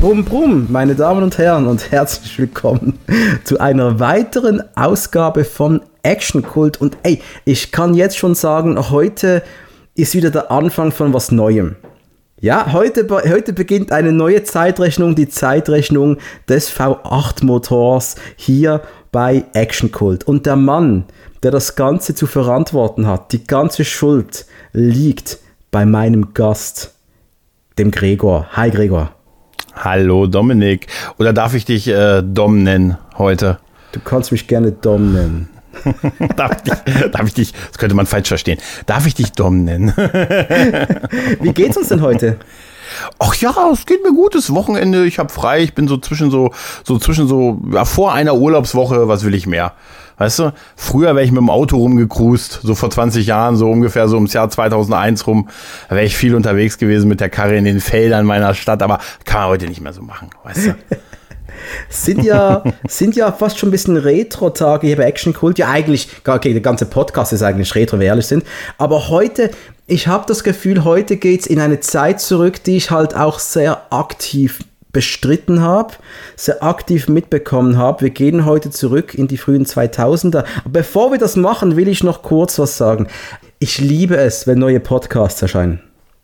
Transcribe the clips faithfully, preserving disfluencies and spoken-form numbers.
Brumm, brumm, meine Damen und Herren, und herzlich willkommen zu einer weiteren Ausgabe von Actionkult. Und ey, ich kann jetzt schon sagen, heute ist wieder der Anfang von was Neuem. Ja, heute, heute beginnt eine neue Zeitrechnung, die Zeitrechnung des V acht Motors hier bei Actionkult. Und der Mann, der das Ganze zu verantworten hat, die ganze Schuld, liegt bei meinem Gast, dem Gregor. Hi Gregor. Hallo Dominic. Oder darf ich dich äh, Dom nennen heute? Du kannst mich gerne Dom nennen. darf, ich dich, darf ich dich, das könnte man falsch verstehen, darf ich dich Dom nennen? Wie geht's uns denn heute? Ach ja, es geht mir gut, das Wochenende, ich habe frei, ich bin so zwischen so, so zwischen so, ja, vor einer Urlaubswoche, was will ich mehr? Weißt du, früher wäre ich mit dem Auto rumgecruist, so vor zwanzig Jahren, so ungefähr so ums Jahr zweitausendeins rum, da wäre ich viel unterwegs gewesen mit der Karre in den Feldern meiner Stadt, aber kann man heute nicht mehr so machen, weißt du. sind ja sind ja fast schon ein bisschen Retro-Tage hier bei Actionkult. Ja, eigentlich, okay, der ganze Podcast ist eigentlich Retro, wenn wir ehrlich sind. Aber heute, ich habe das Gefühl, heute geht's in eine Zeit zurück, die ich halt auch sehr aktiv bestritten habe, sehr aktiv mitbekommen habe. Wir gehen heute zurück in die frühen zweitausender. Bevor wir das machen, will ich noch kurz was sagen. Ich liebe es, wenn neue Podcasts erscheinen.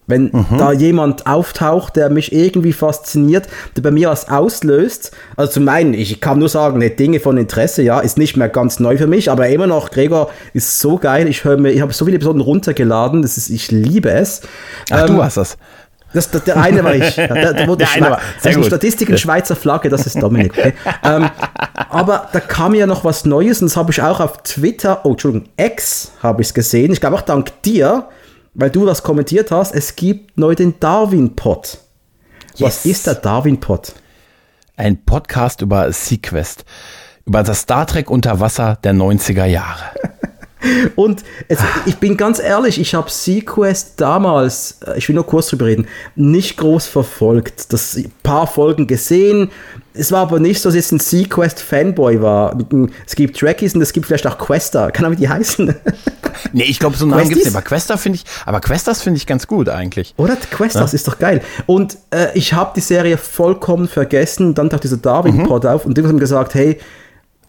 Wenn mhm. da jemand auftaucht, der mich irgendwie fasziniert, der bei mir was auslöst. Also zum einen, ich kann nur sagen, ne, Dinge von Interesse, ja, ist nicht mehr ganz neu für mich, aber immer noch, Gregor ist so geil. Ich höre mir, ich habe so viele Episoden runtergeladen, das ist, ich liebe es. Ach, ähm, du hast das. Das, das, der eine war ich. Da, da wurde der Schwe- eine war. Also Statistiken Schweizer Flagge, das ist Dominik. Okay? ähm, aber da kam ja noch was Neues und das habe ich auch auf Twitter, oh, Entschuldigung, X habe ich es gesehen. Ich glaube auch dank dir, weil du das kommentiert hast, es gibt neu den Darwin-Pod. Yes. Was ist der Darwin-Pod? Ein Podcast über SeaQuest, über das Star Trek unter Wasser der neunziger Jahre. Und jetzt, ich bin ganz ehrlich, ich habe SeaQuest damals, ich will nur kurz drüber reden, nicht groß verfolgt. Das paar Folgen gesehen. Es war aber nicht so, dass ich jetzt ein SeaQuest-Fanboy war. Es gibt Trekkies und es gibt vielleicht auch Questa. Kann aber die heißen. Nee, ich glaube, so einen Namen gibt es nicht. Aber Questa finde ich, aber Questas finde ich ganz gut eigentlich. Oder? Questas ja? Ist doch geil. Und äh, ich habe die Serie vollkommen vergessen. Dann taucht dieser Darwin-Pod mhm. auf und die haben gesagt, hey,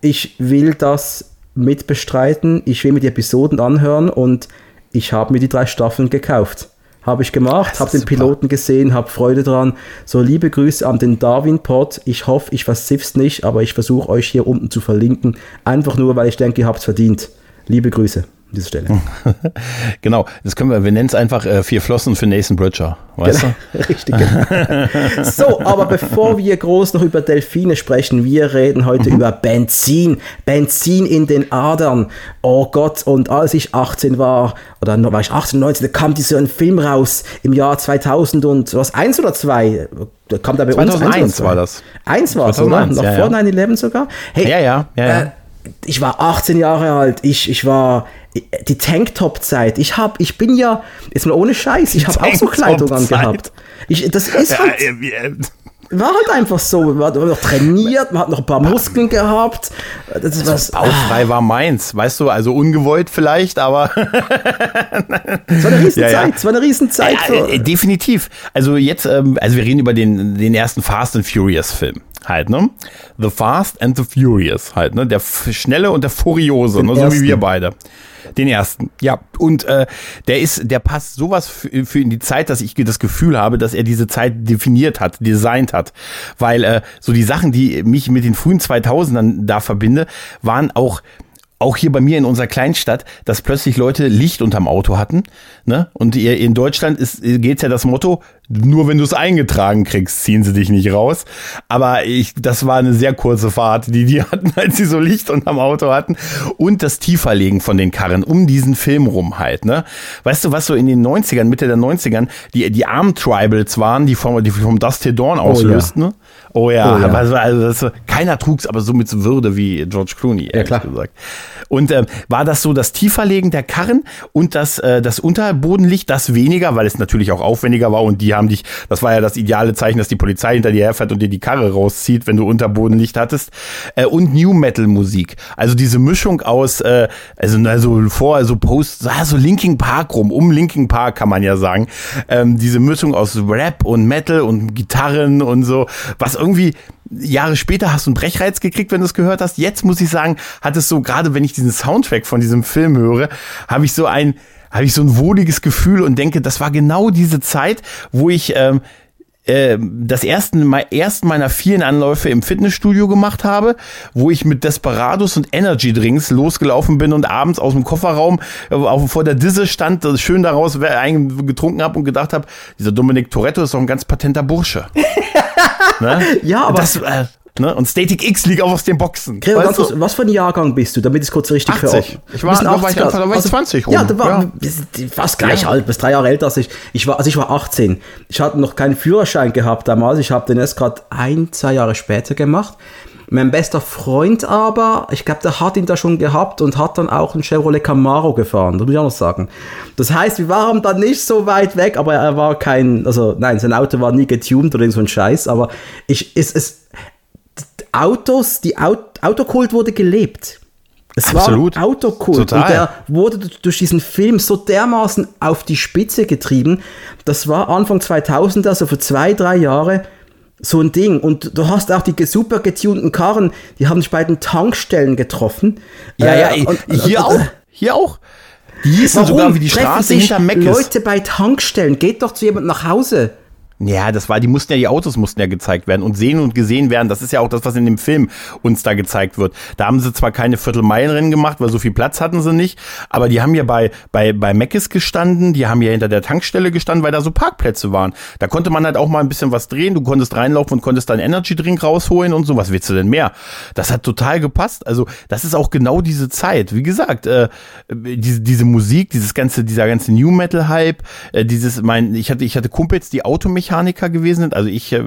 ich will das mitbestreiten, ich will mir die Episoden anhören und ich habe mir die drei Staffeln gekauft. Habe ich gemacht, habe den super. Piloten gesehen, habe Freude dran. So, liebe Grüße an den Darwin-Pod. Ich hoffe, ich versiff's nicht, aber ich versuche euch hier unten zu verlinken. Einfach nur, weil ich denke, ihr habt's verdient. Liebe Grüße an dieser Stelle. Genau, das können wir, wir nennen es einfach äh, Vier Flossen für Nathan Bridger. Weißt genau, du? Richtig. Genau. So, aber bevor wir groß noch über Delfine sprechen, wir reden heute mhm. über Benzin. Benzin in den Adern. Oh Gott, und als ich achtzehn war, oder war ich achtzehn, neunzehn, da kam dieser ein Film raus im Jahr zweitausend und was, eins oder zwei? Da kam da bei zweitausendeins uns eins war das. Eins war es, oder? Noch ja, vor ja. neun elf sogar? Hey, ja, ja, ja. ja. Äh, ich war achtzehn Jahre alt, ich, ich war die Tanktop-Zeit, ich hab, ich bin ja, jetzt mal ohne Scheiß, ich habe auch so Kleidung angehabt. Ich, das ist halt, war halt einfach so, man hat noch trainiert, man hat noch ein paar Muskeln gehabt. Das ist was, bauchfrei war meins, weißt du, also ungewollt vielleicht, aber es war eine Riesenzeit, ja, ja. es war eine Riesenzeit. Ja, ja, definitiv, also jetzt, also wir reden über den, den ersten Fast and Furious Film. Halt, ne? The Fast and the Furious, halt, ne? Der F- Schnelle und der Furiose, ne? So wie wir beide. Den ersten, ja. Und äh, der ist, der passt sowas für, für in die Zeit, dass ich das Gefühl habe, dass er diese Zeit definiert hat, designt hat. Weil äh, so die Sachen, die mich mit den frühen zweitausendern da verbinde, waren auch... Auch hier bei mir in unserer Kleinstadt, dass plötzlich Leute Licht unterm Auto hatten. Ne? Und in Deutschland geht es ja das Motto, nur wenn du es eingetragen kriegst, ziehen sie dich nicht raus. Aber ich, das war eine sehr kurze Fahrt, die die hatten, als sie so Licht unterm Auto hatten. Und das Tieferlegen von den Karren um diesen Film rum halt. Ne? Weißt du, was so in den neunzigern, Mitte der neunzigern, die, die Arm-Tribals waren, die vom, die vom Dust Till Dawn auslösten. Oh, ja. Oh ja, oh ja. Also, also das, keiner trug's aber so mit Würde wie George Clooney, ehrlich ja, klar. gesagt. Und ähm, war das so das Tieferlegen der Karren und das, äh, das Unterbodenlicht, das weniger, weil es natürlich auch aufwendiger war und die haben dich, das war ja das ideale Zeichen, dass die Polizei hinter dir herfährt und dir die Karre rauszieht, wenn du Unterbodenlicht hattest. Äh, und New Metal Musik. Also diese Mischung aus, äh, also, also vor, also Post, so also Linkin Park rum, um Linkin Park kann man ja sagen. Ähm, diese Mischung aus Rap und Metal und Gitarren und so, was irgendwie Jahre später hast du einen Brechreiz gekriegt, wenn du es gehört hast. Jetzt muss ich sagen, hat es so, gerade wenn ich diesen Soundtrack von diesem Film höre, habe ich so ein, habe ich so ein wohliges Gefühl und denke, das war genau diese Zeit, wo ich ähm, äh, das erste, mein, ersten meiner vielen Anläufe im Fitnessstudio gemacht habe, wo ich mit Desperados und Energy Drinks losgelaufen bin und abends aus dem Kofferraum äh, auf, vor der Disse stand, schön daraus getrunken habe und gedacht habe, dieser Dominic Toretto ist doch ein ganz patenter Bursche. Ne? Ja, aber das, äh, ne? Und Static X liegt auch aus den Boxen. Gregor, weißt du? Was für ein Jahrgang bist du, damit ich es kurz richtig verordne? Ich war, da war ich, Anfang, da war ich also, zwanzig rum. Ja, da war ja. fast gleich ja. alt, bis drei Jahre älter als ich. Ich war, also ich war achtzehn. Ich hatte noch keinen Führerschein gehabt damals. Ich habe den erst gerade ein, zwei Jahre später gemacht. Mein bester Freund aber, ich glaube, der hat ihn da schon gehabt und hat dann auch einen Chevrolet Camaro gefahren, das muss ich auch noch sagen. Das heißt, wir waren dann nicht so weit weg, aber er war kein, also nein, sein Auto war nie getuned oder so ein Scheiß, aber ich, es, es, Autos, die Aut- Autokult wurde gelebt. Es Absolut. War Autokult. Total. Und der wurde durch diesen Film so dermaßen auf die Spitze getrieben, das war Anfang zweitausender, also vor zwei, drei Jahre, so ein Ding. Und du hast auch die super getunten Karren, die haben sich bei den Tankstellen getroffen. Ja, ja, ey, und, und, hier und, auch, hier auch. Die hießen sogar wie die Straße hinter Meckes. Leute bei Tankstellen, geht doch zu jemandem nach Hause. Ja, das war, die mussten ja, die Autos mussten ja gezeigt werden und sehen und gesehen werden. Das ist ja auch das, was in dem Film uns da gezeigt wird. Da haben sie zwar keine Viertelmeilenrennen gemacht, weil so viel Platz hatten sie nicht, aber die haben ja bei, bei, bei Meckes gestanden, die haben ja hinter der Tankstelle gestanden, weil da so Parkplätze waren. Da konnte man halt auch mal ein bisschen was drehen, du konntest reinlaufen und konntest deinen Energy-Drink rausholen und so. Was willst du denn mehr? Das hat total gepasst. Also, das ist auch genau diese Zeit. Wie gesagt, äh, diese, diese Musik, dieses ganze, dieser ganze New-Metal-Hype, äh, dieses, mein, ich hatte, ich hatte Kumpels, die Automechaniker gewesen sind. Also ich äh,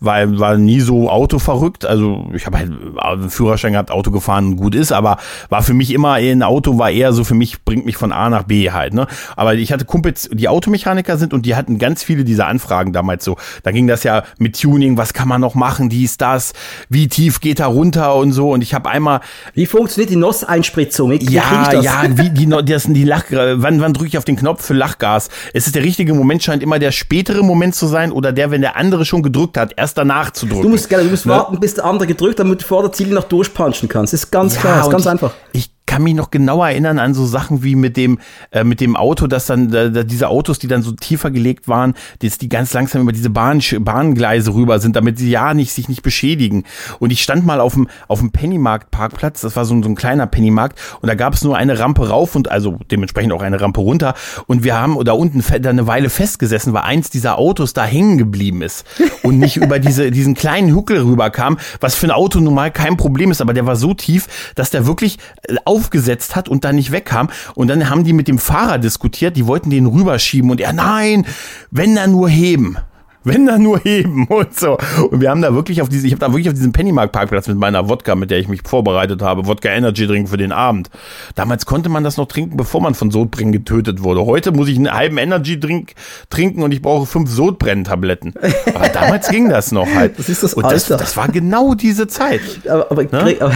war, war nie so autoverrückt. Also ich habe halt einen Führerschein gehabt, Auto gefahren, gut ist, aber war für mich immer, ein Auto war eher so für mich, bringt mich von A nach B halt. Ne? Aber ich hatte Kumpels, die Automechaniker sind und die hatten ganz viele dieser Anfragen damals so. Da ging das ja mit Tuning, was kann man noch machen, dies, das, wie tief geht er runter und so. Und ich habe einmal... Wie funktioniert die N O S-Einspritzung? Ich, ja, das. ja, wie die, das, die Lach... Wann, wann drücke ich auf den Knopf für Lachgas? Es ist der richtige Moment, scheint immer der spätere Moment zu sein, oder der, wenn der andere schon gedrückt hat, erst danach zu drücken. Du musst, du musst ne? warten, bis der andere gedrückt hat, damit du vor der Ziele noch durchpunchen kannst. Das ist ganz ja, klar, ist ganz ich, einfach. Ich kann mich noch genau erinnern an so Sachen wie mit dem äh, mit dem Auto, dass dann äh, diese Autos, die dann so tiefer gelegt waren, dass die ganz langsam über diese Bahn, Bahngleise rüber sind, damit sie ja nicht sich nicht beschädigen. Und ich stand mal auf dem auf dem Pennymarkt-Parkplatz, das war so, so ein kleiner Pennymarkt, und da gab es nur eine Rampe rauf und also dementsprechend auch eine Rampe runter. Und wir haben da unten da eine Weile festgesessen, weil eins dieser Autos da hängen geblieben ist und nicht über diese diesen kleinen Huckel rüberkam, was für ein Auto normal kein Problem ist, aber der war so tief, dass der wirklich aufgesetzt hat und dann nicht wegkam. Und dann haben die mit dem Fahrer diskutiert, die wollten den rüberschieben und er, nein, wenn dann nur heben. Wenn dann nur heben und so. Und wir haben da wirklich auf diese, ich habe da wirklich auf diesem Pennymarkt-Parkplatz mit meiner Wodka, mit der ich mich vorbereitet habe, Wodka-Energy-Drink für den Abend. Damals konnte man das noch trinken, bevor man von Sodbrennen getötet wurde. Heute muss ich einen halben Energy-Drink trinken und ich brauche fünf Sodbrenntabletten. Aber damals ging das noch halt. Das ist das und das, das war genau diese Zeit. Aber, aber, ne? aber,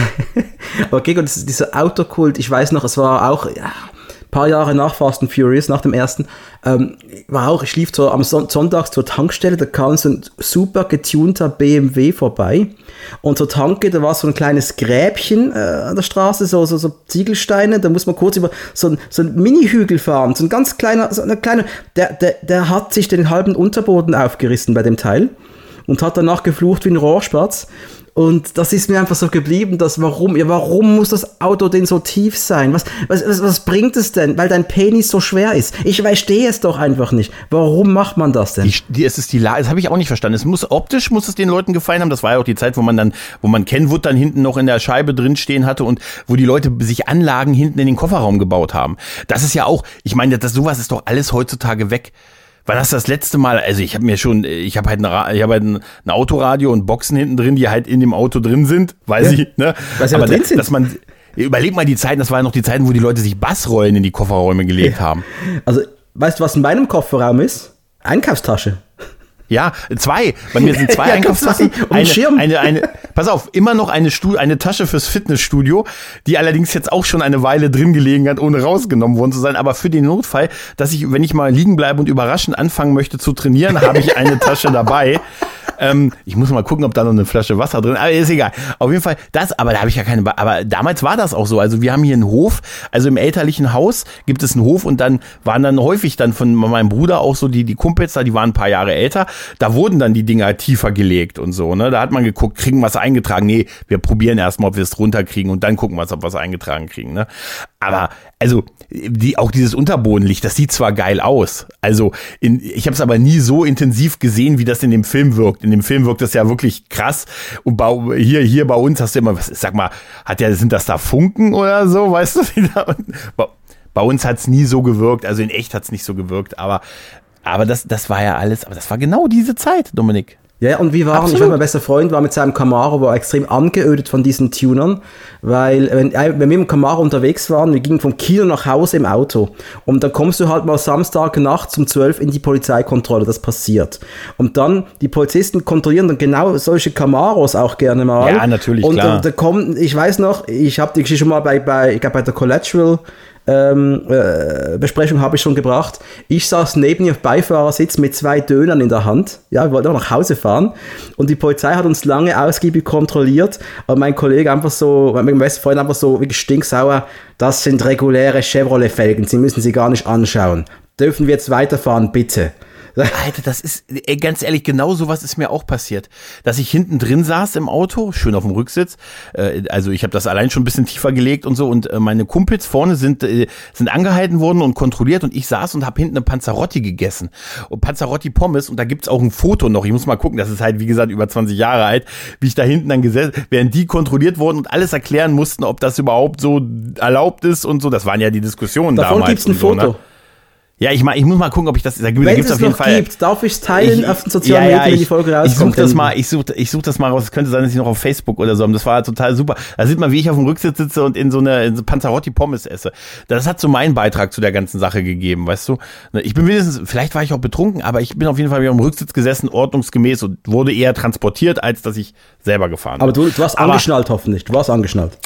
aber Gregor, dieser Autokult, ich weiß noch, es war auch... Ja. Paar Jahre nach Fast and Furious, nach dem ersten, ähm, war auch, ich lief so am Son- Sonntags zur Tankstelle, da kam so ein super getunter B M W vorbei und zur Tanke, da war so ein kleines Gräbchen äh, an der Straße, so, so, so Ziegelsteine, da muss man kurz über so ein, so ein Mini-Hügel fahren, so ein ganz kleiner, so ein kleiner, der, der, der hat sich den halben Unterboden aufgerissen bei dem Teil und hat danach geflucht wie ein Rohrspatz. Und das ist mir einfach so geblieben, dass warum, ja, warum muss das Auto denn so tief sein? Was, was, was, was bringt es denn? Weil dein Penis so schwer ist. Ich verstehe es doch einfach nicht. Warum macht man das denn? Die, die, es ist die Lage, das habe ich auch nicht verstanden. Es muss, optisch muss es den Leuten gefallen haben. Das war ja auch die Zeit, wo man dann, wo man Kenwood dann hinten noch in der Scheibe drin stehen hatte und wo die Leute sich Anlagen hinten in den Kofferraum gebaut haben. Das ist ja auch, ich meine, das, sowas ist doch alles heutzutage weg. War das das letzte Mal? Also ich habe mir schon, ich habe halt, Ra- hab halt ein, ein Autoradio und Boxen hinten drin, die halt in dem Auto drin sind, weiß ja. ich. Ne? Was aber drin sind. Dass man, überleg mal die Zeiten, das waren noch die Zeiten, wo die Leute sich Bassrollen in die Kofferräume gelegt ja. haben. Also weißt du, was in meinem Kofferraum ist? Einkaufstasche. Ja, zwei. Bei mir sind zwei ja, Einkaufstaschen. Eine, um Schirm. Eine, eine, eine, pass auf, immer noch eine, Stu- eine Tasche fürs Fitnessstudio, die allerdings jetzt auch schon eine Weile drin gelegen hat, ohne rausgenommen worden zu sein. Aber für den Notfall, dass ich, wenn ich mal liegen bleibe und überraschend anfangen möchte zu trainieren, habe ich eine Tasche dabei. Ähm, ich muss mal gucken, ob da noch eine Flasche Wasser drin ist. Aber ist egal. Auf jeden Fall das, aber da habe ich ja keine... Ba- aber damals war das auch so. Also wir haben hier einen Hof, also im elterlichen Haus gibt es einen Hof und dann waren dann häufig dann von meinem Bruder auch so die, die Kumpels da, die waren ein paar Jahre älter. Da wurden dann die Dinger tiefer gelegt und so. Ne? Da hat man geguckt, kriegen wir es eingetragen? Nee, wir probieren erstmal, ob wir es runterkriegen und dann gucken wir, ob wir es eingetragen kriegen. Ne? Aber also die, auch dieses Unterbodenlicht, das sieht zwar geil aus. Also in, ich habe es aber nie so intensiv gesehen, wie das in dem Film wirkt. In dem Film wirkt das ja wirklich krass. Und bei, hier, hier bei uns hast du immer, was, sag mal, hat der, sind das da Funken oder so? Weißt du? Bei, bei uns hat's nie so gewirkt. Also in echt hat's nicht so gewirkt. Aber, aber das, das war ja alles. Aber das war genau diese Zeit, Dominik. Ja, und wir waren, Absolut. ich war mein bester Freund, war mit seinem Camaro, war extrem angeödet von diesen Tunern, weil wenn, wenn wir im Camaro unterwegs waren, wir gingen von Kino nach Hause im Auto und dann kommst du halt mal Samstag nachts um zwölf in die Polizeikontrolle, das passiert. Und dann, die Polizisten kontrollieren dann genau solche Camaros auch gerne mal. Ja, natürlich, und klar. Und da kommt, ich weiß noch, ich habe die Geschichte schon mal bei, bei ich glaube bei der Collateral Ähm, äh, Besprechung habe ich schon gebracht. Ich saß neben ihr auf Beifahrersitz mit zwei Dönern in der Hand. Ja, wir wollten auch nach Hause fahren. Und die Polizei hat uns lange ausgiebig kontrolliert. Und mein Kollege einfach so, mein bester Freund einfach so wirklich stinksauer, das sind reguläre Chevrolet-Felgen, Sie müssen sie gar nicht anschauen. Dürfen wir jetzt weiterfahren, bitte? Alter, das ist, ey, ganz ehrlich, genau sowas ist mir auch passiert. Dass ich hinten drin saß im Auto, schön auf dem Rücksitz, äh, also ich habe das allein schon ein bisschen tiefer gelegt und so und äh, meine Kumpels vorne sind äh, sind angehalten worden und kontrolliert und ich saß und habe hinten eine Panzerotti gegessen. Und Panzerotti Pommes und da gibt's auch ein Foto noch, ich muss mal gucken, das ist halt wie gesagt über zwanzig Jahre alt, wie ich da hinten dann gesessen, während die kontrolliert wurden und alles erklären mussten, ob das überhaupt so erlaubt ist und so, das waren ja die Diskussionen davon damals. Davon gibt's ein und Foto. So, ne? Ja, ich mal, ich muss mal gucken, ob ich das, da gibt es auf jeden noch Fall. Gibt, darf ich es teilen ich, auf den sozialen ja, ja, Medien, die Folge rauskommt? Ich suche das mal, ich suche, ich suche das mal raus. Es könnte sein, dass ich noch auf Facebook oder so habe. Das war total super. Da sieht man, wie ich auf dem Rücksitz sitze und in so eine, in so Panzerotti Pommes esse. Das hat so meinen Beitrag zu der ganzen Sache gegeben, weißt du? Ich bin wenigstens, vielleicht war ich auch betrunken, aber ich bin auf jeden Fall wieder auf dem Rücksitz gesessen, ordnungsgemäß und wurde eher transportiert, als dass ich selber gefahren bin. Aber du, du warst aber, angeschnallt hoffentlich. Du warst angeschnallt.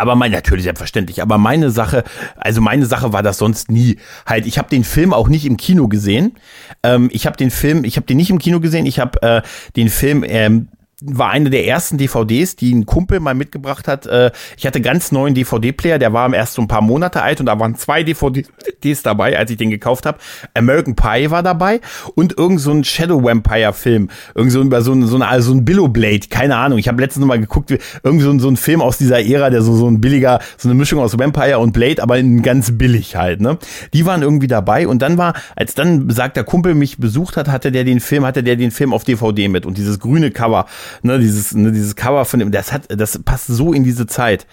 Aber mein, natürlich selbstverständlich, aber meine Sache, also meine Sache war das sonst nie. Halt, ich habe den Film auch nicht im Kino gesehen. Ähm, ich habe den Film, ich habe den nicht im Kino gesehen. Ich habe äh, den Film, ähm, war eine der ersten D V Ds, die ein Kumpel mal mitgebracht hat. Äh, ich hatte ganz neuen D V D-Player, der war erst so ein paar Monate alt und da waren zwei D V Ds dabei, als ich den gekauft habe. American Pie war dabei und irgend so ein Shadow Vampire-Film. Irgend so über so ein, so ein, also ein Billo Blade, keine Ahnung. Ich habe letztens noch mal geguckt, irgendwie so, so ein Film aus dieser Ära, der so, so ein billiger, so eine Mischung aus Vampire und Blade, aber in ganz billig halt, ne? Die waren irgendwie dabei und dann war, als dann besagter Kumpel mich besucht hat, hatte der den Film, hatte der den Film auf D V D mit und dieses grüne Cover, ne, dieses, ne, dieses Cover von dem, das hat, das passt so in diese Zeit.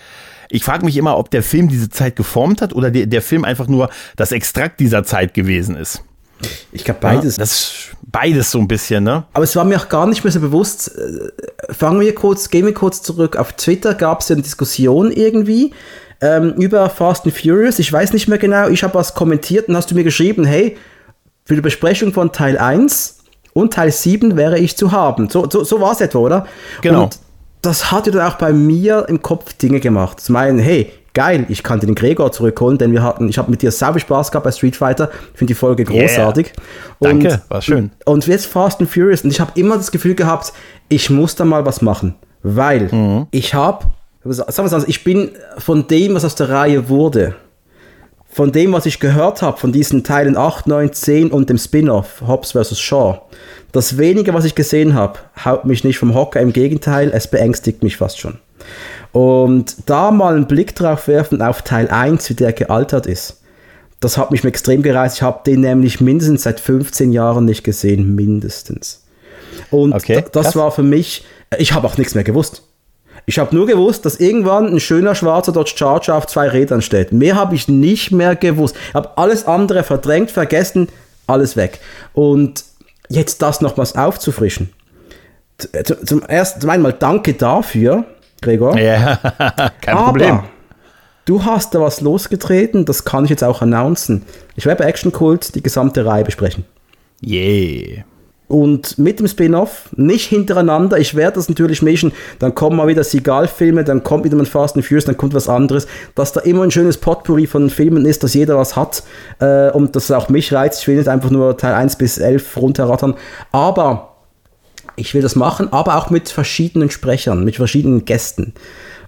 Ich frage mich immer, ob der Film diese Zeit geformt hat oder der, der Film einfach nur das Extrakt dieser Zeit gewesen ist. Ich glaube beides. Ja, das beides so ein bisschen, ne? Aber es war mir auch gar nicht mehr so bewusst. Fangen wir kurz, gehen wir kurz zurück. Auf Twitter gab es ja eine Diskussion irgendwie ähm, über Fast and Furious. Ich weiß nicht mehr genau. Ich habe was kommentiert und hast du mir geschrieben, hey, für die Besprechung von Teil eins und Teil sieben wäre ich zu haben. So, so, so war es etwa, oder? Genau. Und das hat ja dann auch bei mir im Kopf Dinge gemacht. Zum einen, hey, geil, ich kann den Gregor zurückholen, denn wir hatten, ich habe mit dir sau viel Spaß gehabt bei Street Fighter. Ich finde die Folge großartig. Yeah. Und, danke, war schön. Und jetzt Fast and Furious. Und ich habe immer das Gefühl gehabt, ich muss da mal was machen. Weil mhm. ich habe, sagen wir es anders, ich bin von dem, was aus der Reihe wurde, von dem, was ich gehört habe, von diesen Teilen acht, neun, zehn und dem Spin-Off, Hobbs versus. Shaw, das Wenige, was ich gesehen habe, haut mich nicht vom Hocker, im Gegenteil, es beängstigt mich fast schon. Und da mal einen Blick drauf werfen auf Teil eins, wie der gealtert ist, das hat mich extrem gereizt. Ich habe den nämlich mindestens seit fünfzehn Jahren nicht gesehen, mindestens. Und okay, d- das krass. war für mich, ich habe auch nichts mehr gewusst. Ich habe nur gewusst, dass irgendwann ein schöner schwarzer Dodge Charger auf zwei Rädern steht. Mehr habe ich nicht mehr gewusst. Ich habe alles andere verdrängt, vergessen, alles weg. Und jetzt das nochmals aufzufrischen. Zum ersten, zum einen mal danke dafür, Gregor. Ja, kein aber Problem. Du hast da was losgetreten, das kann ich jetzt auch announcen. Ich werde bei Actionkult die gesamte Reihe besprechen. Yeah. Und mit dem Spin-Off, nicht hintereinander, ich werde das natürlich mischen, dann kommen mal wieder Seagal-Filme, dann kommt wieder mal Fast and Furious, dann kommt was anderes, dass da immer ein schönes Potpourri von Filmen ist, dass jeder was hat äh, und das auch mich reizt. Ich will nicht einfach nur Teil eins bis elf runterrattern, aber ich will das machen, aber auch mit verschiedenen Sprechern, mit verschiedenen Gästen.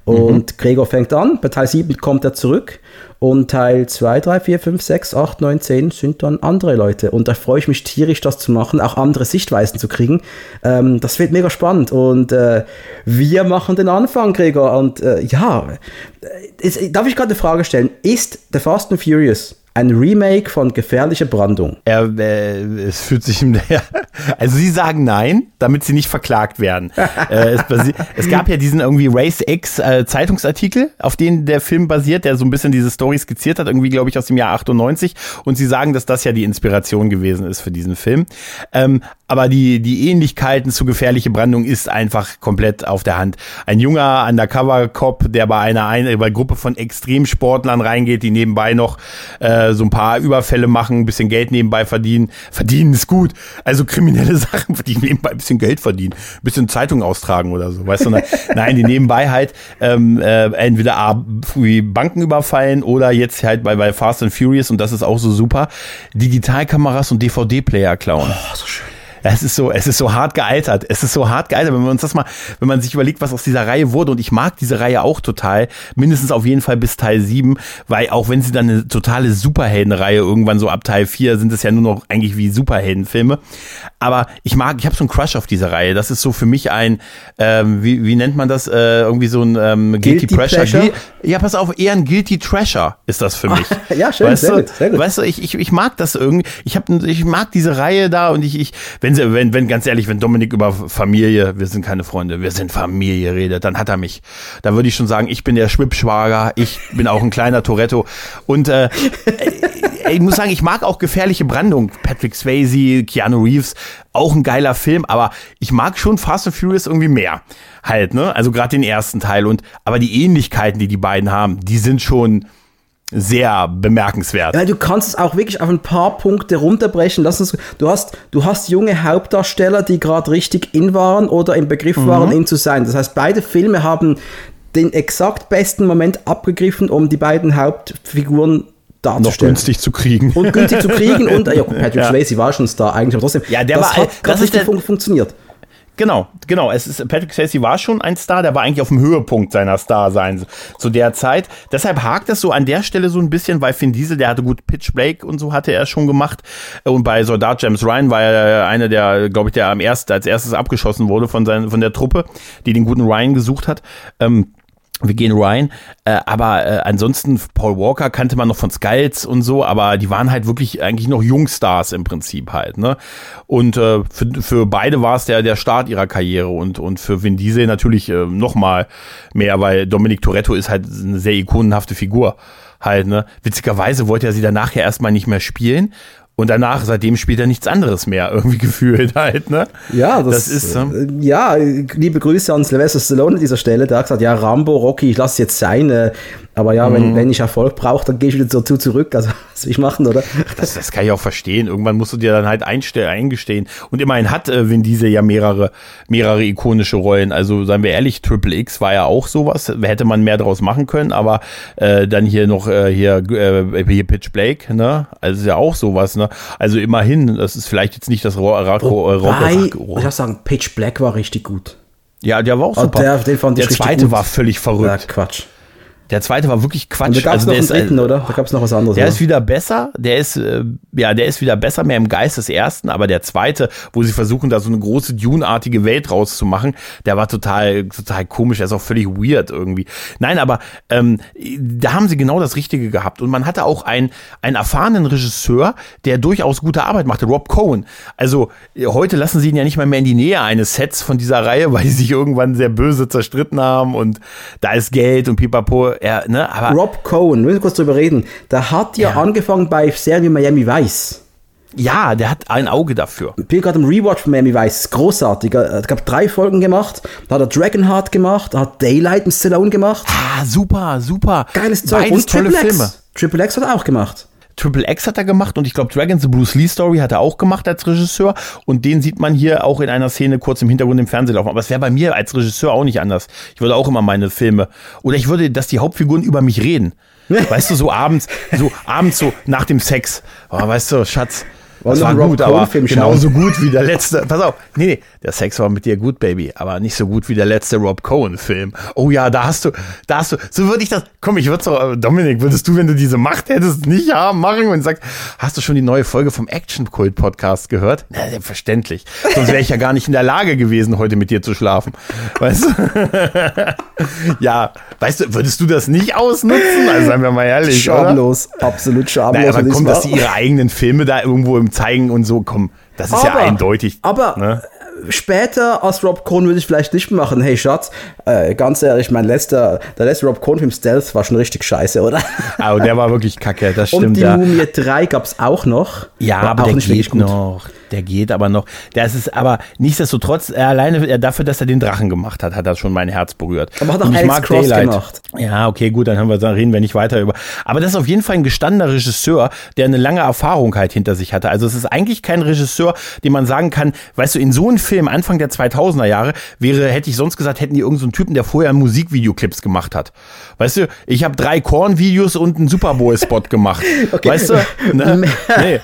Und mhm. Gregor fängt an, bei Teil sieben kommt er zurück und Teil zwei, drei, vier, fünf, sechs, acht, neun, zehn sind dann andere Leute. Und da freue ich mich tierisch, das zu machen, auch andere Sichtweisen zu kriegen. Ähm, das wird mega spannend und äh, wir machen den Anfang, Gregor. Und äh, ja, ist, darf ich gerade eine Frage stellen? Ist The Fast and Furious ein Remake von Gefährliche Brandung? Ja, äh, es fühlt sich im... Also sie sagen nein, damit sie nicht verklagt werden. äh, es, basi- es gab ja diesen irgendwie Race X äh, Zeitungsartikel, auf den der Film basiert, der so ein bisschen diese Story skizziert hat, irgendwie glaube ich aus dem Jahr achtundneunzig. Und sie sagen, dass das ja die Inspiration gewesen ist für diesen Film. Ähm, aber die, die Ähnlichkeiten zu Gefährliche Brandung ist einfach komplett auf der Hand. Ein junger Undercover-Cop, der bei einer, einer bei Gruppe von Extremsportlern reingeht, die nebenbei noch... Äh, so ein paar Überfälle machen, ein bisschen Geld nebenbei verdienen. Verdienen ist gut. Also kriminelle Sachen, die nebenbei ein bisschen Geld verdienen. Ein bisschen Zeitung austragen oder so. Weißt du? Nein, die nebenbei halt ähm, äh, entweder A, Banken überfallen oder jetzt halt bei, bei Fast and Furious, und das ist auch so super, Digitalkameras und D V D-Player klauen. Oh, so schön. Es ist so, es ist so hart gealtert. Es ist so hart gealtert, wenn man uns das mal, wenn man sich überlegt, was aus dieser Reihe wurde. Und ich mag diese Reihe auch total, mindestens auf jeden Fall bis Teil sieben, weil auch wenn sie dann eine totale Superheldenreihe irgendwann so ab Teil vier sind, es ja nur noch eigentlich wie Superheldenfilme. Aber ich mag, ich habe so einen Crush auf diese Reihe. Das ist so für mich ein, ähm, wie, wie nennt man das, äh, irgendwie so ein ähm, Guilty, Guilty Pleasure. Pleasure? Ja, pass auf, eher ein Guilty Treasure ist das für mich. Ja, schön, weißt sehr du? Gut, sehr gut. Weißt du, ich, ich, ich mag das irgendwie. Ich hab, ich mag diese Reihe da und ich, ich, wenn sie, wenn, wenn, ganz ehrlich, wenn Dominic über Familie, wir sind keine Freunde, wir sind Familie redet, dann hat er mich. Da würde ich schon sagen, ich bin der Schwippschwager, ich bin auch ein kleiner Toretto und äh, ich muss sagen, ich mag auch Gefährliche Brandung. Patrick Swayze, Keanu Reeves, auch ein geiler Film, aber ich mag schon Fast and Furious irgendwie mehr halt, ne? Also gerade den ersten Teil und aber die Ähnlichkeiten, die die beiden haben, die sind schon sehr bemerkenswert. Ja, du kannst es auch wirklich auf ein paar Punkte runterbrechen. Lass uns, du hast, du hast junge Hauptdarsteller, die gerade richtig in waren oder im Begriff waren, mhm. in zu sein. Das heißt, beide Filme haben den exakt besten Moment abgegriffen, um die beiden Hauptfiguren noch günstig zu kriegen. Und günstig zu kriegen und ja, Patrick ja. Swayze war schon Star eigentlich, aber trotzdem, ja, der das war, hat das richtig fun- funktioniert. Genau, genau. Es ist, Patrick Swayze war schon ein Star, der war eigentlich auf dem Höhepunkt seiner Starseins zu der Zeit. Deshalb hakt das so an der Stelle so ein bisschen, weil Vin Diesel, der hatte gut Pitch Black und so hatte er schon gemacht. Und bei Soldat James Ryan war er einer der, glaube ich, der am ersten, als erstes abgeschossen wurde von seinen, von der Truppe, die den guten Ryan gesucht hat. Ähm, Wir gehen Ryan, äh, aber äh, ansonsten Paul Walker kannte man noch von Skulls und so, aber die waren halt wirklich eigentlich noch Jungstars im Prinzip halt, ne? Und äh, für, für beide war es der der Start ihrer Karriere und und für Vin Diesel natürlich äh, noch mal mehr, weil Dominic Toretto ist halt eine sehr ikonenhafte Figur halt, ne? Witzigerweise wollte er sie danach ja erstmal nicht mehr spielen. Und danach, seitdem spielt er nichts anderes mehr, irgendwie gefühlt halt, ne? Ja, das, das ist, äh, ja, liebe Grüße an Sylvester Stallone an dieser Stelle, der hat gesagt, ja, Rambo, Rocky, ich lasse es jetzt sein, äh, aber ja, mhm. wenn, wenn ich Erfolg brauche, dann gehe ich wieder dazu zurück, also was will ich machen, oder? Das, das kann ich auch verstehen, irgendwann musst du dir dann halt einstell- eingestehen. Und immerhin hat äh, Vin Diesel ja mehrere, mehrere ikonische Rollen, also seien wir ehrlich, Triple X war ja auch sowas, hätte man mehr draus machen können, aber äh, dann hier noch, äh, hier, äh, hier Pitch Black, ne, also ist ja auch sowas, ne? Also immerhin, das ist vielleicht jetzt nicht das Rocky. Ich muss sagen, Pitch Black war richtig gut. Ja, der war auch super. Der, den fand der zweite gut. War völlig verrückt. Ja, Quatsch. Der zweite war wirklich Quatsch. Und da gab es also noch einen dritten, oder? Da gab es noch was anderes. Der oder? Ist wieder besser. Der ist, äh, ja, der ist wieder besser, mehr im Geist des ersten. Aber der zweite, wo sie versuchen, da so eine große Dune-artige Welt rauszumachen, der war total, total komisch. Der ist auch völlig weird irgendwie. Nein, aber ähm, da haben sie genau das Richtige gehabt. Und man hatte auch einen, einen erfahrenen Regisseur, der durchaus gute Arbeit machte, Rob Cohen. Also heute lassen sie ihn ja nicht mal mehr in die Nähe eines Sets von dieser Reihe, weil die sich irgendwann sehr böse zerstritten haben und da ist Geld und pipapo. Ja, ne, aber Rob Cohen, wir müssen kurz drüber reden, der hat ja, ja angefangen bei Serie Miami Vice. Ja, der hat ein Auge dafür. Bill gerade im Rewatch von Miami Vice, großartig. Er hat drei Folgen gemacht, da hat er Dragonheart gemacht, da hat Daylight mit Stallone gemacht. Ah, super, super. Geiles Zeug. Und Triple X. Filme. Triple X hat er auch gemacht. Triple X hat er gemacht und ich glaube, Dragons The Bruce Lee Story hat er auch gemacht als Regisseur und den sieht man hier auch in einer Szene kurz im Hintergrund im Fernsehen laufen. Aber es wäre bei mir als Regisseur auch nicht anders. Ich würde auch immer meine Filme, oder ich würde, dass die Hauptfiguren über mich reden. Weißt du, so abends, so abends so nach dem Sex. Oh, weißt du, Schatz, das war gut, aber genauso gut wie der letzte, pass auf, nee, nee, der Sex war mit dir gut, Baby, aber nicht so gut wie der letzte Rob Cohen Film. Oh ja, da hast du, da hast du, so würde ich das, komm, ich würde doch, Dominic, würdest du, wenn du diese Macht hättest, nicht haben, machen und sagst, hast du schon die neue Folge vom Actionkult Podcast gehört? Na, selbstverständlich, sonst wäre ich ja gar nicht in der Lage gewesen, heute mit dir zu schlafen, weißt du? Ja, weißt du, würdest du das nicht ausnutzen? Also, seien wir mal ehrlich, schamlos, oder? Absolut schamlos. Naja, aber kommt, dass die ihre eigenen Filme da irgendwo im zeigen und so, komm, das ist aber, ja eindeutig. Aber ne? Später als Rob Cohen würde ich vielleicht nicht machen. Hey Schatz, äh, ganz ehrlich, mein letzter, der letzte Rob Cohen-Film Stealth war schon richtig scheiße, oder? Aber der war wirklich kacke, das stimmt. Und die ja. Mumie drei gab es auch noch. Ja, aber der geht noch. Der geht aber noch. Das ist aber nichtsdestotrotz, er alleine dafür, dass er den Drachen gemacht hat, hat er schon mein Herz berührt. Aber hat auch Alex Cross gemacht. Ja, okay, gut, dann haben wir, dann reden wir nicht weiter über. Aber das ist auf jeden Fall ein gestandener Regisseur, der eine lange Erfahrung halt hinter sich hatte. Also es ist eigentlich kein Regisseur, dem man sagen kann, weißt du, in so einem Film Anfang der zweitausender Jahre wäre, hätte ich sonst gesagt, hätten die irgendeinen so einen Typen, der vorher Musikvideoclips gemacht hat. Weißt du, ich habe drei Korn-Videos und einen Superbowl-Spot gemacht. Okay. Weißt du? Ne? Nee. Ne?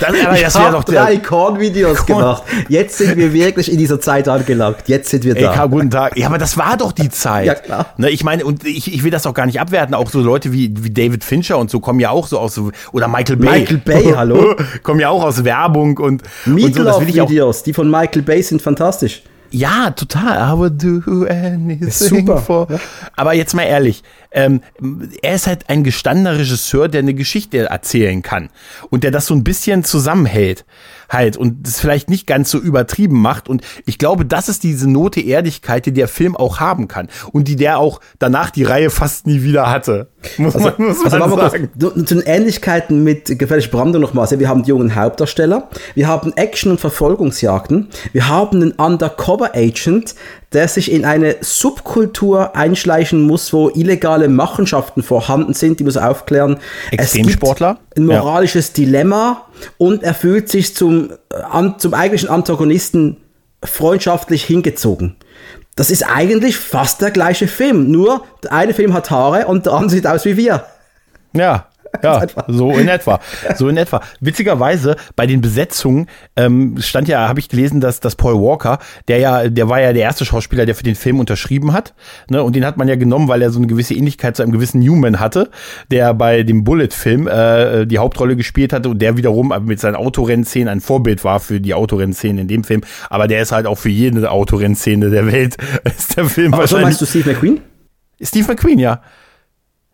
Das, aber das wäre doch drei Korn-Videos Korn. gemacht. Jetzt sind wir wirklich in dieser Zeit angelangt. Jetzt sind wir da. Ey, Karl, guten Tag. Ja, aber das war doch die Zeit. Ja, klar. Ne, ich meine, und ich, ich will das auch gar nicht abwerten. Auch so Leute wie, wie David Fincher und so kommen ja auch so aus, oder Michael Bay. Michael Bay, hallo? Kommen ja auch aus Werbung und, und so. Das will ich auch. Videos, die von Michael Bay sind fantastisch. Ja, total. I would do anything super. For. Aber jetzt mal ehrlich, ähm, er ist halt ein gestandener Regisseur, der eine Geschichte erzählen kann und der das so ein bisschen zusammenhält halt und es vielleicht nicht ganz so übertrieben macht. Und ich glaube, das ist diese Note Ehrlichkeit, die der Film auch haben kann und die der auch danach die Reihe fast nie wieder hatte. Muss also, man, muss also man sagen. Kurz, zu den Ähnlichkeiten mit Gefährliche Brandung nochmal. Wir haben die jungen Hauptdarsteller, wir haben Action- und Verfolgungsjagden, wir haben einen Undercover-Agent, der sich in eine Subkultur einschleichen muss, wo illegale Machenschaften vorhanden sind, die muss er aufklären. Extremsportler. Es gibt ein moralisches ja. Dilemma und er fühlt sich zum, zum eigentlichen Antagonisten freundschaftlich hingezogen. Das ist eigentlich fast der gleiche Film, nur der eine Film hat Haare und der andere sieht aus wie wir. Ja. Ja, so in etwa. So in etwa. Witzigerweise, bei den Besetzungen ähm, stand ja, habe ich gelesen, dass, dass Paul Walker, der ja, der war ja der erste Schauspieler, der für den Film unterschrieben hat. Ne? Und den hat man ja genommen, weil er so eine gewisse Ähnlichkeit zu einem gewissen Newman hatte, der bei dem Bullet-Film äh, die Hauptrolle gespielt hatte und der wiederum mit seinen Autorennszenen ein Vorbild war für die Autorennszenen in dem Film. Aber der ist halt auch für jede Autorennszene der Welt. Ist der Film wahrscheinlich. Also meinst du Steve McQueen? Steve McQueen, ja.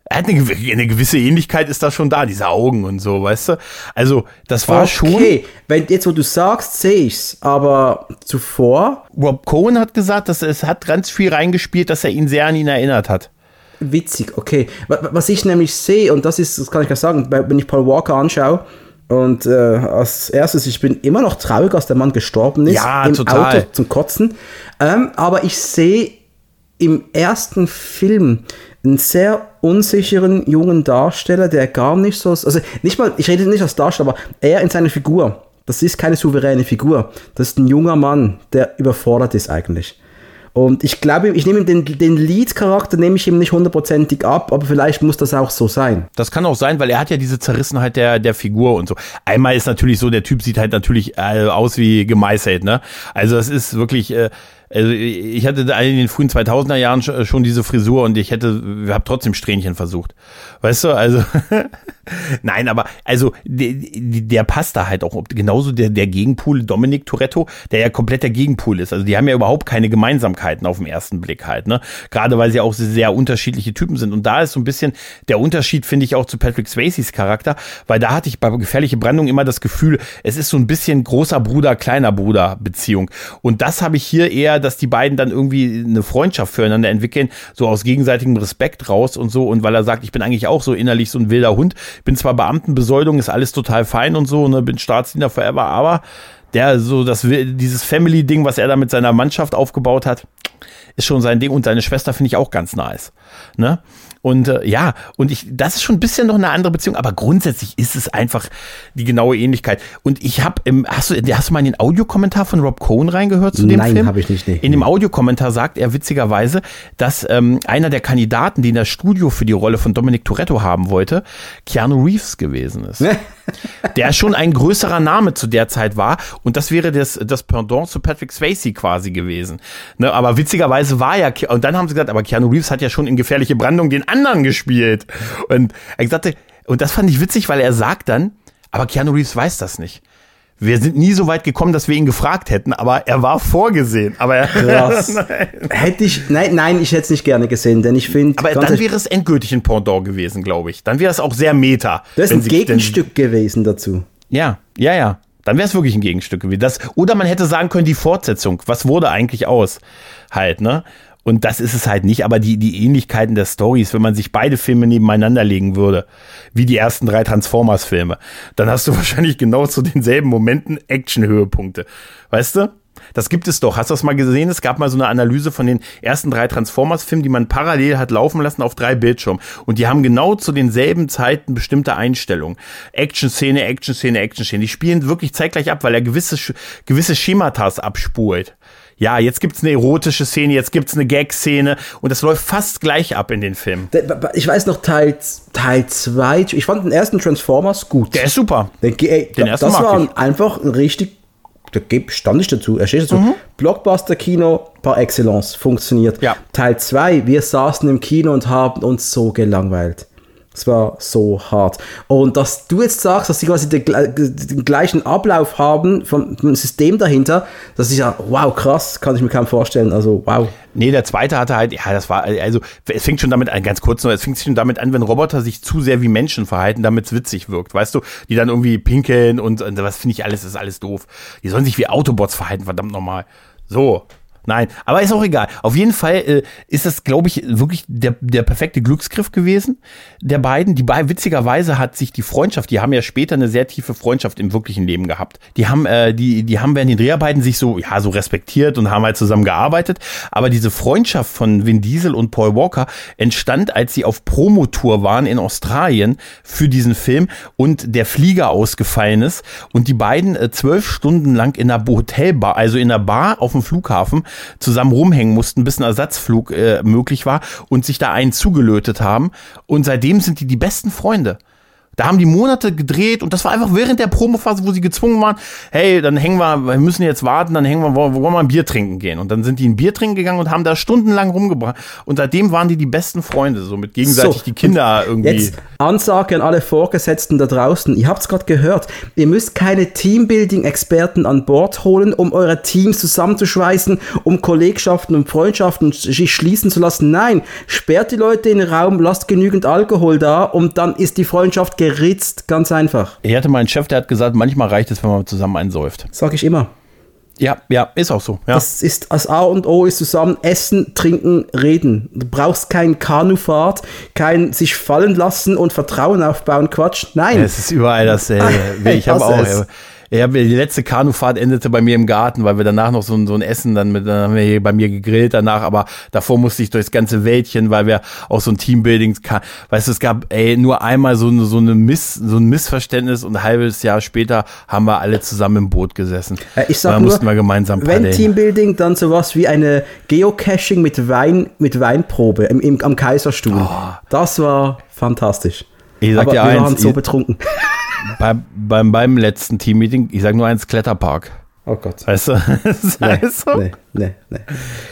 Er hat eine, eine gewisse Ähnlichkeit, ist da schon da, diese Augen und so, weißt du? Also, das war okay. schon... Okay, wenn jetzt, wo du sagst, sehe ich's, aber zuvor... Rob Cohen hat gesagt, dass es hat ganz viel reingespielt, dass er ihn sehr an ihn erinnert hat. Witzig, okay. Was ich nämlich sehe, und das ist, das kann ich gar sagen, wenn ich Paul Walker anschaue, und äh, als erstes, ich bin immer noch traurig, als der Mann gestorben ist. Ja, im total. Auto zum Kotzen. Ähm, aber ich sehe im ersten Film... einen sehr unsicheren jungen Darsteller, der gar nicht so, also nicht mal, ich rede nicht als Darsteller, aber er in seiner Figur, das ist keine souveräne Figur, das ist ein junger Mann, der überfordert ist eigentlich. Und ich glaube, ich nehme den, den Lead-Charakter nehme ich ihm nicht hundertprozentig ab, aber vielleicht muss das auch so sein. Das kann auch sein, weil er hat ja diese Zerrissenheit der, der Figur und so. Einmal ist natürlich so, der Typ sieht halt natürlich äh, aus wie gemeißelt, ne? Also das ist wirklich... Äh, Also ich hatte in den frühen zweitausender Jahren schon diese Frisur und ich hätte, habe trotzdem Strähnchen versucht. Weißt du, also nein, aber also der, der passt da halt auch. Genauso der, der Gegenpool, Dominic Toretto, der ja komplett der Gegenpool ist. Also die haben ja überhaupt keine Gemeinsamkeiten auf den ersten Blick halt, ne? Gerade weil sie auch sehr unterschiedliche Typen sind. Und da ist so ein bisschen der Unterschied, finde ich, auch zu Patrick Swayze's Charakter, weil da hatte ich bei Gefährliche Brandung immer das Gefühl, es ist so ein bisschen großer Bruder, kleiner Bruder Beziehung. Und das habe ich hier eher dass die beiden dann irgendwie eine Freundschaft füreinander entwickeln, so aus gegenseitigem Respekt raus und so, und weil er sagt, ich bin eigentlich auch so innerlich so ein wilder Hund, bin zwar Beamtenbesoldung, ist alles total fein und so, ne, bin Staatsdiener forever, aber der so das dieses Family-Ding, was er da mit seiner Mannschaft aufgebaut hat, ist schon sein Ding, und seine Schwester finde ich auch ganz nice, ne? Und äh, ja, und ich, das ist schon ein bisschen noch eine andere Beziehung, aber grundsätzlich ist es einfach die genaue Ähnlichkeit. Und ich habe, hast du, hast du mal in den Audiokommentar von Rob Cohen reingehört zu dem Nein, Film? Nein, habe ich nicht, nicht. In dem Audiokommentar sagt er witzigerweise, dass ähm, einer der Kandidaten, den das Studio für die Rolle von Dominic Toretto haben wollte, Keanu Reeves gewesen ist. Der schon ein größerer Name zu der Zeit war, und das wäre das, das Pendant zu Patrick Swayze quasi gewesen. Ne, aber witzigerweise war ja, und dann haben sie gesagt, aber Keanu Reeves hat ja schon in Gefährliche Brandung den anderen gespielt. Und er sagte, und das fand ich witzig, weil er sagt dann, aber Keanu Reeves weiß das nicht. Wir sind nie so weit gekommen, dass wir ihn gefragt hätten, aber er war vorgesehen. Aber er krass. Hätte ich, nein, nein, ich hätte es nicht gerne gesehen, denn ich finde. Aber dann wäre es endgültig ein Pendant gewesen, glaube ich. Dann wäre es auch sehr meta. Das ist ein Gegenstück denn, gewesen dazu. Ja, ja, ja. Dann wäre es wirklich ein Gegenstück gewesen. Das, oder man hätte sagen können, die Fortsetzung. Was wurde eigentlich aus? Halt, ne? Und das ist es halt nicht, aber die, die Ähnlichkeiten der Storys, wenn man sich beide Filme nebeneinander legen würde, wie die ersten drei Transformers-Filme, dann hast du wahrscheinlich genau zu denselben Momenten Action-Höhepunkte. Weißt du? Das gibt es doch. Hast du das mal gesehen? Es gab mal so eine Analyse von den ersten drei Transformers-Filmen, die man parallel hat laufen lassen auf drei Bildschirmen. Und die haben genau zu denselben Zeiten bestimmte Einstellungen. Action-Szene, Action-Szene, Action-Szene. Die spielen wirklich zeitgleich ab, weil er gewisse, gewisse Schematas abspult. Ja, jetzt gibt's eine erotische Szene, jetzt gibt's eine Gag-Szene, und das läuft fast gleich ab in den Filmen. Ich weiß noch, Teil Teil zwei, ich fand den ersten Transformers gut. Der ist super. Den, ey, den ersten das war ich. Einfach ein richtig, da stand ich dazu, er steht dazu, mhm. Blockbuster-Kino par excellence, funktioniert. Ja. Teil zwei, wir saßen im Kino und haben uns so gelangweilt. Es war so hart. Und dass du jetzt sagst, dass sie quasi den, den gleichen Ablauf haben vom, vom System dahinter, das ist ja, wow, krass, kann ich mir kaum vorstellen. Also, wow. Nee, der zweite hatte halt, ja, das war, also, es fängt schon damit an, ganz kurz noch, es fängt schon damit an, wenn Roboter sich zu sehr wie Menschen verhalten, damit es witzig wirkt, weißt du? Die dann irgendwie pinkeln und, und was finde ich alles, ist alles doof. Die sollen sich wie Autobots verhalten, verdammt nochmal. So. Nein, aber ist auch egal. Auf jeden Fall äh, ist das, glaube ich, wirklich der, der perfekte Glücksgriff gewesen der beiden. Die beiden, witzigerweise hat sich die Freundschaft, die haben ja später eine sehr tiefe Freundschaft im wirklichen Leben gehabt. Die haben, äh, die, die haben während den Dreharbeiten sich so, ja, so respektiert und haben halt zusammen gearbeitet. Aber diese Freundschaft von Vin Diesel und Paul Walker entstand, als sie auf Promotour waren in Australien für diesen Film und der Flieger ausgefallen ist und die beiden äh, zwölf Stunden lang in einer Hotelbar, also in einer Bar auf dem Flughafen, zusammen rumhängen mussten, bis ein Ersatzflug äh, möglich war und sich da einen zugelötet haben. Und seitdem sind die die besten Freunde. Da haben die Monate gedreht, und das war einfach während der Promophase, wo sie gezwungen waren, hey, dann hängen wir, wir müssen jetzt warten, dann hängen wir, wollen wir mal ein Bier trinken gehen. Und dann sind die ein Bier trinken gegangen und haben da stundenlang rumgebracht. Und seitdem waren die die besten Freunde, so mit gegenseitig so, die Kinder irgendwie. Jetzt Ansage an alle Vorgesetzten da draußen. Ihr habt es gerade gehört, ihr müsst keine Teambuilding-Experten an Bord holen, um eure Teams zusammenzuschweißen, um Kollegschaften und Freundschaften sich schließen zu lassen. Nein, sperrt die Leute in den Raum, lasst genügend Alkohol da, und dann ist die Freundschaft geritzt, ganz einfach. Ich hatte mal einen Chef, der hat gesagt, manchmal reicht es, wenn man zusammen einsäuft. Sag ich immer. Ja, ja, ist auch so. Ja. Das ist, das A und O ist zusammen essen, trinken, reden. Du brauchst keinen Kanufahrt, kein sich fallen lassen und Vertrauen aufbauen, Quatsch. Nein. Es ist überall dasselbe. Äh, ich habe auch. Ist. Ja, die letzte Kanufahrt endete bei mir im Garten, weil wir danach noch so ein, so ein Essen, dann, mit, dann haben wir hier bei mir gegrillt danach, aber davor musste ich durchs ganze Wäldchen, weil wir auch so ein Teambuilding, weißt du, es gab ey, nur einmal so, so, eine Miss, so ein Missverständnis, und ein halbes Jahr später haben wir alle zusammen im Boot gesessen. Ich sag nur, mussten wir gemeinsam paddeln. Wenn Teambuilding, dann sowas wie eine Geocaching mit Wein, mit Weinprobe im, im, am Kaiserstuhl. Oh. Das war fantastisch. Ich sag aber dir wir eins, waren so betrunken. Bei, beim, beim letzten Teammeeting, ich sage nur eins, Kletterpark. Oh Gott. Weißt du? Nee, so? nee, nee, nee.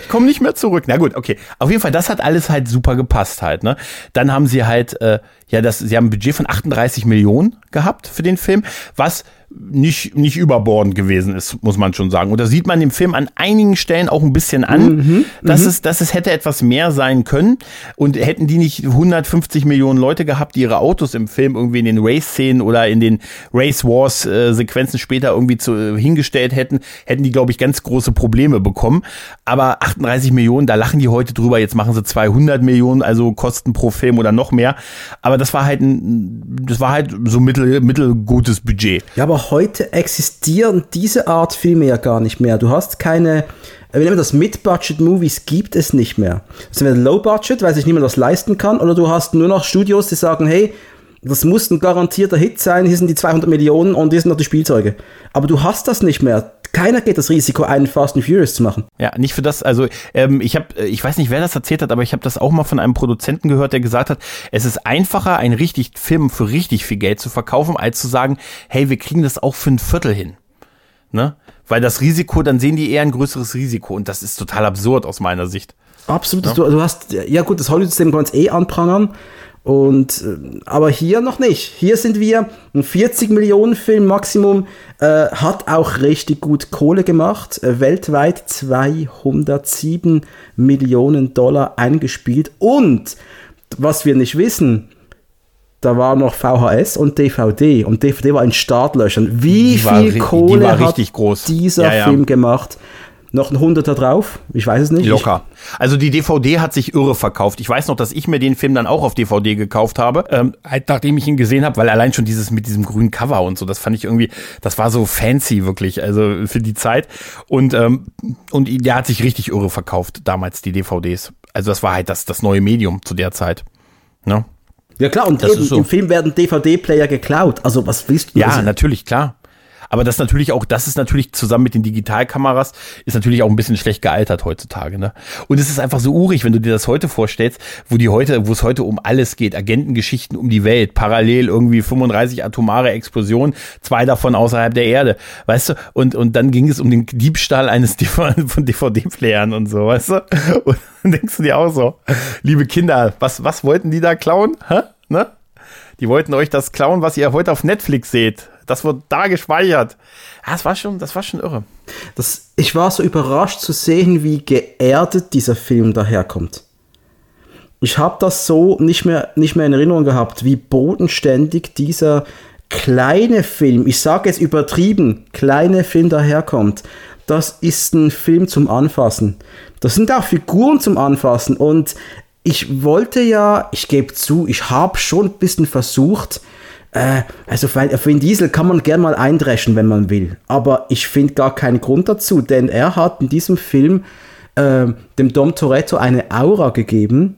Ich komme nicht mehr zurück. Na gut, okay. Auf jeden Fall, das hat alles halt super gepasst halt, ne? Dann haben sie halt, äh, ja, das, sie haben ein Budget von achtunddreißig Millionen gehabt für den Film, was nicht, nicht überbordend gewesen ist, muss man schon sagen. Und das sieht man dem Film an einigen Stellen auch ein bisschen an, mhm, dass, es, dass es hätte etwas mehr sein können. Und hätten die nicht hundertfünfzig Millionen Leute gehabt, die ihre Autos im Film irgendwie in den Race-Szenen oder in den Race-Wars-Sequenzen später irgendwie zu, hingestellt hätten, hätten die, glaube ich, ganz große Probleme bekommen. bekommen. Aber achtunddreißig Millionen, da lachen die heute drüber. Jetzt machen sie zweihundert Millionen, also Kosten pro Film oder noch mehr. Aber das war halt ein, das war halt so mittel, mittelgutes Budget. Ja, aber heute existieren diese Art Filme ja gar nicht mehr. Du hast keine, wenn man das Mid-Budget-Movies gibt es nicht mehr. Das sind Low-Budget, weil sich niemand das leisten kann. Oder du hast nur noch Studios, die sagen, hey, das muss ein garantierter Hit sein, hier sind die zweihundert Millionen und hier sind noch die Spielzeuge. Aber du hast das nicht mehr. Keiner geht das Risiko, einen Fast and Furious zu machen. Ja, nicht für das, also ähm, ich habe, ich weiß nicht, wer das erzählt hat, aber ich habe das auch mal von einem Produzenten gehört, der gesagt hat, es ist einfacher, einen richtig Film für richtig viel Geld zu verkaufen, als zu sagen, hey, wir kriegen das auch für ein Viertel hin. Ne? Weil das Risiko, dann sehen die eher ein größeres Risiko und das ist total absurd aus meiner Sicht. Absolut, ja? du, du hast, ja gut, das Hollywood-System kann es eh anprangern. Und, aber hier noch nicht. Hier sind wir, ein vierzig Millionen Film Maximum, äh, hat auch richtig gut Kohle gemacht. Äh, weltweit zweihundertsieben Millionen Dollar eingespielt. Und, was wir nicht wissen, da war noch V H S und D V D. Und D V D war in Startlöchern. Wie die viel ri- Kohle die war hat groß. dieser ja, ja. Film gemacht? Noch ein Hunderter drauf? Ich weiß es nicht. Locker. Also die D V D hat sich irre verkauft. Ich weiß noch, dass ich mir den Film dann auch auf D V D gekauft habe, ähm, nachdem ich ihn gesehen habe, weil allein schon dieses mit diesem grünen Cover und so, das fand ich irgendwie, das war so fancy wirklich, also für die Zeit. Und ähm, und der hat sich richtig irre verkauft, damals die D V Ds. Also das war halt das, das neue Medium zu der Zeit. Ne? Ja klar, und das eben, ist so. Im Film werden D V D-Player geklaut. Also was willst du? Ja, das? Natürlich, klar. Aber das natürlich auch, das ist natürlich zusammen mit den Digitalkameras, ist natürlich auch ein bisschen schlecht gealtert heutzutage, ne? Und es ist einfach so urig, wenn du dir das heute vorstellst, wo die heute, wo es heute um alles geht, Agentengeschichten um die Welt, parallel irgendwie fünfunddreißig atomare Explosionen, zwei davon außerhalb der Erde, weißt du? Und, und dann ging es um den Diebstahl eines von D V D-Playern und so, weißt du? Und dann denkst du dir auch so, liebe Kinder, was, was wollten die da klauen? Hä? Ne? Die wollten euch das klauen, was ihr heute auf Netflix seht. Das wurde da gespeichert. Ja, das war schon, das war schon irre. Das, ich war so überrascht zu sehen, wie geerdet dieser Film daherkommt. Ich habe das so nicht mehr, nicht mehr in Erinnerung gehabt, wie bodenständig dieser kleine Film, ich sage jetzt übertrieben, kleine Film daherkommt. Das ist ein Film zum Anfassen. Das sind auch Figuren zum Anfassen. Und ich wollte ja, ich gebe zu, ich habe schon ein bisschen versucht, also auf Vin Diesel kann man gerne mal eindreschen, wenn man will. Aber ich finde gar keinen Grund dazu, denn er hat in diesem Film äh, dem Dom Toretto eine Aura gegeben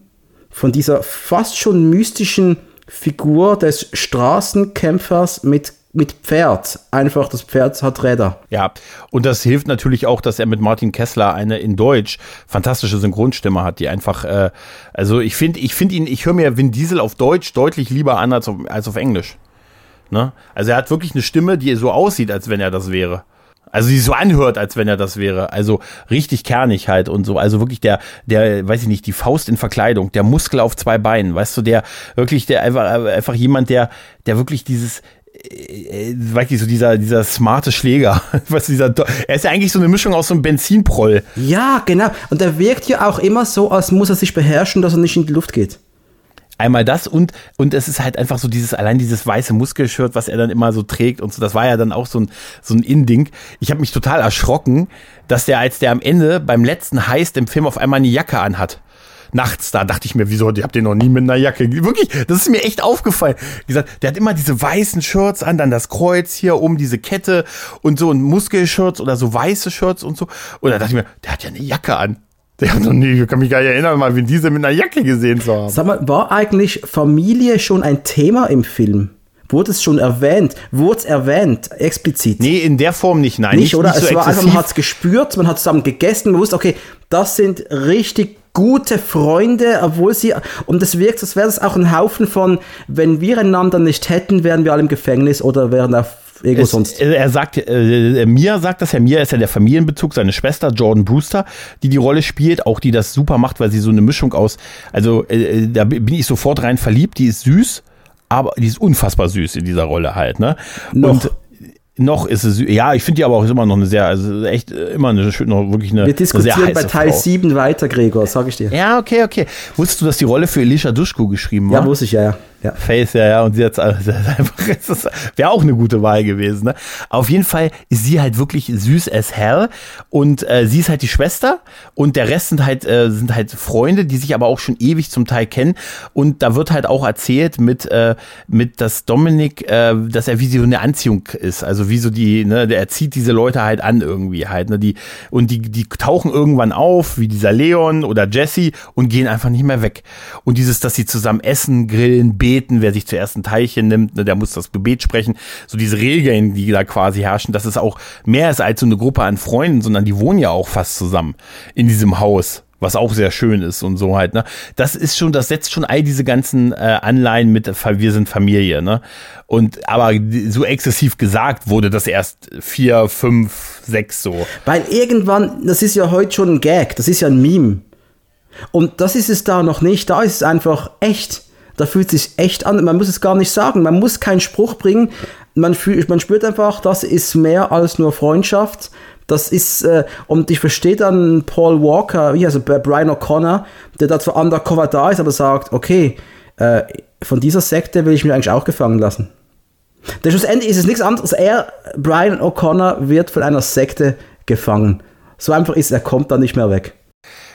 von dieser fast schon mystischen Figur des Straßenkämpfers mit mit Pferd. Einfach, das Pferd hat Räder. Ja, und das hilft natürlich auch, dass er mit Martin Kessler eine in Deutsch fantastische Synchronstimme hat, die einfach, äh, also ich finde, ich finde ihn, ich höre mir Vin Diesel auf Deutsch deutlich lieber an als auf, als auf Englisch. Ne? Also er hat wirklich eine Stimme, die so aussieht, als wenn er das wäre. Also die so anhört, als wenn er das wäre. Also richtig kernig halt und so. Also wirklich der, der, weiß ich nicht, die Faust in Verkleidung, der Muskel auf zwei Beinen, weißt du, der wirklich, der einfach, einfach jemand, der, der wirklich dieses, weiß ich, so dieser, dieser smarte Schläger. Weißt du, dieser, er ist ja eigentlich so eine Mischung aus so einem Benzinproll. Ja, genau. Und er wirkt ja auch immer so, als muss er sich beherrschen, dass er nicht in die Luft geht. Einmal das und, und es ist halt einfach so dieses, allein dieses weiße Muskelshirt, was er dann immer so trägt und so, das war ja dann auch so ein, so ein Inding. Ich habe mich total erschrocken, dass der, als der am Ende beim letzten Heist im Film auf einmal eine Jacke anhat. Nachts, da dachte ich mir, wieso, ich hab den noch nie mit einer Jacke, wirklich, das ist mir echt aufgefallen. Wie gesagt, der hat immer diese weißen Shirts an, dann das Kreuz hier oben, diese Kette und so ein Muskelshirts oder so weiße Shirts und so. Und da dachte ich mir, der hat ja eine Jacke an. Der hat noch nie, ich kann mich gar nicht erinnern, mal wie diese mit einer Jacke gesehen zu haben. Sag mal, war eigentlich Familie schon ein Thema im Film? Wurde es schon erwähnt? Wurde es erwähnt, explizit? Nee, in der Form nicht, nein. Nicht, nicht oder? Nicht es so war exzessiv. Einfach, man hat es gespürt, man hat zusammen gegessen, man wusste, okay, das sind richtig gute Freunde, obwohl sie, und das wirkt, als wäre es auch ein Haufen von, wenn wir einander nicht hätten, wären wir alle im Gefängnis oder wären auf irgendwo sonst. Er sagt, äh, Mia sagt das, Herr Mia ist ja der Familienbezug, seine Schwester, Jordana Brewster, die die Rolle spielt, auch die das super macht, weil sie so eine Mischung aus, also äh, da bin ich sofort rein verliebt, die ist süß, aber die ist unfassbar süß in dieser Rolle halt, ne? Noch. Und noch ist es, ja, ich finde die aber auch immer noch eine sehr, also echt immer eine schöne, wirklich eine. Wir diskutieren eine sehr heiße bei Teil Frau. sieben weiter, Gregor, sag ich dir. Ja, okay, okay. Wusstest du, dass die Rolle für Elisha Dushku geschrieben war? Ja, wusste ich, ja, ja. Ja. Face, ja, ja, und sie hat also, es wäre auch eine gute Wahl gewesen, ne? Auf jeden Fall ist sie halt wirklich süß as hell und äh, sie ist halt die Schwester und der Rest sind halt, äh, sind halt Freunde, die sich aber auch schon ewig zum Teil kennen und da wird halt auch erzählt mit, äh, mit dass Dominic, äh, dass er wie so eine Anziehung ist, also wie so die, ne, der zieht diese Leute halt an irgendwie halt, ne, die, und die, die tauchen irgendwann auf, wie dieser Leon oder Jesse und gehen einfach nicht mehr weg und dieses, dass sie zusammen essen, grillen, beten, wer sich zuerst ein Teilchen nimmt, ne, der muss das Gebet sprechen. So diese Regeln, die da quasi herrschen, dass es auch mehr ist als so eine Gruppe an Freunden, sondern die wohnen ja auch fast zusammen in diesem Haus, was auch sehr schön ist und so halt. Ne, das ist schon, das setzt schon all diese ganzen äh, Anleihen mit "Wir sind Familie", ne. Und aber so exzessiv gesagt wurde das erst vier, fünf, sechs so. Weil irgendwann, das ist ja heute schon ein Gag, das ist ja ein Meme. Und das ist es da noch nicht. Da ist es einfach echt. Da fühlt sich echt an, man muss es gar nicht sagen, man muss keinen Spruch bringen, man, fühl, man spürt einfach, das ist mehr als nur Freundschaft, das ist, äh, und ich verstehe dann Paul Walker, also Brian O'Connor, der da zwar undercover da ist, aber sagt, okay, äh, von dieser Sekte will ich mich eigentlich auch gefangen lassen. Denn schlussendlich ist es nichts anderes, er, Brian O'Connor, wird von einer Sekte gefangen. So einfach ist, er kommt da nicht mehr weg.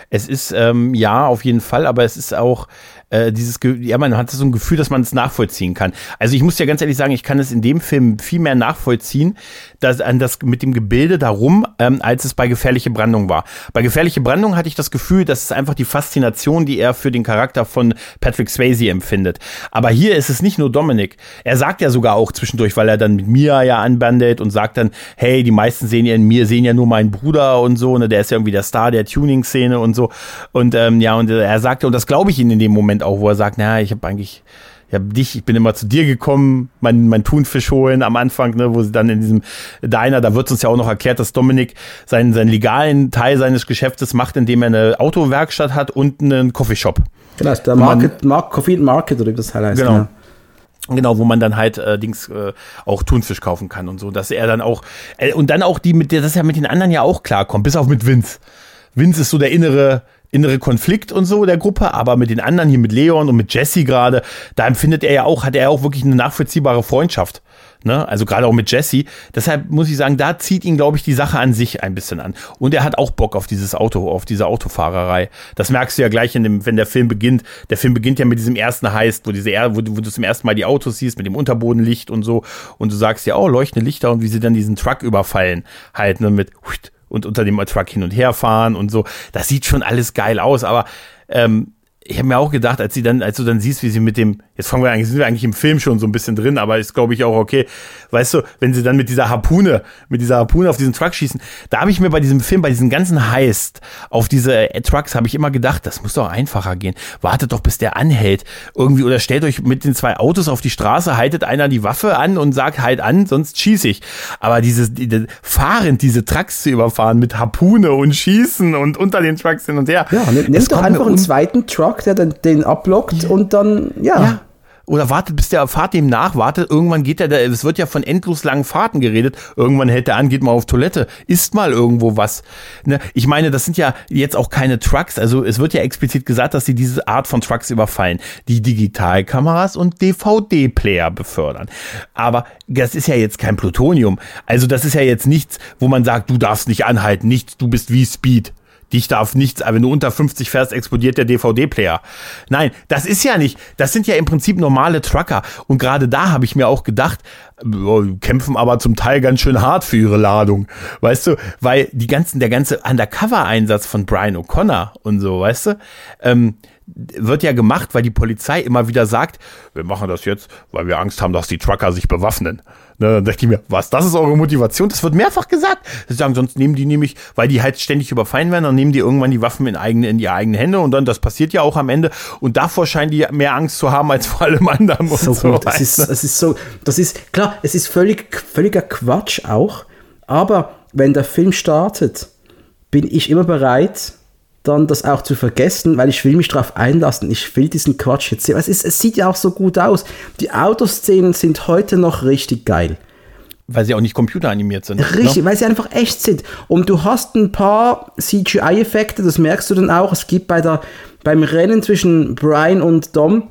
Es ist, ähm, ja, auf jeden Fall, aber es ist auch äh, dieses, Ge- ja, man hat so ein Gefühl, dass man es nachvollziehen kann. Also ich muss ja ganz ehrlich sagen, ich kann es in dem Film viel mehr nachvollziehen, dass, an das mit dem Gebilde darum, ähm, als es bei Gefährliche Brandung war. Bei Gefährliche Brandung hatte ich das Gefühl, dass es einfach die Faszination, die er für den Charakter von Patrick Swayze empfindet. Aber hier ist es nicht nur Dominic. Er sagt ja sogar auch zwischendurch, weil er dann mit Mia ja anbandet und sagt dann, hey, die meisten sehen ja in mir, sehen ja nur meinen Bruder und so, ne, der ist ja irgendwie der Star der Tuning-Szene und so. Und ähm, ja, und er sagte, und das glaube ich ihm in dem Moment auch, wo er sagt, naja, ich habe eigentlich, ich habe dich, ich bin immer zu dir gekommen, mein, mein Thunfisch holen am Anfang, ne, wo sie dann in diesem Diner, da wird uns ja auch noch erklärt, dass Dominic seinen, seinen legalen Teil seines Geschäftes macht, indem er eine Autowerkstatt hat und einen Coffeeshop. Genau, der Market, Market, Coffee Market oder wie das heißt. Genau. Ja. Genau, wo man dann halt äh, Dings äh, auch Thunfisch kaufen kann und so, dass er dann auch, äh, und dann auch die, mit der, dass er mit den anderen ja auch klarkommt, bis auf mit Vince. Vince ist so der innere, innere Konflikt und so der Gruppe, aber mit den anderen hier, mit Leon und mit Jesse gerade, da empfindet er ja auch, hat er auch wirklich eine nachvollziehbare Freundschaft, ne? Also gerade auch mit Jesse. Deshalb muss ich sagen, da zieht ihn, glaube ich, die Sache an sich ein bisschen an. Und er hat auch Bock auf dieses Auto, auf diese Autofahrerei. Das merkst du ja gleich, in dem, wenn der Film beginnt. Der Film beginnt ja mit diesem ersten Heist, wo, diese, wo, wo du zum ersten Mal die Autos siehst, mit dem Unterbodenlicht und so. Und du sagst ja, oh, leuchtende Lichter und wie sie dann diesen Truck überfallen, halt, ne, mit... und unter dem Truck hin und her fahren und so. Das sieht schon alles geil aus, aber ähm, ich habe mir auch gedacht, als sie dann, als du dann siehst, wie sie mit dem, jetzt fangen wir eigentlich, sind wir eigentlich im Film schon so ein bisschen drin, aber ist, glaube ich, auch okay, weißt du, wenn sie dann mit dieser Harpune, mit dieser Harpune auf diesen Truck schießen, da habe ich mir bei diesem Film, bei diesem ganzen Heist auf diese äh, Trucks, habe ich immer gedacht, das muss doch einfacher gehen, wartet doch, bis der anhält, irgendwie, oder stellt euch mit den zwei Autos auf die Straße, haltet einer die Waffe an und sagt, halt an, sonst schieße ich, aber dieses, die, fahrend diese Trucks zu überfahren mit Harpune und schießen und unter den Trucks hin und her. Ja, nimm doch einfach einen un- zweiten Truck, der den, den abblockt und dann, ja. ja. Oder wartet, bis der Fahrt dem nachwartet. Irgendwann geht der, es wird ja von endlos langen Fahrten geredet. Irgendwann hält er an, geht mal auf Toilette, isst mal irgendwo was. Ne? Ich meine, das sind ja jetzt auch keine Trucks. Also es wird ja explizit gesagt, dass sie diese Art von Trucks überfallen, die Digitalkameras und D V D-Player befördern. Aber das ist ja jetzt kein Plutonium. Also das ist ja jetzt nichts, wo man sagt, du darfst nicht anhalten, nichts, du bist wie Speed. Dich darf nichts, aber wenn du unter fünfzig fährst, explodiert der D V D-Player. Nein, das ist ja nicht, das sind ja im Prinzip normale Trucker. Und gerade da habe ich mir auch gedacht, kämpfen aber zum Teil ganz schön hart für ihre Ladung. Weißt du, weil die ganzen, der ganze Undercover-Einsatz von Brian O'Connor und so, weißt du, ähm, wird ja gemacht, weil die Polizei immer wieder sagt, wir machen das jetzt, weil wir Angst haben, dass die Trucker sich bewaffnen. Ne, dann dachte ich mir, was, das ist eure Motivation? Das wird mehrfach gesagt. Sie sagen, sonst nehmen die nämlich, weil die halt ständig überfallen werden, dann nehmen die irgendwann die Waffen in, eigene, in die eigenen Hände und dann, das passiert ja auch am Ende und davor scheinen die mehr Angst zu haben als vor allem anderen. So, und so gut, das ist, das ist so, das ist, klar, es ist völlig, völliger Quatsch auch, aber wenn der Film startet, bin ich immer bereit, dann das auch zu vergessen, weil ich will mich darauf einlassen. Ich will diesen Quatsch jetzt sehen. Es, ist, es sieht ja auch so gut aus. Die Autoszenen sind heute noch richtig geil. Weil sie auch nicht computeranimiert sind. Richtig, ne? Weil sie einfach echt sind. Und du hast ein paar C G I-Effekte, das merkst du dann auch. Es gibt bei der, beim Rennen zwischen Brian und Dom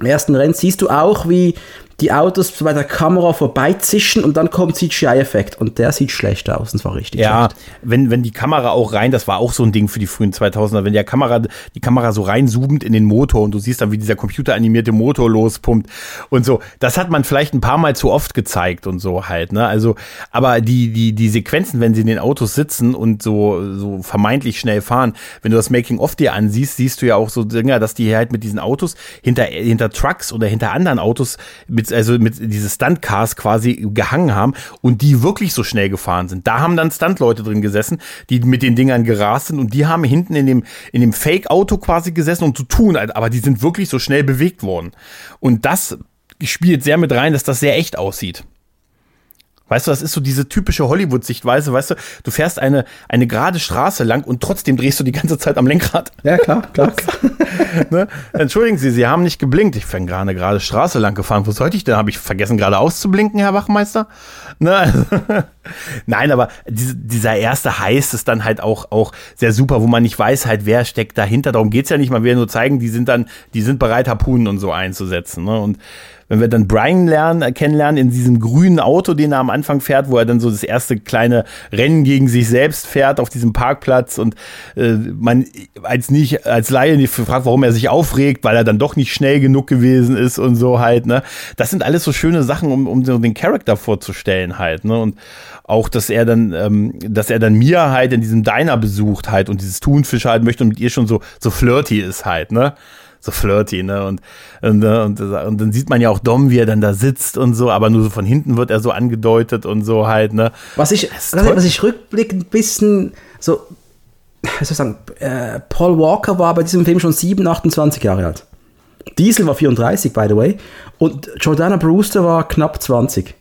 Im ersten Rennen siehst du auch, wie die Autos bei der Kamera vorbeizischen und dann kommt C G I-Effekt und der sieht schlecht aus, und zwar richtig ja, schlecht. Ja, wenn, wenn die Kamera auch rein, das war auch so ein Ding für die frühen zweitausender, wenn die Kamera, die Kamera so reinzoomend in den Motor und du siehst dann, wie dieser computeranimierte Motor lospumpt und so, das hat man vielleicht ein paar Mal zu oft gezeigt und so halt, ne, also, aber die, die, die Sequenzen, wenn sie in den Autos sitzen und so, so vermeintlich schnell fahren, wenn du das Making-of dir ansiehst, siehst du ja auch so Dinger, dass die hier halt mit diesen Autos hinter, hinter Trucks oder hinter anderen Autos mit also mit diese Stuntcars quasi gehangen haben und die wirklich so schnell gefahren sind. Da haben dann Stuntleute drin gesessen, die mit den Dingern gerast sind und die haben hinten in dem, in dem Fake-Auto quasi gesessen, um zu tun, aber die sind wirklich so schnell bewegt worden. Und das spielt sehr mit rein, dass das sehr echt aussieht. Weißt du, das ist so diese typische Hollywood-Sichtweise, weißt du, du fährst eine, eine gerade Straße lang und trotzdem drehst du die ganze Zeit am Lenkrad. Ja, klar, klar. Ne? Entschuldigen Sie, Sie haben nicht geblinkt. Ich bin gerade eine gerade Straße lang gefahren. Wo sollte ich denn? Habe ich vergessen, geradeaus zu blinken, Herr Wachmeister? Ne? Nein, aber diese, dieser erste Heist ist dann halt auch, auch sehr super, wo man nicht weiß halt, wer steckt dahinter. Darum geht's ja nicht, man will ja nur zeigen, die sind dann, die sind bereit, Harpunen und so einzusetzen, ne? Und wenn wir dann Brian lernen, kennenlernen in diesem grünen Auto, den er am Anfang fährt, wo er dann so das erste kleine Rennen gegen sich selbst fährt auf diesem Parkplatz und äh, man als nicht als Laie fragt, warum er sich aufregt, weil er dann doch nicht schnell genug gewesen ist und so halt, ne? Das sind alles so schöne Sachen, um, um den Charakter vorzustellen halt, ne? Und auch, dass er dann, ähm, dass er dann Mia halt in diesem Diner besucht halt und dieses Thunfisch halt möchte und mit ihr schon so, so flirty ist halt, ne? So flirty, ne? Und, und, und, und dann sieht man ja auch Dom, wie er dann da sitzt und so, aber nur so von hinten wird er so angedeutet und so halt, ne? Was ich, was ich rückblickend ein bisschen so, was soll ich sagen, äh, Paul Walker war bei diesem Film schon sieben, achtundzwanzig Jahre alt. Diesel war vierunddreißig, by the way. Und Jordana Brewster war knapp zwanzig.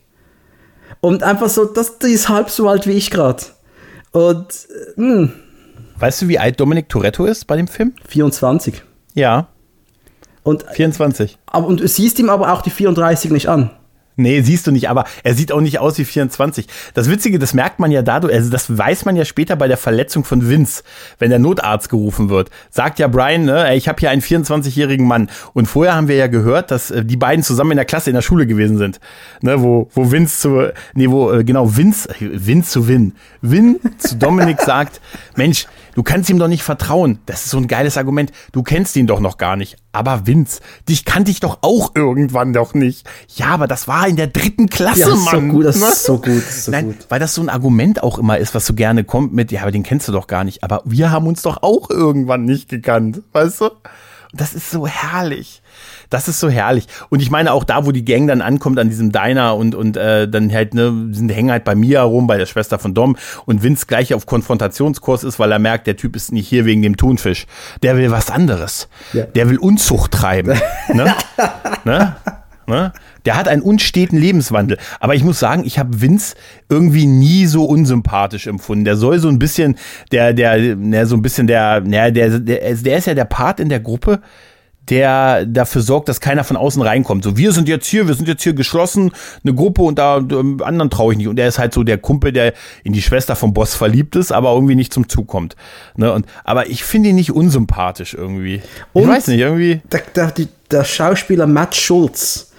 Und einfach so, das, die ist halb so alt wie ich gerade. Und, mh. Weißt du, wie alt Dominic Toretto ist bei dem Film? vierundzwanzig. Ja. Und, vierundzwanzig. Aber, und du siehst ihm aber auch die vierunddreißig nicht an. Nee, siehst du nicht, aber er sieht auch nicht aus wie vierundzwanzig. Das Witzige, das merkt man ja dadurch, also das weiß man ja später bei der Verletzung von Vince, wenn der Notarzt gerufen wird. Sagt ja Brian, ne, ich habe hier einen vierundzwanzigjährigen Mann. Und vorher haben wir ja gehört, dass äh, die beiden zusammen in der Klasse in der Schule gewesen sind. Ne, wo, wo Vince zu, nee, wo, äh, genau, Vince, Vince zu Vin. Vin zu Dominic sagt, Mensch, du kannst ihm doch nicht vertrauen. Das ist so ein geiles Argument. Du kennst ihn doch noch gar nicht. Aber Vince, dich kannte ich doch auch irgendwann doch nicht. Ja, aber das war in der dritten Klasse, ja, das Mann. Ist so gut, das ist so gut. Ist so Nein, gut. Weil das so ein Argument auch immer ist, was so gerne kommt mit, ja, aber den kennst du doch gar nicht. Aber wir haben uns doch auch irgendwann nicht gekannt. Weißt du? Das ist so herrlich. Das ist so herrlich. Und ich meine auch da, wo die Gang dann ankommt an diesem Diner und, und äh, dann halt, ne, sind hängen halt bei Mia rum, bei der Schwester von Dom und Vince gleich auf Konfrontationskurs ist, weil er merkt, der Typ ist nicht hier wegen dem Thunfisch. Der will was anderes. Ja. Der will Unzucht treiben. Ne? Ne? Ne? Der hat einen unsteten Lebenswandel. Aber ich muss sagen, ich habe Vince irgendwie nie so unsympathisch empfunden. Der soll so ein bisschen, der, der, der so ein bisschen der, der, der, der ist ja der Part in der Gruppe, der dafür sorgt, dass keiner von außen reinkommt. So, wir sind jetzt hier, wir sind jetzt hier geschlossen, eine Gruppe und da ähm, anderen traue ich nicht. Und er ist halt so der Kumpel, der in die Schwester vom Boss verliebt ist, aber irgendwie nicht zum Zug kommt. Ne? Und, aber ich finde ihn nicht unsympathisch irgendwie. Und ich weiß nicht, irgendwie. Der, der, der Schauspieler Matt Schulz,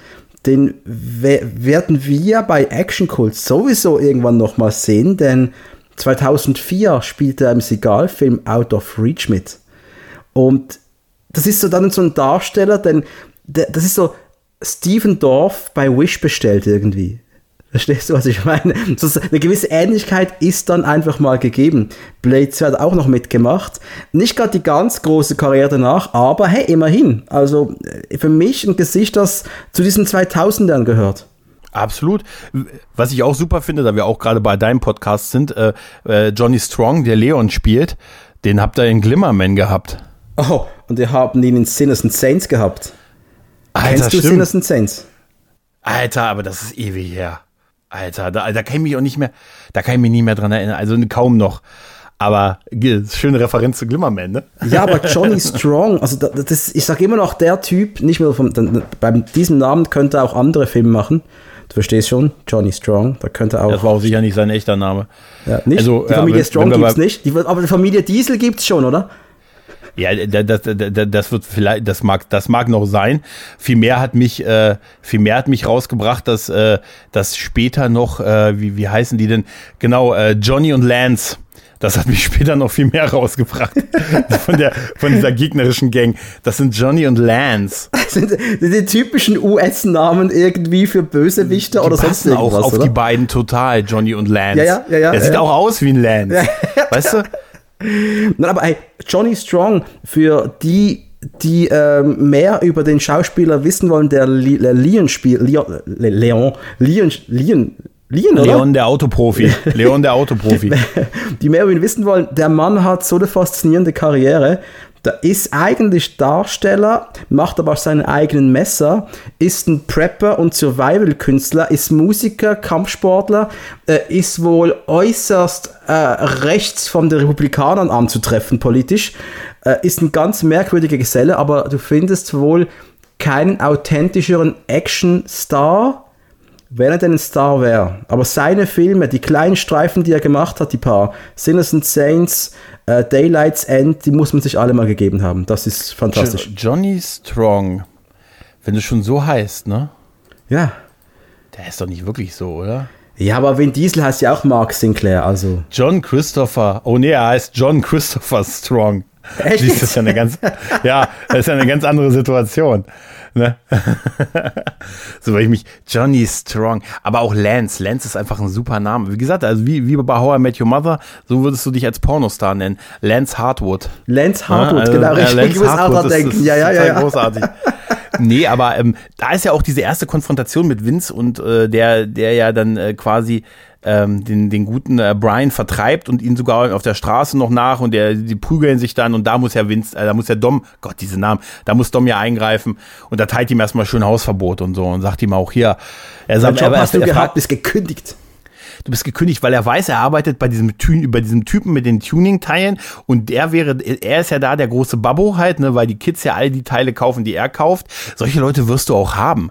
den we- werden wir bei Actionkult sowieso irgendwann nochmal sehen, denn zweitausendvier spielte er im Seagal-Film Out of Reach mit. Und das ist so dann so ein Darsteller, denn der, das ist so Stephen Dorff bei Wish bestellt irgendwie. Verstehst du, was ich meine? So, eine gewisse Ähnlichkeit ist dann einfach mal gegeben. Blade zwei hat auch noch mitgemacht. Nicht gerade die ganz große Karriere danach, aber hey, immerhin. Also für mich ein Gesicht, das zu diesen zweitausendern gehört. Absolut. Was ich auch super finde, da wir auch gerade bei deinem Podcast sind, äh, äh, Johnny Strong, der Leon spielt, den habt ihr in Glimmerman gehabt. Oh, und wir haben ihn in Sinners and Saints gehabt. Alter, kennst du stimmt. Sinners and Saints? Alter, aber das ist ewig her. Alter, da, da kann ich mich auch nicht mehr, da kann ich mich nicht mehr dran erinnern, also kaum noch. Aber schöne Referenz zu Glimmerman, ne? Ja, aber Johnny Strong, also das, ich sage immer noch, der Typ, nicht mehr vom, bei diesem Namen könnte er auch andere Filme machen. Du verstehst schon, Johnny Strong, da könnte auch. Das war auch sicher nicht sein echter Name. Ja, nicht? Also, die Familie ja, Strong gibt's nicht, die, aber die Familie Diesel gibt's schon, oder? Ja, das, das, das wird vielleicht, das mag, das mag noch sein. Vielmehr hat mich, äh, vielmehr hat mich rausgebracht, dass, äh, dass später noch, äh, wie, wie heißen die denn? Genau, äh, Johnny und Lance. Das hat mich später noch viel mehr rausgebracht von der, von dieser gegnerischen Gang. Das sind Johnny und Lance. Die typischen U S-Namen irgendwie für Bösewichter die oder sonst irgendwas, auch auf oder? Die beiden total, Johnny und Lance. Ja, ja, ja, ja, der ja, sieht ja. auch aus wie ein Lance. Ja, ja, weißt ja. du? Nein, aber hey, Johnny Strong, für die, die ähm, mehr über den Schauspieler wissen wollen, der Leon spielt, Leon, Leon, Leon, Leon, Leon, Leon der Autoprofi. Leon der Autoprofi. Die mehr über ihn wissen wollen, der Mann hat so eine faszinierende Karriere. Der ist eigentlich Darsteller, macht aber seine eigenen Messer, ist ein Prepper und Survival-Künstler, ist Musiker, Kampfsportler, äh, ist wohl äußerst äh, rechts von den Republikanern anzutreffen politisch, äh, ist ein ganz merkwürdiger Geselle, aber du findest wohl keinen authentischeren Action-Star, wenn er denn ein Star wäre. Aber seine Filme, die kleinen Streifen, die er gemacht hat, die paar Sinners and Saints, äh, Daylight's End, die muss man sich alle mal gegeben haben. Das ist fantastisch. Johnny Strong, wenn du schon so heißt, ne? Ja. Der ist doch nicht wirklich so, oder? Ja, aber Vin Diesel heißt ja auch Mark Sinclair, also. John Christopher, oh nee, er heißt John Christopher Strong. Echt? Siehst, das ist ja eine ganz, ja, das ist ja eine ganz andere Situation. Ne? So, weil ich mich Johnny Strong, aber auch Lance. Lance ist einfach ein super Name. Wie gesagt, also wie, wie bei How I Met Your Mother, so würdest du dich als Pornostar nennen. Lance Hardwood. Lance Hardwood, ja, also, genau. Richtig, ja, ich muss auch da denken. Ist, ja, ja, ja. Großartig. Nee, aber ähm, da ist ja auch diese erste Konfrontation mit Vince und äh, der, der ja dann äh, quasi ähm, den, den guten äh, Brian vertreibt und ihn sogar auf der Straße noch nach und der, die prügeln sich dann und da muss ja Vince, äh, da muss ja Dom, Gott, diese Namen, da muss Dom ja eingreifen und da teilt ihm erstmal schön Hausverbot und so und sagt ihm auch hier, er sagt, aber hast du gehabt, bist gekündigt. Du bist gekündigt, weil er weiß, er arbeitet bei diesem Tün, über diesem Typen mit den Tuning-Teilen und der wäre, er ist ja da der große Babbo halt, ne, weil die Kids ja all die Teile kaufen, die er kauft. Solche Leute wirst du auch haben.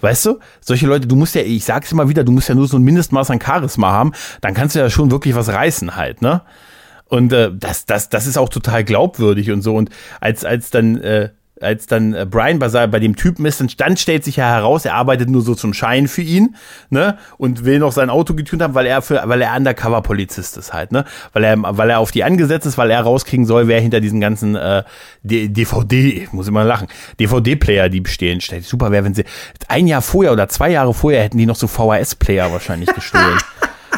Weißt du? Solche Leute, du musst ja, ich sag's immer wieder, du musst ja nur so ein Mindestmaß an Charisma haben, dann kannst du ja schon wirklich was reißen halt, ne? Und äh, das, das, das ist auch total glaubwürdig und so. Und als, als dann, äh, als dann Brian bei, bei dem Typen ist, dann stellt sich ja heraus, er arbeitet nur so zum Schein für ihn, ne, und will noch sein Auto getunt haben, weil er für, weil er Undercover-Polizist ist halt, ne, weil er, weil er auf die angesetzt ist, weil er rauskriegen soll, wer hinter diesen ganzen äh, D V D, muss immer lachen, D V D-Player, die bestehen, stellt super, wäre, wenn sie ein Jahr vorher oder zwei Jahre vorher hätten die noch so V H S-Player wahrscheinlich gestohlen.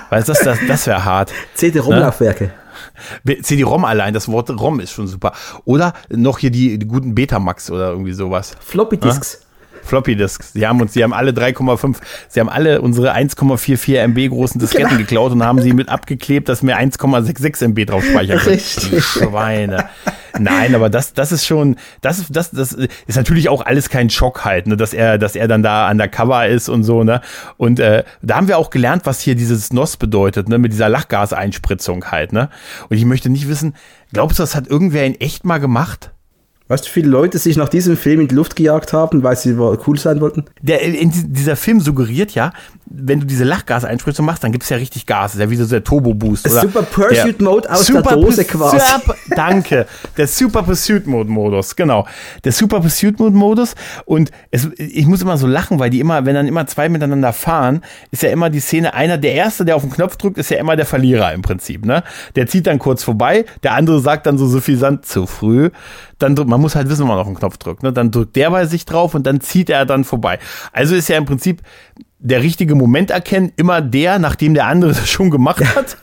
Weißt du, das, das, das wäre hart. C D-Rumlaufwerke. Ne? C D-ROM allein, das Wort ROM ist schon super. Oder noch hier die, die guten Betamax oder irgendwie sowas. Floppy Disks. Ja? Floppy Disks. Sie haben uns, sie haben alle drei Komma fünf, sie haben alle unsere eins Komma vierundvierzig Megabyte großen Disketten genau. geklaut und haben sie mit abgeklebt, dass wir eins Komma sechsundsechzig Megabyte drauf speichern können. Richtig. Schweine. Nein, aber das, das ist schon, das, das, das ist natürlich auch alles kein Schock halt, ne, dass er, dass er dann da undercover ist und so, ne. Und äh, da haben wir auch gelernt, was hier dieses N O S bedeutet, ne, mit dieser Lachgaseinspritzung halt, ne. Und ich möchte nicht wissen, glaubst du, das hat irgendwer in echt mal gemacht? Weißt du, viele Leute sich nach diesem Film in die Luft gejagt haben, weil sie cool sein wollten? Der, in, dieser Film suggeriert ja, wenn du diese Lachgaseinspritzung machst, dann gibt's ja richtig Gas. Das ist ja wie so der Turbo-Boost. Oder Super Pursuit-Mode aus Super der Dose Pus- quasi. Super, danke. Der Super Pursuit-Mode-Modus, genau. Der Super Pursuit-Mode-Modus. Und es, ich muss immer so lachen, weil die immer, wenn dann immer zwei miteinander fahren, ist ja immer die Szene, einer, der Erste, der auf den Knopf drückt, ist ja immer der Verlierer im Prinzip, ne? Der zieht dann kurz vorbei, der andere sagt dann so suffisant, zu früh. Dann drückt, man muss halt wissen, wenn man auf den Knopf drückt, ne? Dann drückt der bei sich drauf und dann zieht er dann vorbei. Also ist ja im Prinzip der richtige Moment erkennen, immer der, nachdem der andere das schon gemacht hat.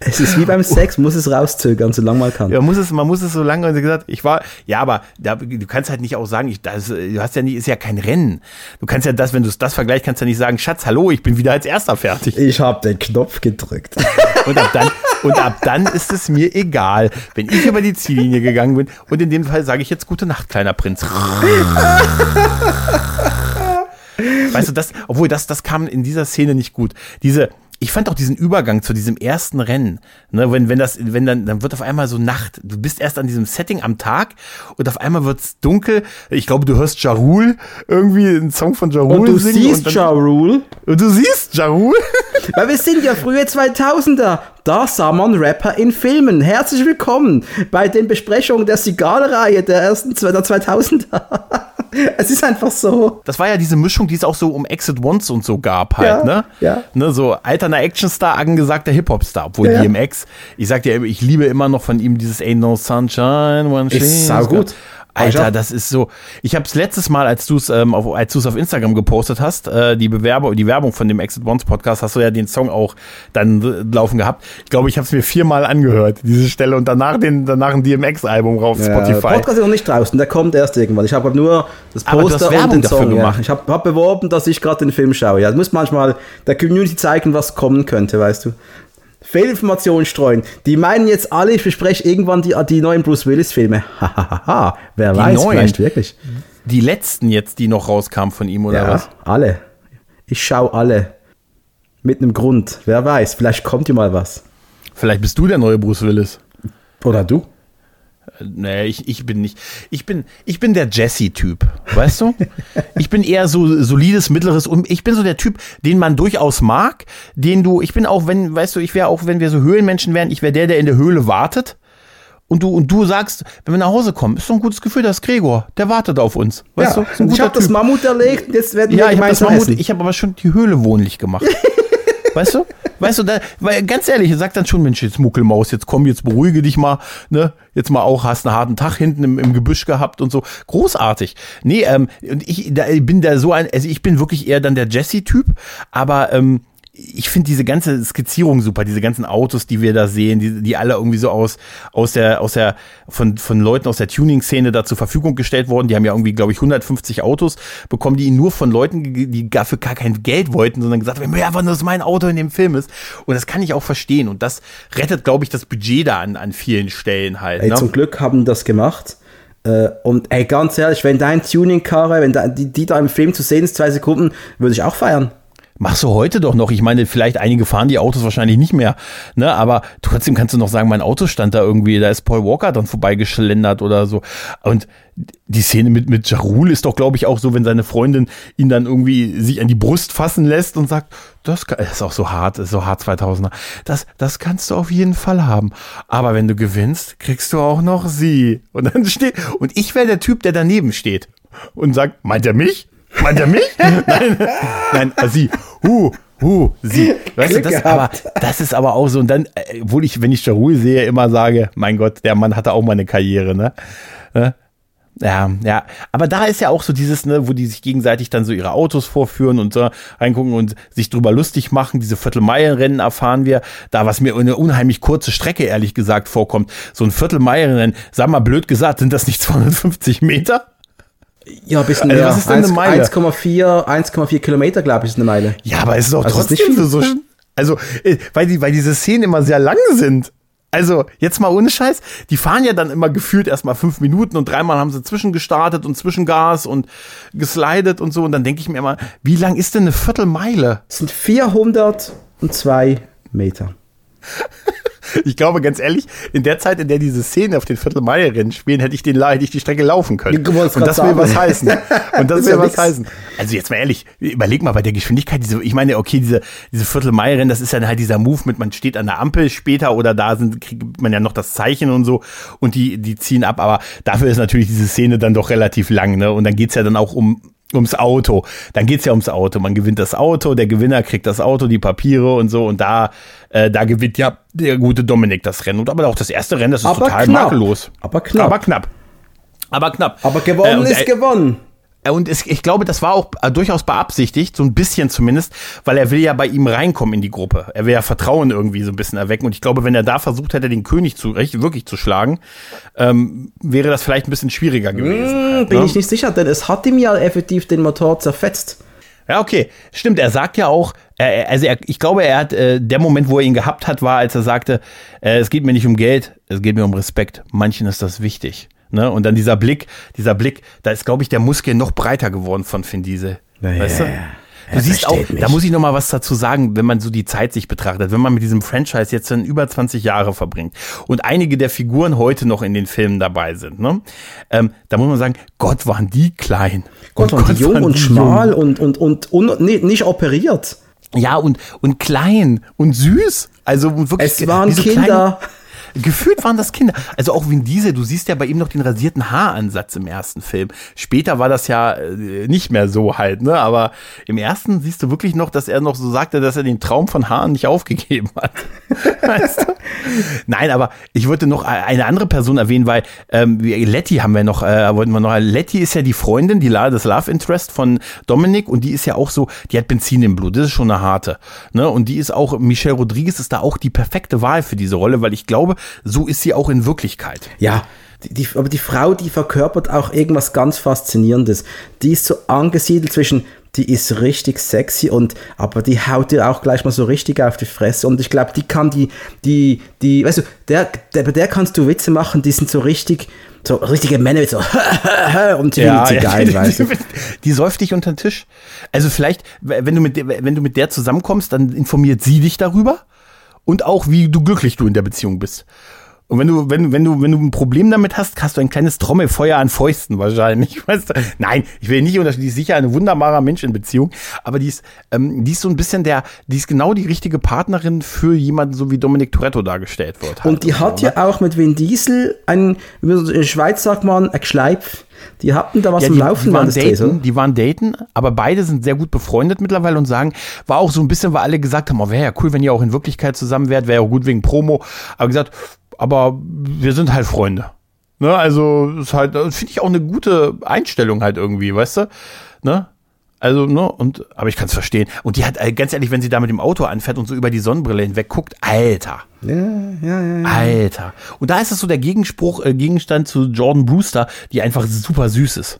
Es ist wie beim Sex, muss es rauszögern, solange man kann. Ja, man muss es, man muss es so lange, und sie gesagt, ich war, ja, aber da, du kannst halt nicht auch sagen, ich, das, du hast ja nicht, ist ja kein Rennen. Du kannst ja das, wenn du es das vergleichst, kannst du ja nicht sagen, Schatz, hallo, ich bin wieder als Erster fertig. Ich habe den Knopf gedrückt. Und ab dann, und ab dann ist es mir egal, wenn ich über die Ziellinie gegangen bin. Und in dem Fall sage ich jetzt gute Nacht, kleiner Prinz. Weißt du, das, obwohl das, das kam in dieser Szene nicht gut. Diese, ich fand auch diesen Übergang zu diesem ersten Rennen, ne, wenn, wenn das, wenn dann, dann wird auf einmal so Nacht. Du bist erst an diesem Setting am Tag und auf einmal wird's dunkel. Ich glaube, du hörst Ja Rule irgendwie einen Song von Ja Rule singen. Und du siehst Ja Rule. Und du siehst Ja Rule. Weil wir sind ja frühe zweitausender. Da sah man Rapper in Filmen. Herzlich willkommen bei den Besprechungen der Sigal-Reihe der ersten der zweitausender. Es ist einfach so. Das war ja diese Mischung, die es auch so um Exit Ones und so gab halt, ja, ne? Ja. Ne, so alterner Actionstar, angesagter Hip-Hop-Star, obwohl ja, D M X, ich sag dir, ich liebe immer noch von ihm dieses Ain't No Sunshine, One Shame. Ist sau gut. Alter, das ist so. Ich hab's letztes Mal, als du es ähm, auf, als du es auf Instagram gepostet hast, äh, die Bewerber, die Werbung von dem Exit Ones Podcast, hast du ja den Song auch dann laufen gehabt. Ich glaube, ich hab's mir viermal angehört, diese Stelle, und danach den, danach ein D M X-Album rauf, ja, Spotify. Der Podcast ist noch nicht draußen, der kommt erst irgendwann. Ich habe nur das Poster und den Song gemacht. Ja. Ich habe hab beworben, dass ich gerade den Film schaue. Ja, das muss manchmal der Community zeigen, was kommen könnte, weißt du. Fehlinformationen streuen. Die meinen jetzt alle, ich bespreche irgendwann die, die neuen Bruce Willis-Filme. Hahaha, wer die weiß, neuen, vielleicht wirklich. Die letzten jetzt, die noch rauskamen von ihm, oder ja, was? Alle. Ich schaue alle. Mit einem Grund. Wer weiß, vielleicht kommt dir mal was. Vielleicht bist du der neue Bruce Willis. Oder du? Nee, ich, ich bin nicht. Ich bin, ich bin der Jesse-Typ, weißt du? Ich bin eher so solides, mittleres. Und ich bin so der Typ, den man durchaus mag, den du. Ich bin auch, wenn, weißt du, ich wäre auch, wenn wir so Höhlenmenschen wären, ich wäre der, der in der Höhle wartet. Und du, und du sagst, wenn wir nach Hause kommen, ist so ein gutes Gefühl, dass Gregor, der wartet auf uns. Weißt ja, du? Ich habe das Mammut erlegt, jetzt werden wir ja, ich hab das Mammut, ich habe aber schon die Höhle wohnlich gemacht. Weißt du? Weißt du, da, weil ganz ehrlich, sagt dann schon, Mensch, jetzt Muckelmaus, jetzt komm, jetzt beruhige dich mal, ne? Jetzt mal auch, hast einen harten Tag hinten im, im Gebüsch gehabt und so. Großartig. Nee, ähm, und ich da, bin da so ein, also ich bin wirklich eher dann der Jesse-Typ, aber ähm, ich finde diese ganze Skizzierung super, diese ganzen Autos, die wir da sehen, die, die alle irgendwie so aus, aus der, aus der, von, von Leuten aus der Tuning-Szene da zur Verfügung gestellt wurden. Die haben ja irgendwie, glaube ich, hundertfünfzig Autos bekommen, die nur von Leuten, die dafür gar kein Geld wollten, sondern gesagt haben, ja, wann das mein Auto in dem Film ist. Und das kann ich auch verstehen. Und das rettet, glaube ich, das Budget da an, an vielen Stellen halt. Ey, ne? Zum Glück haben das gemacht. Und ey, ganz ehrlich, wenn dein Tuning-Karre, wenn da, die, die da im Film zu sehen ist, zwei Sekunden, würde ich auch feiern. Machst du heute doch noch. Ich meine, vielleicht einige fahren die Autos wahrscheinlich nicht mehr, ne? Aber trotzdem kannst du noch sagen, mein Auto stand da irgendwie, da ist Paul Walker dann vorbeigeschlendert oder so. Und die Szene mit, mit Ja Rule ist doch, glaube ich, auch so, wenn seine Freundin ihn dann irgendwie sich an die Brust fassen lässt und sagt, das kann, ist auch so hart, ist so hart zweitausender. Das, das kannst du auf jeden Fall haben. Aber wenn du gewinnst, kriegst du auch noch sie. Und dann steht, und ich wäre der Typ, der daneben steht und sagt, meint er mich? Meint er mich? Nein, nein, sie. Huh, huh, sie. Weißt Glück du, das, aber, das ist aber auch so. Und dann, obwohl ich, wenn ich Ja Rule sehe, immer sage, mein Gott, der Mann hatte auch mal eine Karriere, ne? Ja, ja. Aber da ist ja auch so dieses, ne, wo die sich gegenseitig dann so ihre Autos vorführen und so reingucken und sich drüber lustig machen. Diese Viertelmeilenrennen erfahren wir. Da, was mir eine unheimlich kurze Strecke, ehrlich gesagt, vorkommt. So ein Viertelmeilenrennen, sag mal blöd gesagt, sind das nicht zweihundertfünfzig Meter? Ja, ein bisschen also, mehr. Was ist denn eine Meile? eins Komma vier Kilometer, glaube ich, ist eine Meile. Ja, aber es ist doch also trotzdem ist so, also, weil, die, weil diese Szenen immer sehr lang sind. Also, jetzt mal ohne Scheiß, die fahren ja dann immer gefühlt erstmal fünf Minuten und dreimal haben sie zwischengestartet und Zwischengas und geslidet und so. Und dann denke ich mir immer, wie lang ist denn eine Viertelmeile? Das sind vierhundertzwei Meter. Ich glaube, ganz ehrlich, in der Zeit, in der diese Szenen auf den Viertelmeilenrennen spielen, hätte ich, den, hätte ich die Strecke laufen können. Und das will was heißen. Und das will was heißen. Also jetzt mal ehrlich, überleg mal bei der Geschwindigkeit, diese, ich meine, okay, diese, diese Viertelmeilenrennen, das ist dann halt dieser Move mit, man steht an der Ampel später oder da sind, kriegt man ja noch das Zeichen und so und die, die ziehen ab. Aber dafür ist natürlich diese Szene dann doch relativ lang, ne? Und dann geht's ja dann auch um... ums Auto. Dann geht's ja ums Auto. Man gewinnt das Auto, der Gewinner kriegt das Auto, die Papiere und so. Und da, äh, da gewinnt ja der gute Dominic das Rennen. Und aber auch das erste Rennen, das ist aber total knapp. Makellos. Aber knapp. Aber knapp. Aber knapp. Aber gewonnen äh, und, ist äh, gewonnen. Und es, ich glaube, das war auch durchaus beabsichtigt, so ein bisschen zumindest, weil er will ja bei ihm reinkommen in die Gruppe. Er will ja Vertrauen irgendwie so ein bisschen erwecken. Und ich glaube, wenn er da versucht hätte, den König zu, wirklich zu schlagen, ähm, wäre das vielleicht ein bisschen schwieriger gewesen. Mmh, bin ne? ich nicht sicher, denn es hat ihm ja effektiv den Motor zerfetzt. Ja, okay. Stimmt, er sagt ja auch, er, also er, ich glaube, er hat, äh, der Moment, wo er ihn gehabt hat, war, als er sagte, äh, es geht mir nicht um Geld, es geht mir um Respekt. Manchen ist das wichtig. Ne? Und dann dieser Blick, dieser Blick, da ist, glaube ich, der Muskel noch breiter geworden von Vin Diesel. Ja, weißt du? Ja, ja. Du er siehst auch, mich. Da muss ich noch mal was dazu sagen, wenn man so die Zeit sich betrachtet, wenn man mit diesem Franchise jetzt dann über zwanzig Jahre verbringt und einige der Figuren heute noch in den Filmen dabei sind, ne? Ähm, da muss man sagen, Gott, waren die klein. Gott, und waren Gott, die jung waren die und schmal jung. und, und, und, und, und nee, nicht operiert. Ja, und, und klein und süß. Also wirklich. Es waren Kinder. Kleinen, gefühlt waren das Kinder. Also auch Vin Diesel, du siehst ja bei ihm noch den rasierten Haaransatz im ersten Film. Später war das ja nicht mehr so halt, ne? Aber im ersten siehst du wirklich noch, dass er noch so sagte, dass er den Traum von Haaren nicht aufgegeben hat. Weißt du? Nein, aber ich wollte noch eine andere Person erwähnen, weil ähm, Letty haben wir noch, äh, wollten wir noch. Letty ist ja die Freundin, die das Love Interest von Dominic, und die ist ja auch so, die hat Benzin im Blut, das ist schon eine harte, ne? Und die ist auch, Michelle Rodriguez ist da auch die perfekte Wahl für diese Rolle, weil ich glaube, so ist sie auch in Wirklichkeit. Ja, die, die, aber die Frau, die verkörpert auch irgendwas ganz Faszinierendes. Die ist so angesiedelt zwischen, die ist richtig sexy, und aber die haut dir auch gleich mal so richtig auf die Fresse. Und ich glaube, die kann die, die, die, weißt du, der, der, bei der kannst du Witze machen, die sind so richtig, so richtige Männer, so und die ja, ja, geil, die, weißt du. Die, die säuft dich unter den Tisch. Also vielleicht, wenn du mit, wenn du mit der zusammenkommst, dann informiert sie dich darüber. Und auch, wie du glücklich du in der Beziehung bist. Und wenn du, wenn, wenn du, wenn du ein Problem damit hast, hast du ein kleines Trommelfeuer an Fäusten wahrscheinlich. Weißt du? Nein, ich will nicht unterstellen, die ist sicher ein wunderbarer Mensch in Beziehung, aber die ist, ähm, die ist so ein bisschen der, die ist genau die richtige Partnerin für jemanden, so wie Dominic Toretto dargestellt wird. Halt. Und die hat ja auch mit Vin Diesel einen, in der Schweiz sagt man, ein Gschleipf. Die hatten da was ja, die, im Laufen, waren daten, die waren daten, aber beide sind sehr gut befreundet mittlerweile und sagen, war auch so ein bisschen, weil alle gesagt haben, oh, wäre ja cool, wenn ihr auch in Wirklichkeit zusammen wärt, wäre ja auch gut wegen Promo, aber gesagt, aber wir sind halt Freunde. Ne? Also ist halt, finde ich auch eine gute Einstellung halt irgendwie, weißt du? Ne? Also, ne, und, aber ich kann es verstehen. Und die hat, ganz ehrlich, wenn sie da mit dem Auto anfährt und so über die Sonnenbrille hinweg guckt, Alter. Ja, ja, ja, ja. Alter. Und da ist es so der Gegenspruch, äh, Gegenstand zu Jordan Brewster, die einfach super süß ist.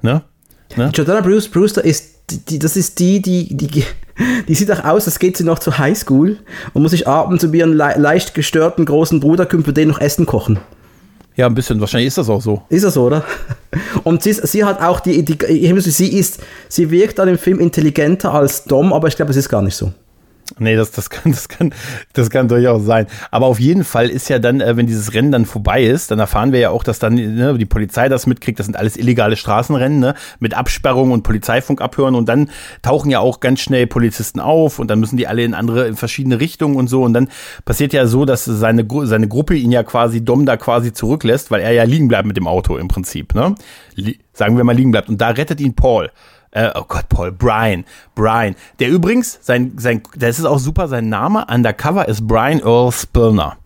Ne? ne? Jordana Bruce, Brewster ist, die, die, das ist die, die, die, die sieht auch aus, als geht sie noch zur Highschool und muss sich abends über ihren le- leicht gestörten großen Bruder kümmern, für den noch Essen kochen. Ja, ein bisschen. Wahrscheinlich ist das auch so. Ist das so, oder? Und sie, sie hat auch die, die, sie ist, sie wirkt an dem Film intelligenter als Dom, aber ich glaube, es ist gar nicht so. Nee, das, das kann, das kann, das kann durchaus sein. Aber auf jeden Fall ist ja dann, wenn dieses Rennen dann vorbei ist, dann erfahren wir ja auch, dass dann, ne, die Polizei das mitkriegt. Das sind alles illegale Straßenrennen, ne, mit Absperrung und Polizeifunk abhören. Und dann tauchen ja auch ganz schnell Polizisten auf und dann müssen die alle in andere, in verschiedene Richtungen und so. Und dann passiert ja so, dass seine, seine Gruppe ihn ja quasi, Dom da quasi zurücklässt, weil er ja liegen bleibt mit dem Auto im Prinzip, ne? Li- sagen wir mal liegen bleibt. Und da rettet ihn Paul. Oh Gott, Paul, Brian, Brian, der übrigens, sein, sein, das ist auch super, sein Name undercover ist Brian Earl Spillner,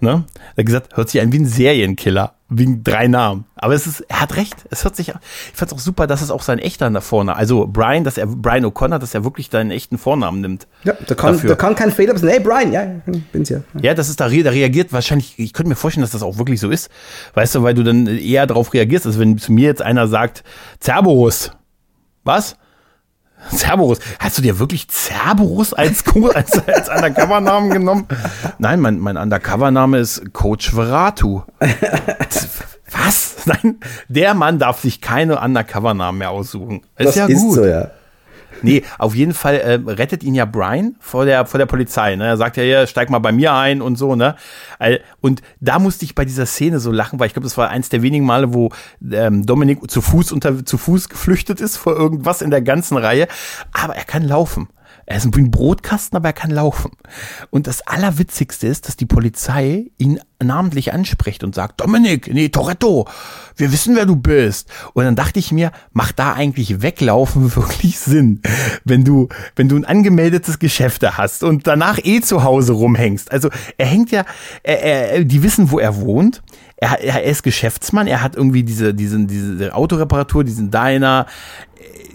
ne, er hat gesagt, hört sich an wie ein Serienkiller, wegen drei Namen, aber es ist, er hat recht, es hört sich, ich fand's auch super, dass es auch sein echter da vorne, also Brian, dass er, Brian O'Connor, dass er wirklich seinen echten Vornamen nimmt. Ja, da kann, da kann kein Fehler sein, hey Brian, ja, bin's ja. Ja, das ist, da, da reagiert wahrscheinlich, ich könnte mir vorstellen, dass das auch wirklich so ist, weißt du, weil du dann eher darauf reagierst, als wenn zu mir jetzt einer sagt, Cerberus. Was? Cerberus. Hast du dir wirklich Cerberus als, als, als Undercover-Namen genommen? Nein, mein, mein Undercover-Name ist Coach Veratu. Was? Nein, der Mann darf sich keine Undercover-Namen mehr aussuchen. Das ist ja gut. Ist so, ja. Nee, auf jeden Fall äh, rettet ihn ja Brian vor der, vor der Polizei. Ne? Er sagt ja, ja, steig mal bei mir ein und so. Ne? Und da musste ich bei dieser Szene so lachen, weil ich glaube, das war eins der wenigen Male, wo ähm, Dominic zu Fuß, unter, zu Fuß geflüchtet ist vor irgendwas in der ganzen Reihe. Aber er kann laufen. Er ist ein Brotkasten, aber er kann laufen. Und das Allerwitzigste ist, dass die Polizei ihn namentlich anspricht und sagt, Dominic, nee, Toretto, wir wissen, wer du bist. Und dann dachte ich mir, macht da eigentlich Weglaufen wirklich Sinn, wenn du, wenn du ein angemeldetes Geschäft hast und danach eh zu Hause rumhängst. Also er hängt ja, er, er, die wissen, wo er wohnt. Er, er ist Geschäftsmann, er hat irgendwie diese, diesen, diese Autoreparatur, diesen Diner.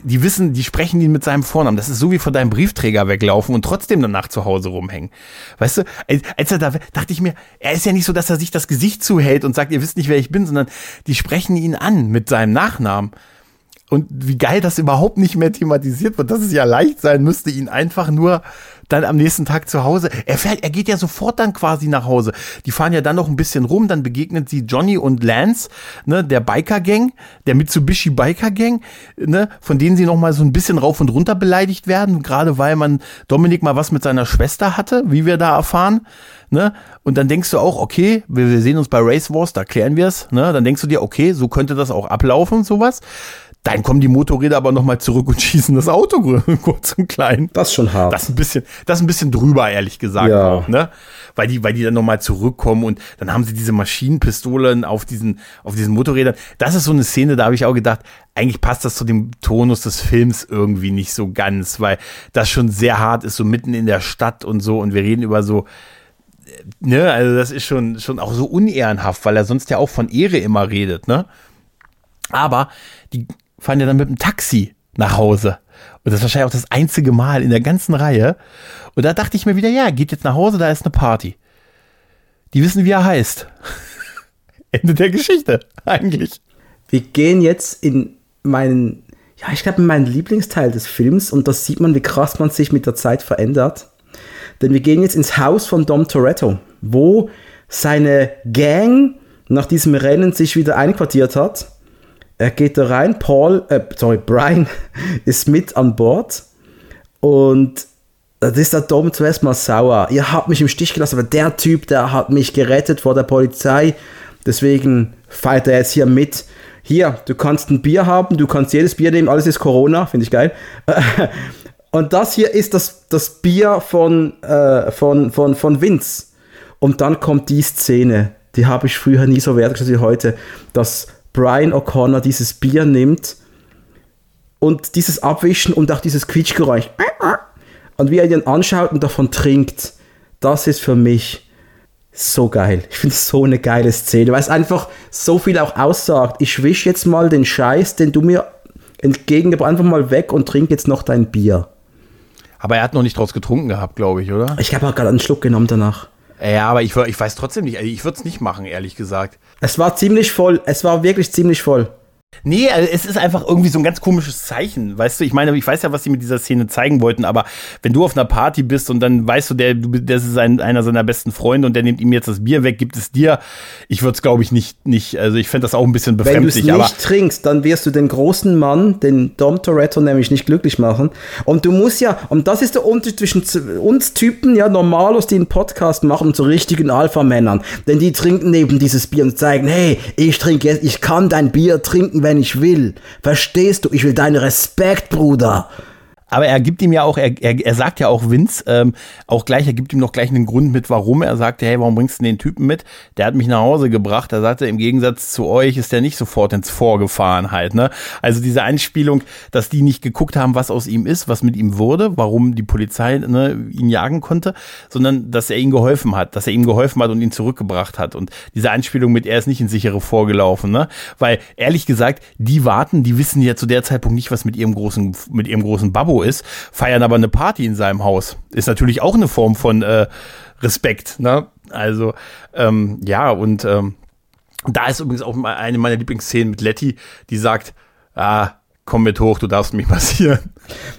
Die wissen, die sprechen ihn mit seinem Vornamen. Das ist so wie von deinem Briefträger weglaufen und trotzdem danach zu Hause rumhängen. Weißt du, als er da, dachte ich mir, er ist ja nicht so, dass er sich das Gesicht zuhält und sagt, ihr wisst nicht, wer ich bin, sondern die sprechen ihn an mit seinem Nachnamen. Und wie geil das überhaupt nicht mehr thematisiert wird, dass es ja leicht sein müsste, ihn einfach nur dann am nächsten Tag zu Hause. Er fährt, er geht ja sofort dann quasi nach Hause. Die fahren ja dann noch ein bisschen rum, dann begegnet sie Johnny und Lance, ne, der Biker-Gang, der Mitsubishi Biker-Gang, ne, von denen sie noch mal so ein bisschen rauf und runter beleidigt werden, gerade weil man Dominic mal was mit seiner Schwester hatte, wie wir da erfahren. Ne? Und dann denkst du auch, okay, wir, wir sehen uns bei Race Wars, da klären wir es. Ne? Dann denkst du dir, okay, so könnte das auch ablaufen, sowas. Dann kommen die Motorräder aber nochmal zurück und schießen das Auto kurz und klein. Das ist schon hart. Das ist ein bisschen, das ist ein bisschen drüber, ehrlich gesagt. Ja. Auch, ne? Weil die, weil die dann nochmal zurückkommen und dann haben sie diese Maschinenpistolen auf diesen, auf diesen Motorrädern. Das ist so eine Szene, da habe ich auch gedacht, eigentlich passt das zu dem Tonus des Films irgendwie nicht so ganz, weil das schon sehr hart ist, so mitten in der Stadt und so. Und wir reden über so, ne, also das ist schon, schon auch so unehrenhaft, weil er sonst ja auch von Ehre immer redet, ne? Aber die fahren ja dann mit dem Taxi nach Hause. Und das ist wahrscheinlich auch das einzige Mal in der ganzen Reihe. Und da dachte ich mir wieder, ja, geht jetzt nach Hause, da ist eine Party. Die wissen, wie er heißt. Ende der Geschichte, eigentlich. Wir gehen jetzt in meinen, ja, ich glaube, in meinen Lieblingsteil des Films. Und da sieht man, wie krass man sich mit der Zeit verändert. Denn wir gehen jetzt ins Haus von Dom Toretto, wo seine Gang nach diesem Rennen sich wieder einquartiert hat. Er geht da rein, Paul, äh, sorry, Brian ist mit an Bord und das ist der Dom zuerst mal sauer. Ihr habt mich im Stich gelassen, aber der Typ, der hat mich gerettet vor der Polizei, deswegen feiert er jetzt hier mit. Hier, du kannst ein Bier haben, du kannst jedes Bier nehmen, alles ist Corona, finde ich geil. Und das hier ist das, das Bier von, äh, von, von, von Vince. Und dann kommt die Szene, die habe ich früher nie so wertgeschätzt wie heute, dass Brian O'Connor dieses Bier nimmt und dieses Abwischen und auch dieses Quietschgeräusch und wie er ihn anschaut und davon trinkt, das ist für mich so geil. Ich finde es so eine geile Szene, weil es einfach so viel auch aussagt. Ich wisch jetzt mal den Scheiß, den du mir entgegengebracht hast, einfach mal weg und trink jetzt noch dein Bier. Aber er hat noch nicht draus getrunken gehabt, glaube ich, oder? Ich habe auch gerade einen Schluck genommen danach. Ja, aber ich, ich weiß trotzdem nicht. Ich würde es nicht machen, ehrlich gesagt. Es war ziemlich voll. Es war wirklich ziemlich voll. Nee, also es ist einfach irgendwie so ein ganz komisches Zeichen, weißt du? Ich meine, ich weiß ja, was sie mit dieser Szene zeigen wollten, aber wenn du auf einer Party bist und dann weißt du, der, das ist ein, einer seiner besten Freunde und der nimmt ihm jetzt das Bier weg, gibt es dir. Ich würde es, glaube ich, nicht, nicht. Also ich fände das auch ein bisschen befremdlich. Wenn du es nicht trinkst, dann wirst du den großen Mann, den Dom Toretto, nämlich nicht glücklich machen. Und du musst ja, und das ist der Unterschied zwischen uns Typen, ja, Normalos, die einen Podcast machen, und so richtigen Alpha-Männern. Denn die trinken eben dieses Bier und zeigen, hey, ich trinke jetzt, ich kann dein Bier trinken, wenn ich will. Verstehst du? Ich will deinen Respekt, Bruder. Aber er gibt ihm ja auch, er, er, er sagt ja auch Vince, ähm, auch gleich, er gibt ihm noch gleich einen Grund mit, warum. Er sagt, hey, warum bringst du den Typen mit? Der hat mich nach Hause gebracht. Er sagte, im Gegensatz zu euch ist der nicht sofort ins Vorgefahren halt, ne? Also diese Einspielung, dass die nicht geguckt haben, was aus ihm ist, was mit ihm wurde, warum die Polizei, ne, ihn jagen konnte, sondern dass er ihm geholfen hat, dass er ihm geholfen hat und ihn zurückgebracht hat. Und diese Einspielung mit, er ist nicht ins sichere vorgelaufen, ne? Weil, ehrlich gesagt, die warten, die wissen ja zu der Zeitpunkt nicht, was mit ihrem großen, mit ihrem großen Babbo ist, feiern aber eine Party in seinem Haus. Ist natürlich auch eine Form von äh, Respekt, ne? Also, ähm, ja, und ähm, da ist übrigens auch eine meiner Lieblingsszenen mit Letty, die sagt, ah, komm mit hoch, du darfst mich massieren.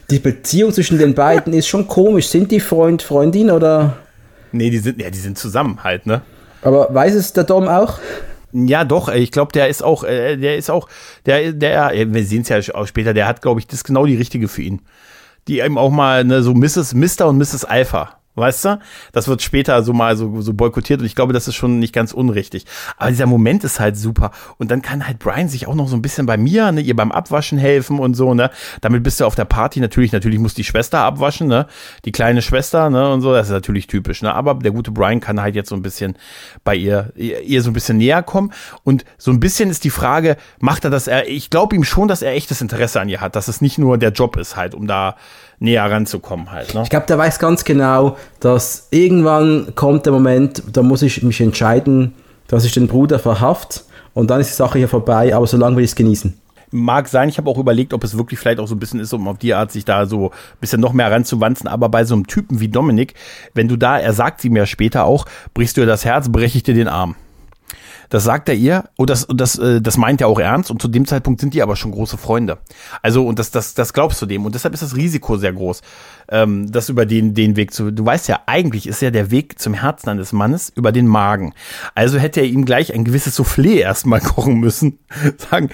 Die Beziehung zwischen den beiden ist schon komisch. Sind die Freund, Freundin oder? Nee, die sind, ja, die sind zusammen halt, ne? Aber weiß es der Dom auch? Ja, doch, ich glaube, der ist auch, der ist auch, der, der, wir sehen es ja auch später, der hat, glaube ich, das ist genau die richtige für ihn. Die eben auch mal, ne, so Misses Mister und Misses Alpha, weißt du? Das wird später so mal so, so boykottiert und ich glaube, das ist schon nicht ganz unrichtig. Aber dieser Moment ist halt super. Und dann kann halt Brian sich auch noch so ein bisschen bei mir, ne, ihr beim Abwaschen helfen und so, ne? Damit bist du auf der Party, natürlich, natürlich muss die Schwester abwaschen, ne? Die kleine Schwester, ne, und so, das ist natürlich typisch, ne? Aber der gute Brian kann halt jetzt so ein bisschen bei ihr, ihr, ihr so ein bisschen näher kommen. Und so ein bisschen ist die Frage, macht er das, er, ich glaube ihm schon, dass er echtes Interesse an ihr hat, dass es nicht nur der Job ist halt, um da näher ranzukommen halt, ne? Ich glaube, der weiß ganz genau, dass irgendwann kommt der Moment, da muss ich mich entscheiden, dass ich den Bruder verhaft und dann ist die Sache hier vorbei, aber solange will ich es genießen. Mag sein, ich habe auch überlegt, ob es wirklich vielleicht auch so ein bisschen ist, um auf die Art sich da so ein bisschen noch mehr ranzuwanzen, aber bei so einem Typen wie Dominic, wenn du da, er sagt sie mir später auch, brichst du ihr das Herz, breche ich dir den Arm. Das sagt er ihr und das, und das, das meint er auch ernst und zu dem Zeitpunkt sind die aber schon große Freunde. Also und das, das, das glaubst du dem und deshalb ist das Risiko sehr groß, ähm, das über den, den Weg zu, du weißt ja, eigentlich ist ja der Weg zum Herzen eines Mannes über den Magen. Also hätte er ihm gleich ein gewisses Soufflé erstmal kochen müssen, sagen,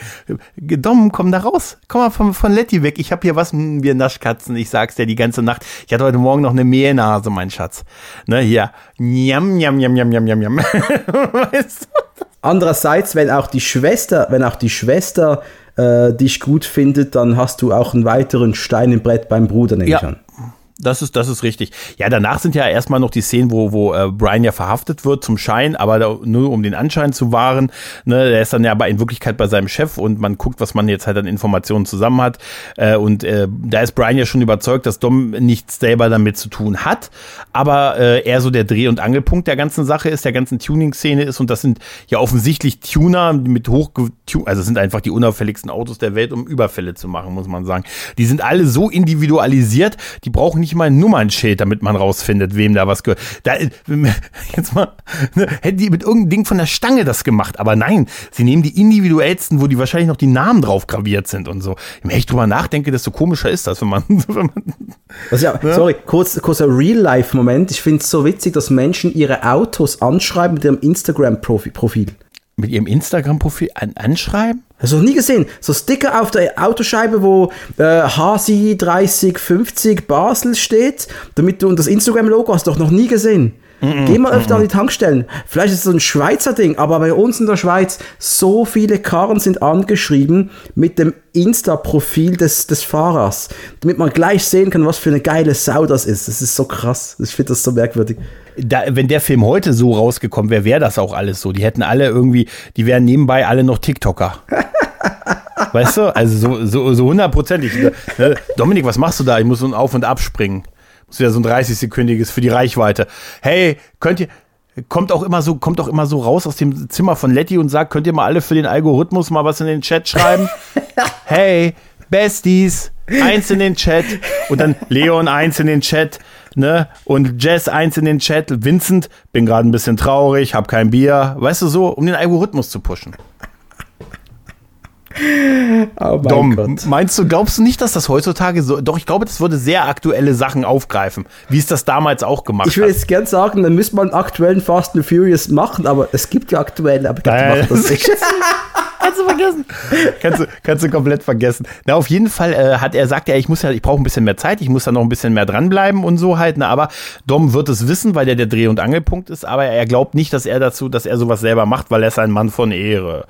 Dom, komm da raus, komm mal von, von Letty weg, ich habe hier was, hm, wir Naschkatzen, ich sag's dir die ganze Nacht, ich hatte heute Morgen noch eine Mehlnase, mein Schatz. Ne, hier, njam, njam, njam, njam, njam, njam, weißt du? Andererseits, wenn auch die Schwester, wenn auch die Schwester äh, dich gut findet, dann hast du auch einen weiteren Stein im Brett beim Bruder, nehme ja. ich an. Das ist, das ist richtig. Ja, danach sind ja erstmal noch die Szenen, wo, wo äh, Brian ja verhaftet wird zum Schein, aber da, nur um den Anschein zu wahren. Ne, der ist dann ja aber in Wirklichkeit bei seinem Chef und man guckt, was man jetzt halt an Informationen zusammen hat. Äh, und äh, da ist Brian ja schon überzeugt, dass Dom nichts selber damit zu tun hat, aber äh, eher so der Dreh- und Angelpunkt der ganzen Sache ist, der ganzen Tuning-Szene ist, und das sind ja offensichtlich Tuner mit hochge... Also sind einfach die unauffälligsten Autos der Welt, um Überfälle zu machen, muss man sagen. Die sind alle so individualisiert, die brauchen nicht mal ein Nummernschild, damit man rausfindet, wem da was gehört. Da, jetzt mal, ne, hätten die mit irgendeinem Ding von der Stange das gemacht, aber nein, sie nehmen die individuellsten, wo die wahrscheinlich noch die Namen drauf graviert sind und so. Wenn ich drüber nachdenke, desto komischer ist das, wenn man... Wenn man also ja, ne? Sorry, kurz, kurzer Real-Life-Moment. Ich finde es so witzig, dass Menschen ihre Autos anschreiben mit ihrem Instagram-Profil. Mit ihrem Instagram-Profil an, anschreiben? Hast du noch nie gesehen? So Sticker auf der Autoscheibe, wo äh, Hasi dreißig fünfzig Basel steht, damit du, und das Instagram-Logo hast du doch noch nie gesehen. Mm-mm, Geh mal öfter mm-mm. an die Tankstellen. Vielleicht ist es so ein Schweizer Ding, aber bei uns in der Schweiz, so viele Karren sind angeschrieben mit dem Insta-Profil des, des Fahrers, damit man gleich sehen kann, was für eine geile Sau das ist. Das ist so krass. Ich finde das so merkwürdig. Da, wenn der Film heute so rausgekommen wäre, wäre das auch alles so. Die hätten alle irgendwie, die wären nebenbei alle noch TikToker. Weißt du? Also so, so, so hundertprozentig. Ne? Dominic, was machst du da? Ich muss so ein Auf- und Abspringen. Muss wieder so ein dreißig-sekündiges für die Reichweite. Hey, könnt ihr, kommt auch immer so, kommt auch immer so raus aus dem Zimmer von Letty und sagt, könnt ihr mal alle für den Algorithmus mal was in den Chat schreiben? Hey, Besties, eins in den Chat. Und dann Leon, eins in den Chat. Ne? Und Jess eins in den Chat, Vincent, bin gerade ein bisschen traurig, hab kein Bier, weißt du, so, um den Algorithmus zu pushen. Oh mein Dom, Gott. Meinst du, glaubst du nicht, dass das heutzutage so, doch ich glaube, das würde sehr aktuelle Sachen aufgreifen, wie es das damals auch gemacht hat. Ich würde jetzt gern sagen, dann müsste man einen aktuellen Fast and Furious machen, aber es gibt ja aktuelle, aber Nein, macht das nicht. Kannst du vergessen. kannst, du, kannst du komplett vergessen. Na, auf jeden Fall äh, hat er, sagt er, ich muss ja, ich brauche ein bisschen mehr Zeit, ich muss da noch ein bisschen mehr dranbleiben und so halt. Na, aber Dom wird es wissen, weil der der Dreh- und Angelpunkt ist, aber er glaubt nicht, dass er dazu, dass er sowas selber macht, weil er ist ein Mann von Ehre.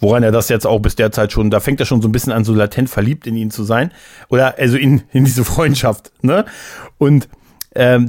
Woran er das jetzt auch bis derzeit schon, da fängt er schon so ein bisschen an, so latent verliebt in ihn zu sein. Oder also in, in diese Freundschaft, ne? Und Ähm,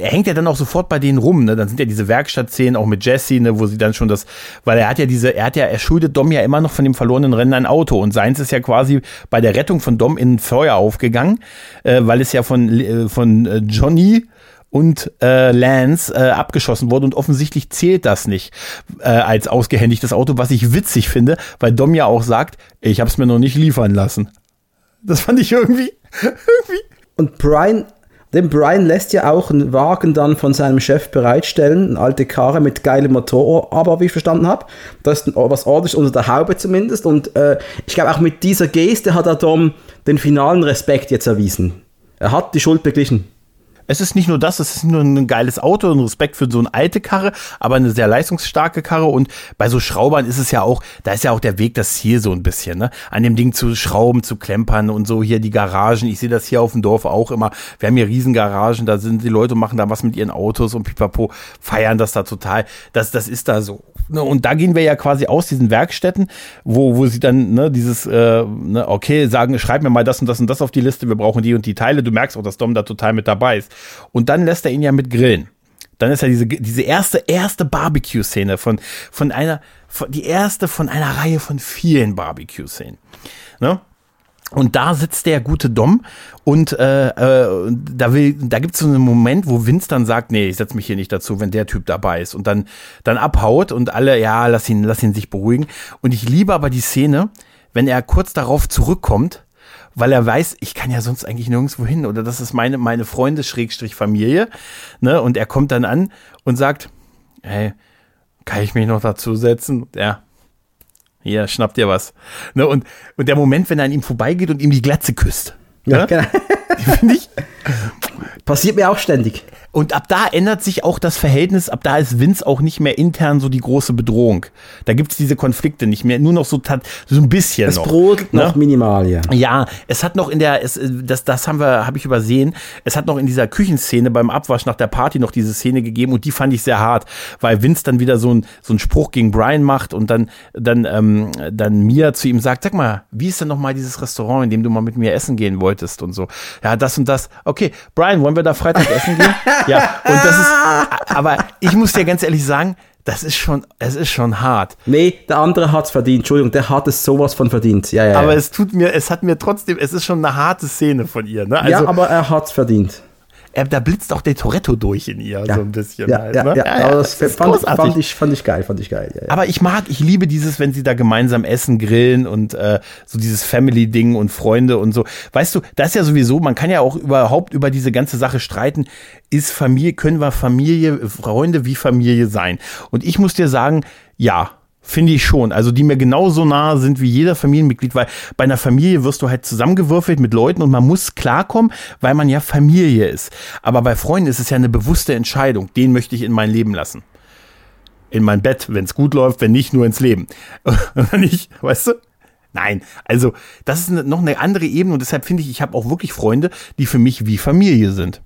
hängt er dann auch sofort bei denen rum, ne? Dann sind ja diese Werkstatt-Szenen auch mit Jesse, ne, wo sie dann schon das, weil er hat ja diese, er hat ja, er schuldet Dom ja immer noch von dem verlorenen Rennen ein Auto und seins ist ja quasi bei der Rettung von Dom in Feuer aufgegangen, äh, weil es ja von, äh, von äh, Johnny und äh, Lance äh, abgeschossen wurde und offensichtlich zählt das nicht äh, als ausgehändigtes Auto, was ich witzig finde, weil Dom ja auch sagt, ich hab's mir noch nicht liefern lassen. Das fand ich irgendwie, irgendwie. Und Brian Denn Brian lässt ja auch einen Wagen dann von seinem Chef bereitstellen, eine alte Karre mit geilem Motor, aber wie ich verstanden habe, da ist was ordentlich unter der Haube zumindest. Und äh, ich glaube, auch mit dieser Geste hat er Dom den finalen Respekt jetzt erwiesen. Er hat die Schuld beglichen. Es ist nicht nur das, es ist nur ein geiles Auto und Respekt für so eine alte Karre, aber eine sehr leistungsstarke Karre, und bei so Schraubern ist es ja auch, da ist ja auch der Weg das Ziel so ein bisschen, ne? An dem Ding zu schrauben, zu klempern und so, hier die Garagen, ich sehe das hier auf dem Dorf auch immer, wir haben hier Riesengaragen, da sind die Leute, machen da was mit ihren Autos und pipapo, feiern das da total, das, das ist da so. Und da gehen wir ja quasi aus diesen Werkstätten, wo, wo sie dann, ne, dieses, äh, ne, okay, sagen, schreib mir mal das und das und das auf die Liste, wir brauchen die und die Teile, du merkst auch, dass Dom da total mit dabei ist. Und dann lässt er ihn ja mit grillen. Dann ist ja diese, diese erste, erste Barbecue-Szene von, von einer, von, die erste von einer Reihe von vielen Barbecue-Szenen. Ne? Und da sitzt der gute Dom und äh, äh, da will, da gibt es so einen Moment, wo Vince dann sagt, nee, ich setze mich hier nicht dazu, wenn der Typ dabei ist, und dann, dann abhaut und alle, ja, lass ihn, lass ihn sich beruhigen. Und ich liebe aber die Szene, wenn er kurz darauf zurückkommt, weil er weiß, ich kann ja sonst eigentlich nirgendwo hin, oder das ist meine, meine Freunde Schrägstrich Familie, ne, und er kommt dann an und sagt, hey, kann ich mich noch dazu setzen? Ja, hier, schnapp dir was. Ne, und, und der Moment, wenn er an ihm vorbeigeht und ihm die Glatze küsst. Ja, ne? Genau. Finde ich. Passiert mir auch ständig. Und ab da ändert sich auch das Verhältnis, ab da ist Vince auch nicht mehr intern so die große Bedrohung. Da gibt's diese Konflikte nicht mehr, nur noch so, so ein bisschen es noch. Es brodelt noch minimal, ja. Ja, es hat noch in der, es, das, das haben wir, habe ich übersehen, es hat noch in dieser Küchenszene beim Abwasch nach der Party noch diese Szene gegeben und die fand ich sehr hart, weil Vince dann wieder so ein, so ein Spruch gegen Brian macht und dann, dann, ähm, dann Mia zu ihm sagt, sag mal, wie ist denn nochmal dieses Restaurant, in dem du mal mit mir essen gehen wolltest und so. Ja, das und das. Okay, Brian, wollen wir da Freitag essen gehen? Ja, und das ist, aber ich muss dir ganz ehrlich sagen, das ist schon, es ist schon hart. Nee, der andere hat's verdient. Entschuldigung, der hat es sowas von verdient. Ja, ja. Aber ja. es tut mir, es hat mir trotzdem, es ist schon eine harte Szene von ihr, ne? Also, ja, aber er hat's verdient. Er, da blitzt auch der Toretto durch in ihr, ja, so ein bisschen. Ja, halt, ja, ne? ja, ja, ja, aber das, das fand, fand, ich, fand ich geil, fand ich geil. Ja, ja. Aber ich mag, ich liebe dieses, wenn sie da gemeinsam essen, grillen und äh, so dieses Family-Ding und Freunde und so. Weißt du, das ist ja sowieso, man kann ja auch überhaupt über diese ganze Sache streiten, ist Familie, können wir Familie, Freunde wie Familie sein? Und ich muss dir sagen, ja. Finde ich schon. Also die mir genauso nahe sind wie jeder Familienmitglied, weil bei einer Familie wirst du halt zusammengewürfelt mit Leuten und man muss klarkommen, weil man ja Familie ist. Aber bei Freunden ist es ja eine bewusste Entscheidung. Den möchte ich in mein Leben lassen. In mein Bett, wenn es gut läuft, wenn nicht, nur ins Leben. Nicht, weißt du? Nein, also das ist noch eine andere Ebene und deshalb finde ich, ich habe auch wirklich Freunde, die für mich wie Familie sind.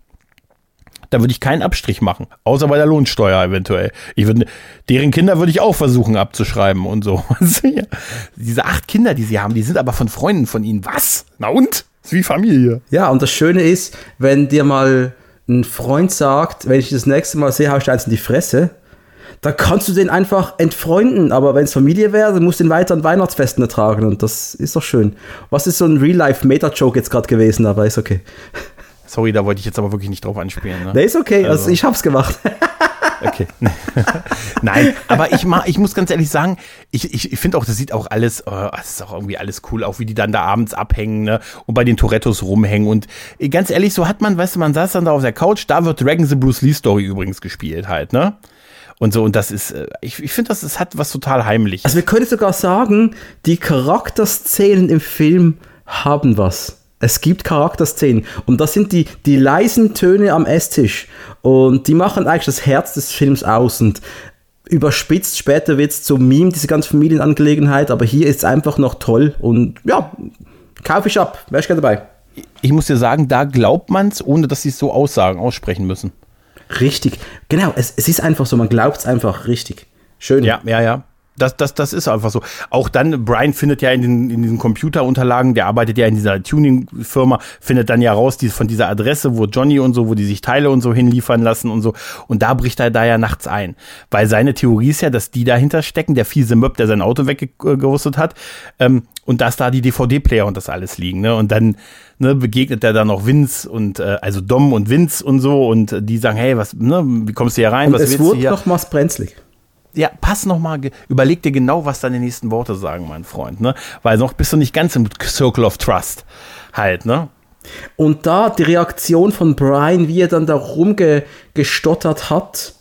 Da würde ich keinen Abstrich machen, außer bei der Lohnsteuer eventuell. Ich würde, deren Kinder würde ich auch versuchen abzuschreiben und so. Diese acht Kinder, die sie haben, die sind aber von Freunden von ihnen. Was? Na und? Ist wie Familie. Ja, und das Schöne ist, wenn dir mal ein Freund sagt, wenn ich das nächste Mal sehe, hau ich dir eins in die Fresse, da kannst du den einfach entfreunden. Aber wenn es Familie wäre, dann musst du den weiter an Weihnachtsfesten ertragen und das ist doch schön. Was ist so ein Real-Life-Meta-Joke jetzt gerade gewesen, aber ist okay. Sorry, da wollte ich jetzt aber wirklich nicht drauf anspielen. Ne? Nee, ist okay, also, also ich hab's gemacht. Okay. Nein, aber ich, ma, ich muss ganz ehrlich sagen, ich, ich, ich finde auch, das sieht auch alles, es oh, ist auch irgendwie alles cool, auch wie die dann da abends abhängen, ne, und bei den Torettos rumhängen und ganz ehrlich, so hat man, weißt du, man saß dann da auf der Couch, da wird Dragon the Bruce Lee Story übrigens gespielt halt, ne? Und so, und das ist, ich, ich finde, das, das hat was total Heimliches. Also wir können sogar sagen, die Charakterszenen im Film haben was. Es gibt Charakterszenen und das sind die, die leisen Töne am Esstisch und die machen eigentlich das Herz des Films aus und überspitzt später wird es zum Meme, diese ganze Familienangelegenheit, aber hier ist es einfach noch toll und ja, kaufe ich ab, wäre ich gerne dabei. Ich muss dir sagen, da glaubt man es, ohne dass sie es so aussagen, aussprechen müssen. Richtig, genau, es, es ist einfach so, man glaubt es einfach, richtig. Schön. Ja, ja, ja. Das, das, das ist einfach so. Auch dann, Brian findet ja in den, in diesen Computerunterlagen, der arbeitet ja in dieser Tuning-Firma, findet dann ja raus, die, von dieser Adresse, wo Johnny und so, wo die sich Teile und so hinliefern lassen und so. Und da bricht er da ja nachts ein. Weil seine Theorie ist ja, dass die dahinter stecken, der fiese Möb, der sein Auto weggewusstet hat, ähm, und dass da die D V D-Player und das alles liegen, ne? Und dann, ne, begegnet er dann noch Vince und, äh, also Dom und Vince und so und die sagen, hey, was, ne, wie kommst du hier rein? Und was es willst wurde du hier? Nochmals brenzlig. Ja, pass nochmal, überleg dir genau, was deine nächsten Worte sagen, mein Freund, ne? Weil noch bist du nicht ganz im Circle of Trust halt, ne? Und da die Reaktion von Brian, wie er dann da rumgestottert hat,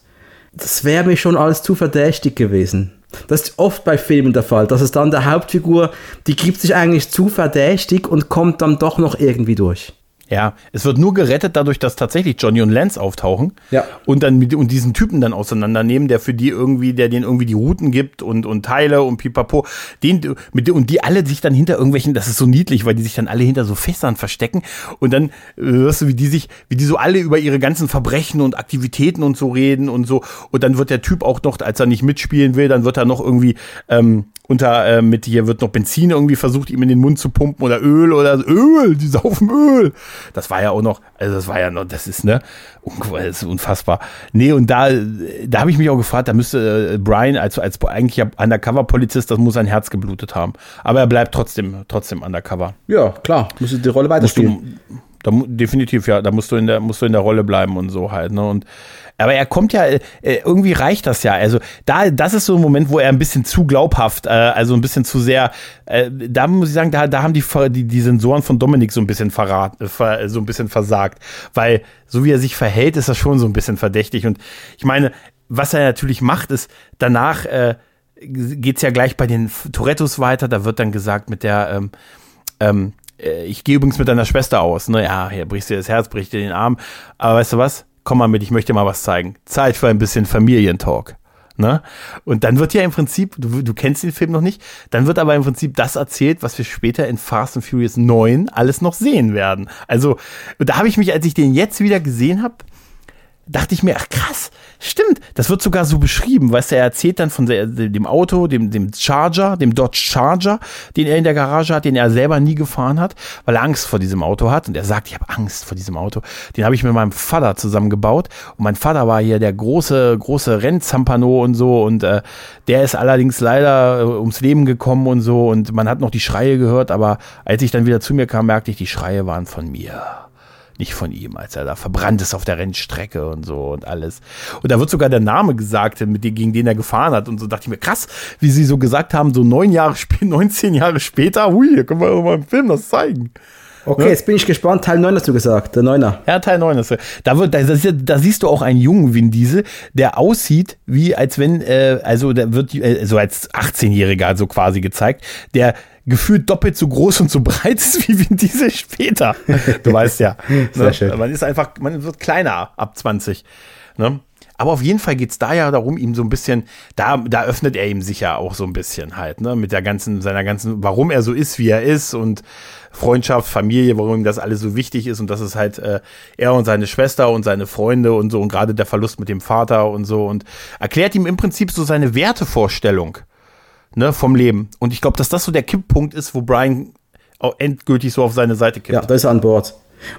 das wäre mir schon alles zu verdächtig gewesen. Das ist oft bei Filmen der Fall, dass es dann der Hauptfigur, die gibt sich eigentlich zu verdächtig und kommt dann doch noch irgendwie durch. Ja, es wird nur gerettet dadurch, dass tatsächlich Johnny und Lance auftauchen, ja, und dann mit, und diesen Typen dann auseinandernehmen, der für die irgendwie, der denen irgendwie die Routen gibt und, und Teile und pipapo, den, mit, und die alle sich dann hinter irgendwelchen, das ist so niedlich, weil die sich dann alle hinter so Fässern verstecken und dann hörst du, wie die sich, wie die so alle über ihre ganzen Verbrechen und Aktivitäten und so reden und so und dann wird der Typ auch noch, als er nicht mitspielen will, dann wird er noch irgendwie, ähm, unter, äh, mit hier wird noch Benzin irgendwie versucht, ihm in den Mund zu pumpen oder Öl oder Öl, die saufen Öl. Das war ja auch noch, also das war ja noch, das ist, ne, das ist unfassbar. Nee, und da, da habe ich mich auch gefragt, da müsste Brian, also als eigentlich Undercover-Polizist, das muss sein Herz geblutet haben. Aber er bleibt trotzdem, trotzdem Undercover. Ja, klar, musst du die Rolle weiterspielen. Da, definitiv, ja, da musst du in der, musst du in der Rolle bleiben und so halt, ne, und aber er kommt ja, irgendwie reicht das ja, also da, das ist so ein Moment, wo er ein bisschen zu glaubhaft, äh, also ein bisschen zu sehr, äh, da muss ich sagen, da, da haben die, die, die Sensoren von Dominic so ein bisschen verrat, ver, so ein bisschen versagt, weil so wie er sich verhält, ist das schon so ein bisschen verdächtig und ich meine, was er natürlich macht, ist danach äh, geht's ja gleich bei den Torettos weiter, da wird dann gesagt mit der, ähm, ähm, ich gehe übrigens mit deiner Schwester aus, ne, ja, hier brichst du dir das Herz, brichst dir den Arm, aber weißt du was? komm mal mit, ich möchte dir mal was zeigen. Zeit für ein bisschen Familientalk. Ne? Und dann wird ja im Prinzip, du, du kennst den Film noch nicht, dann wird aber im Prinzip das erzählt, was wir später in Fast and Furious neun alles noch sehen werden. Also, da habe ich mich, als ich den jetzt wieder gesehen habe, dachte ich mir, ach krass, stimmt, das wird sogar so beschrieben, weißt du, er erzählt dann von der, dem Auto, dem, dem Charger, dem Dodge Charger, den er in der Garage hat, den er selber nie gefahren hat, weil er Angst vor diesem Auto hat und er sagt, ich habe Angst vor diesem Auto, den habe ich mit meinem Vater zusammengebaut und mein Vater war hier der große, große Rennzampano und so und äh, der ist allerdings leider äh, ums Leben gekommen und so und man hat noch die Schreie gehört, aber als ich dann wieder zu mir kam, merkte ich, die Schreie waren von mir. Nicht von ihm, als er da verbrannt ist auf der Rennstrecke und so und alles. Und da wird sogar der Name gesagt, mit dem, gegen den er gefahren hat. Und so dachte ich mir, krass, wie sie so gesagt haben, so neun Jahre später, neunzehn Jahre später, hui, hier können wir mal im Film das zeigen. Okay, ne? Jetzt bin ich gespannt. Teil neun hast du gesagt, der Neuner. Ja, Teil neun hast du. Da, wird, da, da siehst du auch einen jungen Vin Diesel, der aussieht, wie als wenn, äh, also der wird äh, so als achtzehnjähriger so quasi gezeigt, der gefühlt doppelt so groß und so breit ist wie Vin Diesel später. Du weißt ja. Sehr ne? schön. Man ist einfach, man wird kleiner ab zwanzig. Ne? Aber auf jeden Fall geht's da ja darum, ihm so ein bisschen, da, da öffnet er ihm sicher auch so ein bisschen halt, ne, mit der ganzen, seiner ganzen, warum er so ist, wie er ist und Freundschaft, Familie, warum ihm das alles so wichtig ist und das ist halt äh, er und seine Schwester und seine Freunde und so und gerade der Verlust mit dem Vater und so und erklärt ihm im Prinzip so seine Wertevorstellung, ne, vom Leben. Und ich glaube, dass das so der Kipppunkt ist, wo Brian auch endgültig so auf seine Seite kippt. Ja, da ist er an Bord.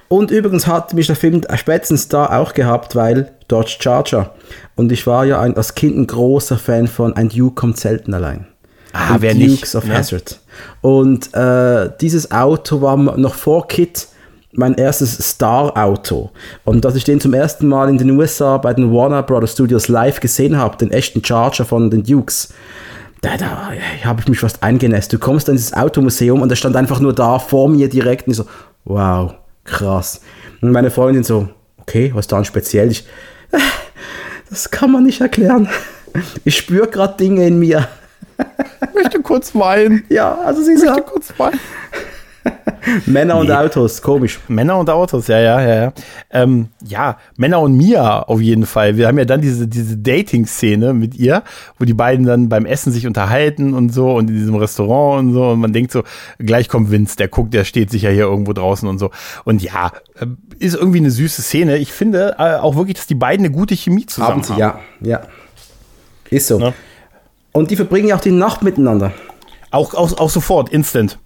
Und übrigens hat mich der Film spätestens da auch gehabt, weil Dodge Charger. Und ich war ja ein, als Kind ein großer Fan von Ein Duke kommt selten allein. Ah, wer nicht? Dukes of Hazzard. Und äh, dieses Auto war noch vor Kid mein erstes Star-Auto. Und als ich den zum ersten Mal in den U S A bei den Warner Brothers Studios live gesehen habe, den echten Charger von den Dukes, da, da habe ich mich fast eingenässt. Du kommst dann ins Automuseum und er stand einfach nur da vor mir direkt und ich so, wow, krass. Und meine Freundin so, okay, was dann speziell? Ich, das kann man nicht erklären. Ich spüre gerade Dinge in mir. Ich möchte kurz weinen. Ja, also sie sagt, ich möchte kurz weinen. Männer und nee. Autos, komisch. Männer und Autos, ja, ja, ja. Ja. Ähm, ja, Männer und Mia auf jeden Fall. Wir haben ja dann diese, diese Dating-Szene mit ihr, wo die beiden dann beim Essen sich unterhalten und so und in diesem Restaurant und so und man denkt so, gleich kommt Vince, der guckt, der steht sicher hier irgendwo draußen und so. Und ja, ist irgendwie eine süße Szene. Ich finde äh, auch wirklich, dass die beiden eine gute Chemie zusammen Abends, haben. Ja, ja. Ist so. Ne? Und die verbringen ja auch die Nacht miteinander. Auch, auch, auch sofort, instant.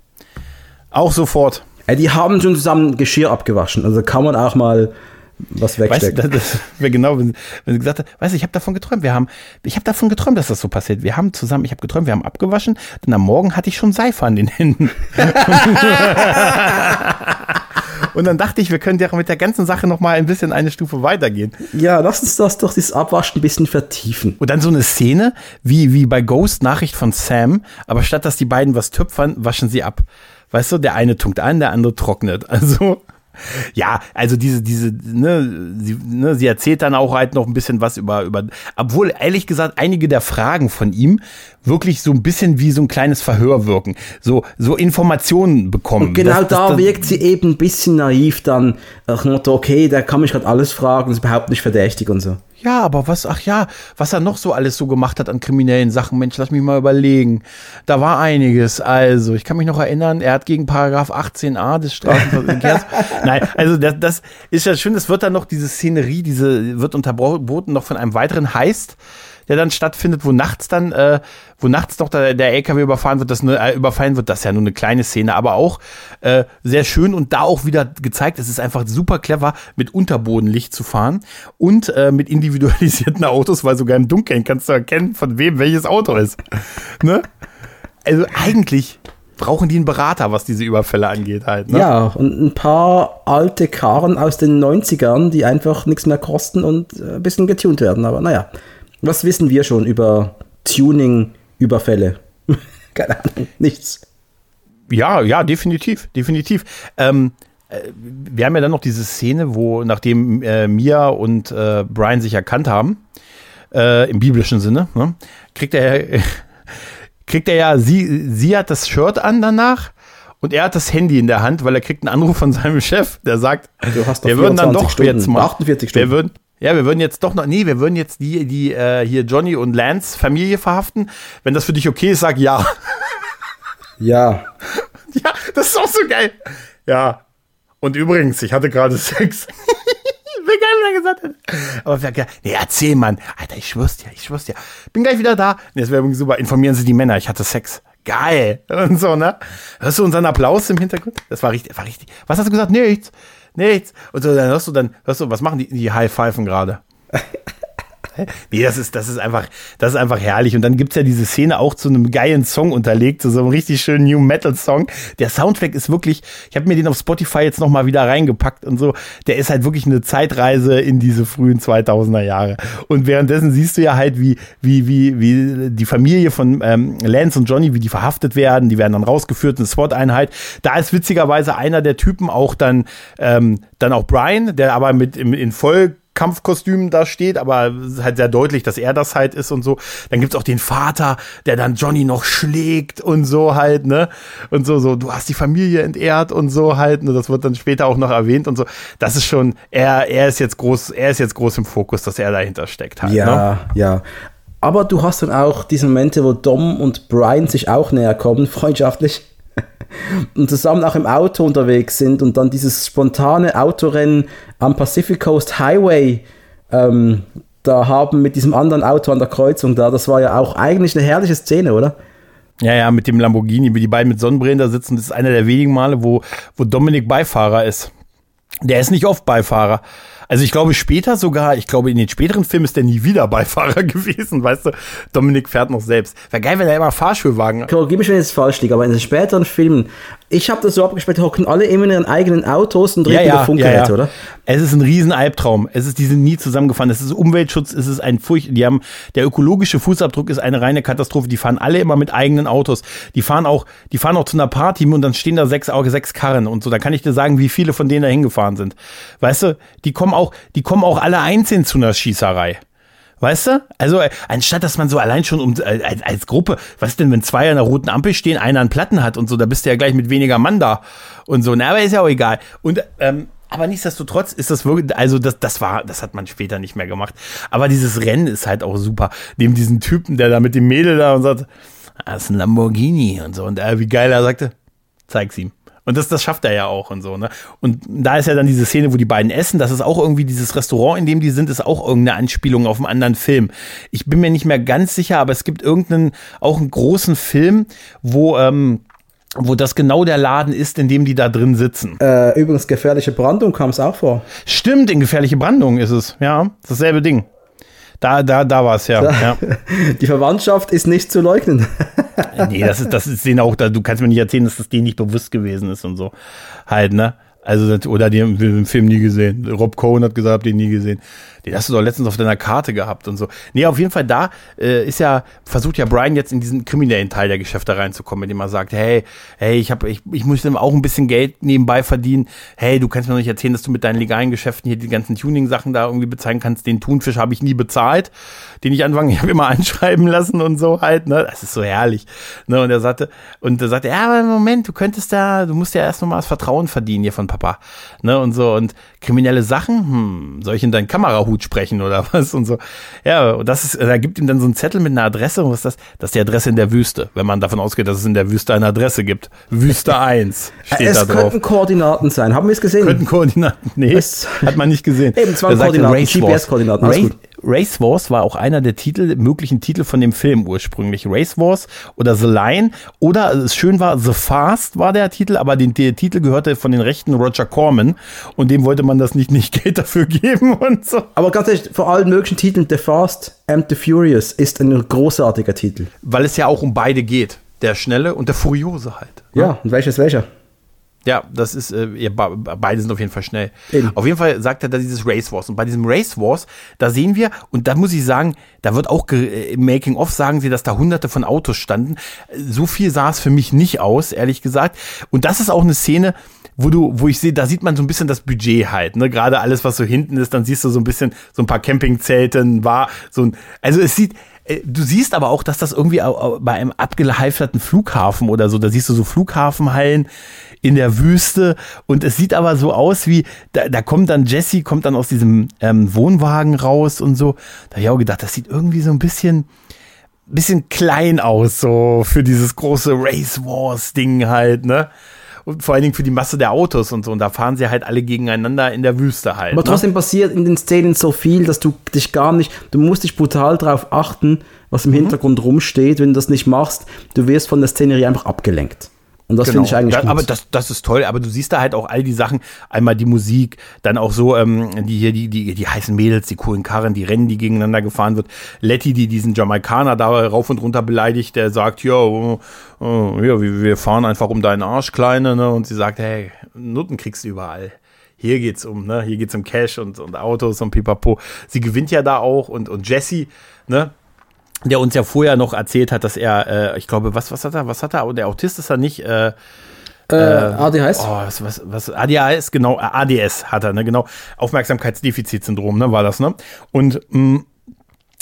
Auch sofort. Ja, die haben schon zusammen Geschirr abgewaschen. Also kann man auch mal was wegstecken. Weißt du, das, das wäre genau, wenn, wenn sie gesagt hat, weißt du, ich habe davon geträumt. Wir haben, ich habe davon geträumt, dass das so passiert. Wir haben zusammen, ich habe geträumt, wir haben abgewaschen. Denn am Morgen hatte ich schon Seife an den Händen. Und dann dachte ich, wir können ja mit der ganzen Sache noch mal ein bisschen eine Stufe weitergehen. Ja, lass uns das doch, dieses Abwaschen ein bisschen vertiefen. Und dann so eine Szene, wie, wie bei Ghost Nachricht von Sam. Aber statt, dass die beiden was töpfern, waschen sie ab. Weißt du, der eine tunkt an, der andere trocknet. Also, ja, also diese, diese, ne, sie, ne, sie erzählt dann auch halt noch ein bisschen was über, über, obwohl ehrlich gesagt einige der Fragen von ihm wirklich so ein bisschen wie so ein kleines Verhör wirken. So, so Informationen bekommen. Und genau das, das, da das, wirkt sie eben ein bisschen naiv dann. Ach, okay, da kann mich gerade alles fragen, ist überhaupt nicht verdächtig und so. Ja, aber was, ach ja, was er noch so alles so gemacht hat an kriminellen Sachen, Mensch, lass mich mal überlegen. Da war einiges, also, ich kann mich noch erinnern, er hat gegen Paragraph achtzehn a des Straßenverkehrs, nein, also das, das ist ja schön, das wird dann noch, diese Szenerie, diese wird unterboten noch von einem weiteren Heist, der dann stattfindet, wo nachts dann, äh, wo nachts noch der, der L K W überfahren wird, das ne, äh, überfallen wird, das ist ja nur eine kleine Szene, aber auch äh, sehr schön und da auch wieder gezeigt, es ist einfach super clever, mit Unterbodenlicht zu fahren und äh, mit individualisierten Autos, weil sogar im Dunkeln kannst du erkennen, von wem welches Auto ist. Ne? Also eigentlich brauchen die einen Berater, was diese Überfälle angeht halt. Ne? Ja, und ein paar alte Karren aus den neunzigern, die einfach nichts mehr kosten und ein bisschen getunt werden, aber naja. Was wissen wir schon über Tuning-Überfälle? Keine Ahnung, nichts. Ja, ja, definitiv, definitiv. Ähm, wir haben ja dann noch diese Szene, wo nachdem äh, Mia und äh, Brian sich erkannt haben, äh, im biblischen Sinne, ne, kriegt er, äh, kriegt er ja, sie, sie hat das Shirt an danach und er hat das Handy in der Hand, weil er kriegt einen Anruf von seinem Chef, der sagt, wir würden dann doch vierundzwanzig Stunden, jetzt mal, achtundvierzig Stunden. Wir würden Ja, wir würden jetzt doch noch, nee, wir würden jetzt die, die äh, hier Johnny und Lance Familie verhaften. Wenn das für dich okay ist, sag ja. Ja. Ja, das ist auch so geil. Ja. Und übrigens, ich hatte gerade Sex. Wie geil, wenn er gesagt hat. Aber wer, nee, erzähl, Mann. Alter, ich schwör's dir, ich schwör's dir. Bin gleich wieder da. Nee, das wäre übrigens super. Informieren Sie die Männer, ich hatte Sex. Geil. Und so, ne? Hörst du unseren Applaus im Hintergrund? Das war richtig, war richtig. Was hast du gesagt? Nichts. Nichts. Und so, dann hörst du, dann hörst du, was machen die, die High-Pfeifen gerade? Nee, das ist, das ist einfach, das ist einfach herrlich. Und dann gibt's ja diese Szene auch zu einem geilen Song unterlegt, zu so einem richtig schönen New Metal Song. Der Soundtrack ist wirklich, ich habe mir den auf Spotify jetzt nochmal wieder reingepackt und so. Der ist halt wirklich eine Zeitreise in diese frühen zweitausender Jahre. Und währenddessen siehst du ja halt, wie, wie, wie, wie die Familie von ähm, Lance und Johnny, wie die verhaftet werden. Die werden dann rausgeführt in eine SWAT-Einheit. Da ist witzigerweise einer der Typen auch dann, ähm, dann auch Brian, der aber mit im, in voll Kampfkostümen da steht, aber halt sehr deutlich, dass er das halt ist und so. Dann gibt's auch den Vater, der dann Johnny noch schlägt und so halt, ne? Und so, so, du hast die Familie entehrt und so halt, ne? Das wird dann später auch noch erwähnt und so. Das ist schon, er, er ist jetzt groß, er ist jetzt groß im Fokus, dass er dahinter steckt halt, ja, ne? Ja. Aber du hast dann auch diese Momente, wo Dom und Brian sich auch näher kommen, freundschaftlich. Und zusammen auch im Auto unterwegs sind und dann dieses spontane Autorennen am Pacific Coast Highway ähm, da haben mit diesem anderen Auto an der Kreuzung da. Das war ja auch eigentlich eine herrliche Szene, oder? Ja, ja, mit dem Lamborghini, wie die beiden mit Sonnenbrillen da sitzen. Das ist einer der wenigen Male, wo, wo Dominic Beifahrer ist. Der ist nicht oft Beifahrer. Also ich glaube später sogar, ich glaube in den späteren Filmen ist der nie wieder Beifahrer gewesen, weißt du. Dominic fährt noch selbst. Wäre geil, wenn er immer Fahrschulwagen... Korrigiere mich, wenn ich jetzt falsch liege, aber in den späteren Filmen, ich habe das so abgespielt, hocken alle immer in ihren eigenen Autos und reden ja, ja, über Funkgeräte, ja, ja. Oder? Es ist ein riesen Albtraum. Es ist, die sind nie zusammengefahren. Es ist Umweltschutz, es ist ein Furcht. Die haben, der ökologische Fußabdruck ist eine reine Katastrophe. Die fahren alle immer mit eigenen Autos. Die fahren auch, die fahren auch zu einer Party und dann stehen da sechs, sechs Karren und so. Da kann ich dir sagen, wie viele von denen da hingefahren sind. Weißt du, die kommen auch Auch, die kommen auch alle einzeln zu einer Schießerei. Weißt du? Also, anstatt, dass man so allein schon um, als, als Gruppe, was denn, wenn zwei an der roten Ampel stehen, einer einen Platten hat und so, da bist du ja gleich mit weniger Mann da und so. Na, aber ist ja auch egal. Und, ähm, aber nichtsdestotrotz ist das wirklich, also das, das war, das hat man später nicht mehr gemacht. Aber dieses Rennen ist halt auch super. Neben diesen Typen, der da mit dem Mädel da und sagt, ah, das ist ein Lamborghini und so. Und äh, wie geil er sagte, zeig's ihm. Und das, das schafft er ja auch und so, ne? Und da ist ja dann diese Szene, wo die beiden essen. Das ist auch irgendwie dieses Restaurant, in dem die sind, ist auch irgendeine Anspielung auf einen anderen Film. Ich bin mir nicht mehr ganz sicher, aber es gibt irgendeinen, auch einen großen Film, wo, ähm, wo das genau der Laden ist, in dem die da drin sitzen. Äh, übrigens, Gefährliche Brandung kam es auch vor. Stimmt, in Gefährliche Brandung ist es, ja. Dasselbe Ding. Da, da, da war es, ja. ja. Die Verwandtschaft ist nicht zu leugnen. Nee, das ist, das ist denen auch, du kannst mir nicht erzählen, dass das denen nicht bewusst gewesen ist und so. Halt, ne? Also, oder die haben den Film nie gesehen. Rob Cohen hat gesagt, hab den nie gesehen. Den hast du doch letztens auf deiner Karte gehabt und so. Nee, auf jeden Fall, da äh, ist ja, versucht ja Brian jetzt in diesen kriminellen Teil der Geschäfte reinzukommen, indem er sagt, hey, hey, ich hab, ich, ich muss dann auch ein bisschen Geld nebenbei verdienen. Hey, du kannst mir doch nicht erzählen, dass du mit deinen legalen Geschäften hier die ganzen Tuning-Sachen da irgendwie bezahlen kannst. Den Thunfisch habe ich nie bezahlt, den ich anfangen, ich habe immer anschreiben lassen und so halt, ne? Das ist so herrlich. Ne? Und er sagte, und er sagte, ja, aber Moment, du könntest da, du musst ja erst nochmal das Vertrauen verdienen hier von Papa. Ne? Und so, und kriminelle Sachen, hm, soll ich in deinen Kamerahut sprechen oder was und so. Ja, und das ist, da gibt ihm dann so einen Zettel mit einer Adresse, was ist das? Das ist die Adresse in der Wüste, wenn man davon ausgeht, dass es in der Wüste eine Adresse gibt. Wüste eins steht es da drauf. Es könnten Koordinaten sein, haben wir es gesehen? Könnten Koordinaten, nee, es hat man nicht gesehen. Eben, es waren Koordinaten, G P S-Koordinaten, alles gut. Race Wars war auch einer der Titel, möglichen Titel von dem Film ursprünglich. Race Wars oder The Line oder, also es schön war, The Fast war der Titel, aber den, der Titel gehörte von den Rechten Roger Corman und dem wollte man das nicht, nicht Geld dafür geben und so. Aber ganz ehrlich, vor allen möglichen Titeln, The Fast and the Furious ist ein großartiger Titel. Weil es ja auch um beide geht. Der Schnelle und der Furiose halt. Ja, ja. Und welches welcher? Ja, das ist, äh, ja, beide sind auf jeden Fall schnell. Eben. Auf jeden Fall sagt er da dieses Race Wars. Und bei diesem Race Wars, da sehen wir, und da muss ich sagen, da wird auch ge- im Making-of sagen sie, dass da hunderte von Autos standen. So viel sah es für mich nicht aus, ehrlich gesagt. Und das ist auch eine Szene, wo du, wo ich sehe, da sieht man so ein bisschen das Budget halt, ne? Gerade alles, was so hinten ist, dann siehst du so ein bisschen so ein paar Campingzelten, war so ein, also es sieht, Du siehst aber auch, dass das irgendwie bei einem abgeheiferten Flughafen oder so, da siehst du so Flughafenhallen in der Wüste und es sieht aber so aus wie, da, da kommt dann Jesse, kommt dann aus diesem ähm, Wohnwagen raus und so. Da habe ich auch gedacht, das sieht irgendwie so ein bisschen, bisschen klein aus, so für dieses große Race Wars Ding halt, ne? Und vor allen Dingen für die Masse der Autos und so. Und da fahren sie halt alle gegeneinander in der Wüste halt. Aber trotzdem, ne, passiert in den Szenen so viel, dass du dich gar nicht, du musst dich brutal drauf achten, was im mhm. Hintergrund rumsteht. Wenn du das nicht machst, du wirst von der Szenerie einfach abgelenkt. Und das genau. finde ich eigentlich da, gut. Aber das, das ist toll, aber du siehst da halt auch all die Sachen, einmal die Musik, dann auch so, ähm, die hier, die, die, die heißen Mädels, die coolen Karren, die Rennen, die gegeneinander gefahren wird. Letty, die diesen Jamaikaner da rauf und runter beleidigt, der sagt, ja, oh, oh, ja wir fahren einfach um deinen Arsch, Kleine, ne? Und sie sagt, hey, Nutten kriegst du überall. Hier geht's um, ne? Hier geht's um Cash und, und Autos und pipapo. Sie gewinnt ja da auch und, und Jesse, ne? Der uns ja vorher noch erzählt hat, dass er, äh, ich glaube, was, was hat er, was hat er, der Autist ist er nicht, äh, äh, A D H S? Oh, was, was, was, A D H S, genau, A D S hat er, ne, genau, Aufmerksamkeitsdefizitsyndrom, ne, war das, ne, und, mh,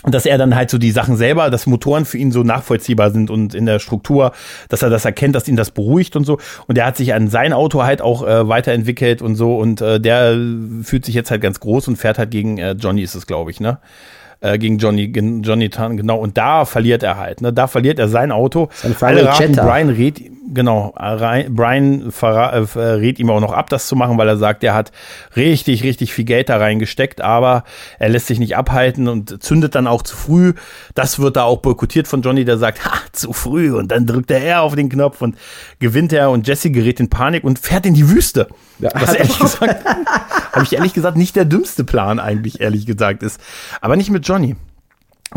dass er dann halt so die Sachen selber, dass Motoren für ihn so nachvollziehbar sind und in der Struktur, dass er das erkennt, dass ihn das beruhigt und so. Und er hat sich an sein Auto halt auch äh, weiterentwickelt und so und äh, der fühlt sich jetzt halt ganz groß und fährt halt gegen äh, Johnny, ist es, glaube ich, ne, gegen Johnny, Johnny Tan, genau, und da verliert er halt, ne, da verliert er sein Auto. Alle raten, Brian rät, genau, Brian verra- äh, rät ihm auch noch ab, das zu machen, weil er sagt, er hat richtig, richtig viel Geld da reingesteckt, aber er lässt sich nicht abhalten und zündet dann auch zu früh. Das wird da auch boykottiert von Johnny, der sagt, ha, zu früh, und dann drückt er eher auf den Knopf und gewinnt er und Jesse gerät in Panik und fährt in die Wüste. Ja. Was ehrlich gesagt, habe ich ehrlich gesagt nicht der dümmste Plan eigentlich, ehrlich gesagt ist. Aber nicht mit Johnny.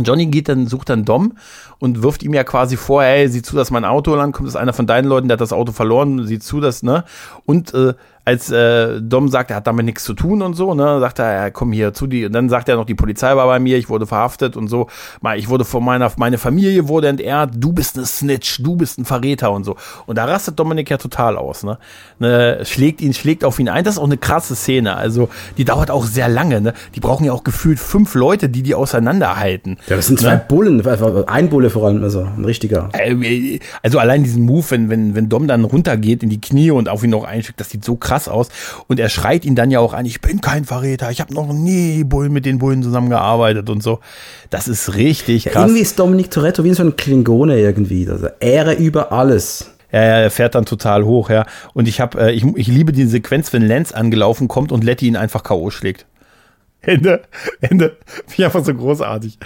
Johnny geht dann, sucht dann Dom und wirft ihm ja quasi vor, hey, sieh zu, dass mein Auto langkommt, das ist einer von deinen Leuten, der hat das Auto verloren, sieh zu, dass, ne, und äh, als äh, Dom sagt, er hat damit nichts zu tun und so, ne, sagt er, ja, komm hier zu die, und dann sagt er noch, die Polizei war bei mir, ich wurde verhaftet und so, ich wurde von meiner, meine Familie wurde entehrt, du bist eine Snitch, du bist ein Verräter und so, und da rastet Dominic ja total aus, ne, ne, schlägt ihn, schlägt auf ihn ein, das ist auch eine krasse Szene, also, die dauert auch sehr lange, ne, die brauchen ja auch gefühlt fünf Leute, die die auseinanderhalten. Ja, das sind zwei ne? Bullen, ein Bulle vor allem, also ein richtiger. Also allein diesen Move, wenn, wenn, wenn Dom dann runtergeht in die Knie und auf ihn noch einschickt, das sieht so krass aus. Und er schreit ihn dann ja auch an, ich bin kein Verräter, ich habe noch nie Bullen mit den Bullen zusammengearbeitet und so. Das ist richtig krass. Ja, irgendwie ist Dominic Toretto wie so ein Klingone irgendwie, also Ehre über alles. Ja, ja, er fährt dann total hoch, ja. Und ich hab, ich, ich liebe die Sequenz, wenn Lance angelaufen kommt und Letty ihn einfach K O schlägt. Ende, Ende. Finde ich einfach so großartig.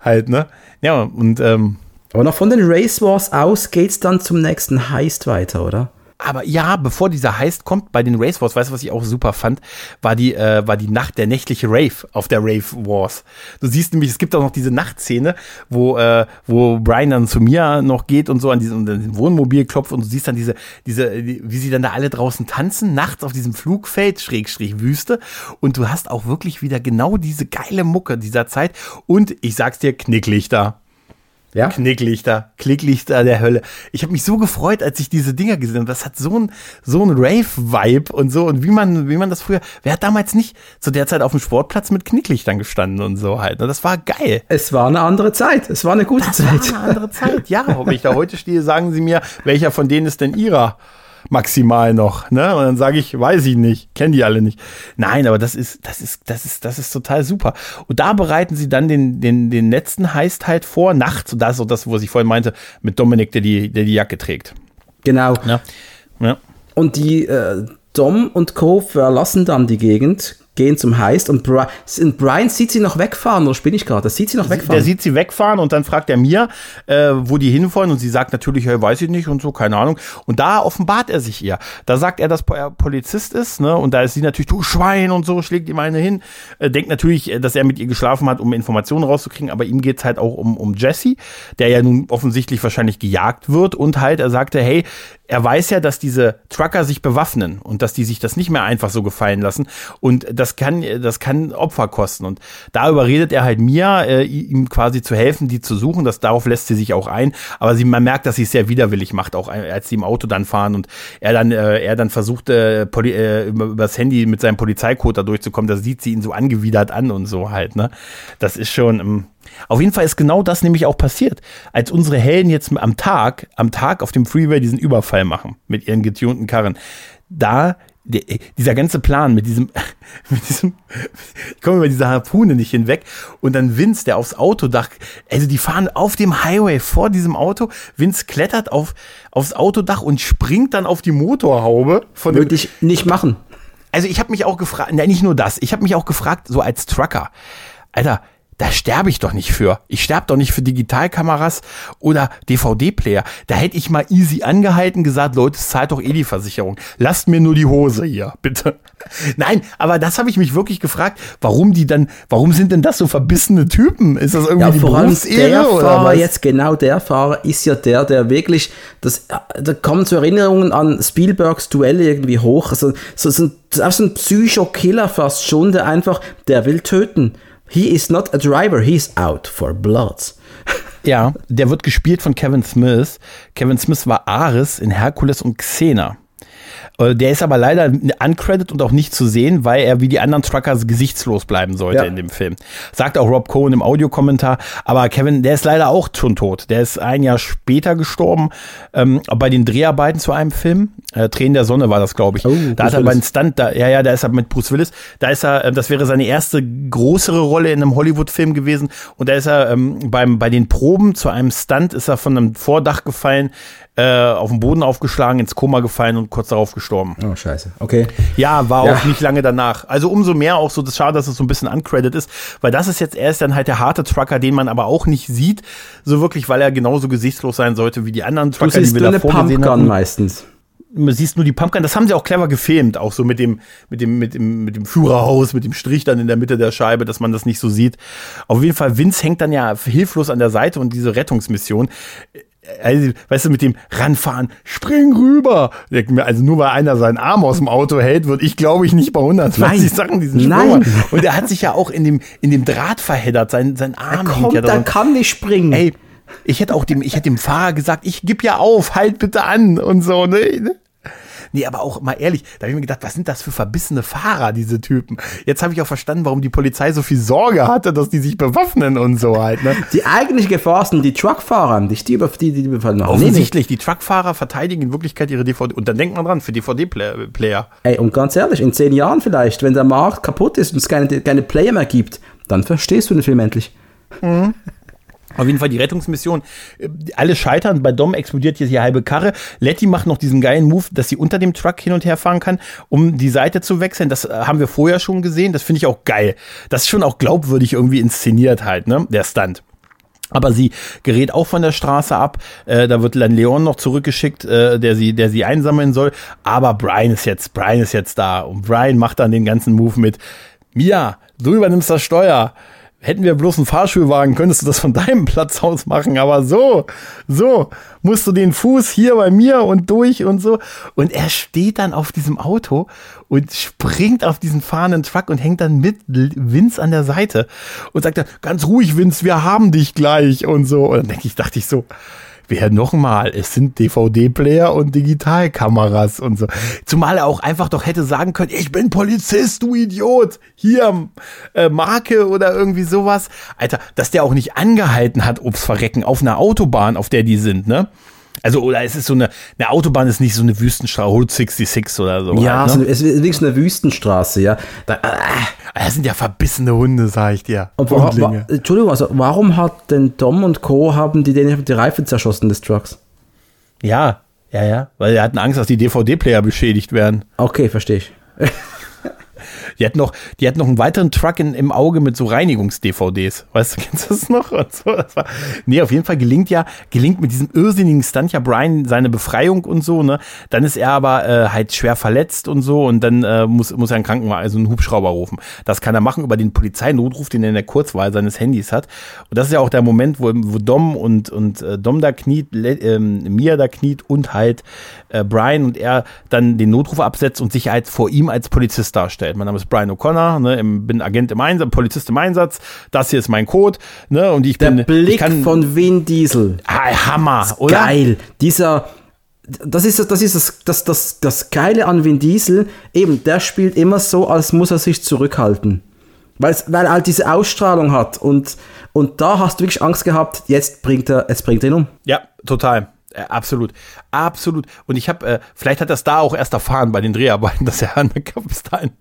Halt, ne? Ja, und, ähm. Aber noch von den Race Wars aus geht's dann zum nächsten Heist weiter, oder? Aber ja, bevor dieser Heist kommt, bei den Race Wars, weißt du, was ich auch super fand, war die, äh, war die Nacht, der nächtliche Rave auf der Rave Wars. Du siehst nämlich, es gibt auch noch diese Nachtszene, wo, äh, wo Brian dann zu Mia noch geht und so an diesem, an diesem Wohnmobil klopft und du siehst dann diese, diese, die, wie sie dann da alle draußen tanzen, nachts auf diesem Flugfeld, Schrägstrich Wüste, und du hast auch wirklich wieder genau diese geile Mucke dieser Zeit und ich sag's dir, Knicklichter. Ja? Knicklichter, Knicklichter der Hölle. Ich habe mich so gefreut, als ich diese Dinger gesehen habe. Das hat so ein so ein Rave-Vibe und so. Und wie man wie man das früher, wer hat damals nicht zu der Zeit auf dem Sportplatz mit Knicklichtern gestanden und so halt. Das war geil. Es war eine andere Zeit. Es war eine gute das Zeit. Es war eine andere Zeit. Ja, ob ich da heute stehe, sagen Sie mir, welcher von denen ist denn Ihrer? Maximal noch, ne? Und dann sage ich, weiß ich nicht, kennen die alle nicht. Nein, aber das ist, das ist, das ist, das ist total super. Und da bereiten sie dann den, den, den letzten Heist halt vor, nachts. Und das ist auch das, was ich vorhin meinte, mit Dominic, der die, der die Jacke trägt. Genau. Ja. Ja. Und die äh, Dom und Co. verlassen dann die Gegend, gehen zum Heist und Brian, Brian sieht sie noch wegfahren, oder spinne ich gerade? Das sieht sie noch wegfahren. Der sieht sie wegfahren und dann fragt er Mia, äh, wo die hinfahren und sie sagt natürlich, hey, weiß ich nicht und so, keine Ahnung. Und da offenbart er sich ihr. Da sagt er, dass er Polizist ist, ne? Und da ist sie natürlich, du Schwein und so, schlägt ihm eine hin. Äh, denkt natürlich, dass er mit ihr geschlafen hat, um Informationen rauszukriegen, aber ihm geht's halt auch um, um Jesse, der ja nun offensichtlich wahrscheinlich gejagt wird und halt, er sagte, hey, er weiß ja, dass diese Trucker sich bewaffnen und dass die sich das nicht mehr einfach so gefallen lassen und das kann, das kann Opfer kosten. Und da überredet er halt Mia, äh, ihm quasi zu helfen, die zu suchen. Das, darauf lässt sie sich auch ein. Aber sie, man merkt, dass sie es sehr widerwillig macht, auch als sie im Auto dann fahren und er dann, äh, er dann versucht, äh, Poli- äh, übers Handy mit seinem Polizeicode da durchzukommen. Da sieht sie ihn so angewidert an und so halt, ne? Das ist schon, ähm, auf jeden Fall ist genau das nämlich auch passiert, als unsere Helden jetzt am Tag, am Tag auf dem Freeway diesen Überfall machen mit ihren getunten Karren. Da die, dieser ganze Plan mit diesem, mit diesem, ich komme über diese Harpune nicht hinweg und dann Vince, der aufs Autodach, also die fahren auf dem Highway vor diesem Auto, Vince klettert auf, aufs Autodach und springt dann auf die Motorhaube. Von Würde dem, ich nicht machen. Also ich habe mich auch gefragt, nein, nicht nur das, ich habe mich auch gefragt, so als Trucker, Alter, da sterbe ich doch nicht für. Ich sterbe doch nicht für Digitalkameras oder D V D-Player. Da hätte ich mal easy angehalten, gesagt, Leute, es zahlt doch eh die Versicherung. Lasst mir nur die Hose hier, bitte. Nein, aber das habe ich mich wirklich gefragt, warum die dann, warum sind denn das so verbissene Typen? Ist das irgendwie ja, die Berufsehre oder Fahrer was? Jetzt genau der Fahrer ist ja der, der wirklich, das, da kommen so Erinnerungen an Spielbergs Duelle irgendwie hoch. Also, so, so ein, das ist auch so ein Psycho-Killer fast schon, der einfach, der will töten. He is not a driver, he is out for blood. Ja, der wird gespielt von Kevin Smith. Kevin Smith war Ares in Herkules und Xena. Der ist aber leider uncredited und auch nicht zu sehen, weil er wie die anderen Truckers gesichtslos bleiben sollte ja. in dem Film. Sagt auch Rob Cohen im Audiokommentar. Aber Kevin, der ist leider auch schon tot. Der ist ein Jahr später gestorben, ähm, bei den Dreharbeiten zu einem Film. Äh, Tränen der Sonne war das, glaube ich. Oh, da hat er beim Stunt, da, ja, ja, da ist er mit Bruce Willis. Da ist er, äh, das wäre seine erste größere Rolle in einem Hollywood-Film gewesen. Und da ist er ähm, beim, bei den Proben zu einem Stunt, ist er von einem Vordach gefallen, auf dem Boden aufgeschlagen, ins Koma gefallen und kurz darauf gestorben. Oh, scheiße. Okay. Ja, war ja. auch nicht lange danach. Also umso mehr auch so, das ist schade, dass es so ein bisschen uncredited ist, weil das ist jetzt erst dann halt der harte Trucker, den man aber auch nicht sieht, so wirklich, weil er genauso gesichtslos sein sollte wie die anderen Trucker, die wir da vorgesehen haben. Meistens. Man siehst nur die Pumpgun, das haben sie auch clever gefilmt, auch so mit dem, mit dem, mit dem, mit dem Führerhaus, mit dem Strich dann in der Mitte der Scheibe, dass man das nicht so sieht. Auf jeden Fall, Vince hängt dann ja hilflos an der Seite und diese Rettungsmission, also, weißt du, mit dem ranfahren, spring rüber. Also nur weil einer seinen Arm aus dem Auto hält, wird ich, glaube ich, nicht bei hundertzwanzig Sachen diesen Sprung. Nein. Und er hat sich ja auch in dem, in dem Draht verheddert, sein, sein Arm er kommt, ja da kann nicht springen. Ey, ich hätte auch dem, ich hätte dem Fahrer gesagt, ich gib ja auf, halt bitte an und so, ne? Nee, aber auch mal ehrlich, da habe ich mir gedacht, was sind das für verbissene Fahrer, diese Typen? Jetzt habe ich auch verstanden, warum die Polizei so viel Sorge hatte, dass die sich bewaffnen und so halt. Ne? Die eigentliche Gefahr sind die Truckfahrer, nicht die, die die Befall machen. Offensichtlich, die Truckfahrer verteidigen in Wirklichkeit ihre D V D. Und dann denkt man dran, für D V D-Player. Ey, und ganz ehrlich, in zehn Jahren vielleicht, wenn der Markt kaputt ist und es keine, keine Player mehr gibt, dann verstehst du den Film endlich. Mhm. Auf jeden Fall die Rettungsmission, alle scheitern, bei Dom explodiert jetzt die halbe Karre, Letty macht noch diesen geilen Move, dass sie unter dem Truck hin und her fahren kann, um die Seite zu wechseln, das haben wir vorher schon gesehen, das finde ich auch geil, das ist schon auch glaubwürdig irgendwie inszeniert halt, ne, der Stunt. Aber sie gerät auch von der Straße ab, äh, da wird dann Leon noch zurückgeschickt, äh, der sie der sie einsammeln soll, aber Brian ist jetzt, Brian ist jetzt da und Brian macht dann den ganzen Move mit, Mia, du übernimmst das Steuer. Hätten wir bloß einen Fahrschulwagen, könntest du das von deinem Platz aus machen, aber so, so, musst du den Fuß hier bei mir und durch und so. Und er steht dann auf diesem Auto und springt auf diesen fahrenden Truck und hängt dann mit Vince an der Seite und sagt dann, ganz ruhig, Vince, wir haben dich gleich und so. Und dann denke ich, dachte ich so, wer nochmal, es sind D V D-Player und Digitalkameras und so. Zumal er auch einfach doch hätte sagen können, ich bin Polizist, du Idiot. Hier, äh, Marke oder irgendwie sowas. Alter, dass der auch nicht angehalten hat, ob's verrecken, auf einer Autobahn, auf der die sind, ne? Also, oder es ist so eine, eine Autobahn ist nicht so eine Wüstenstraße, Route sechsundsechzig oder so. Ja, halt, ne? Es ist wirklich so eine Wüstenstraße, ja. Da, äh, das sind ja verbissene Hunde, sag ich dir. Und warum, wa- Entschuldigung, also warum hat denn Dom und Co. haben die denen die Reifen zerschossen des Trucks? Ja, ja, ja. Weil die hatten Angst, dass die D V D-Player beschädigt werden. Okay, verstehe ich. Die hatten noch, die hatten noch einen weiteren Truck in, im Auge mit so Reinigungs-D V Ds. Weißt du, kennst du das noch? Und so, das war, nee, auf jeden Fall gelingt ja, gelingt mit diesem irrsinnigen Stunt ja Brian seine Befreiung und so, ne? Dann ist er aber äh, halt schwer verletzt und so und dann äh, muss, muss er einen Krankenwagen, also einen Hubschrauber rufen. Das kann er machen über den Polizeinotruf, den er in der Kurzwahl seines Handys hat. Und das ist ja auch der Moment, wo, wo Dom und, und äh, Dom da kniet, äh, Mia da kniet und halt äh, Brian und er dann den Notruf absetzt und sich halt vor ihm als Polizist darstellt. Mein Name ist ist Brian O'Connor, ne, im, bin Agent im Einsatz, Polizist im Einsatz, das hier ist mein Code, ne, und ich bin... Der Blick ich kann, von Vin Diesel. Ah, Hammer, oder? Geil, dieser... Das ist, das, ist das, das, das, das Geile an Vin Diesel, eben, der spielt immer so, als muss er sich zurückhalten. Weil, weil er halt diese Ausstrahlung hat und, und da hast du wirklich Angst gehabt, jetzt bringt er, jetzt bringt er ihn um. Ja, total. Äh, absolut. Absolut. Und ich habe, äh, vielleicht hat er es da auch erst erfahren bei den Dreharbeiten, dass er anbekam bis dahin.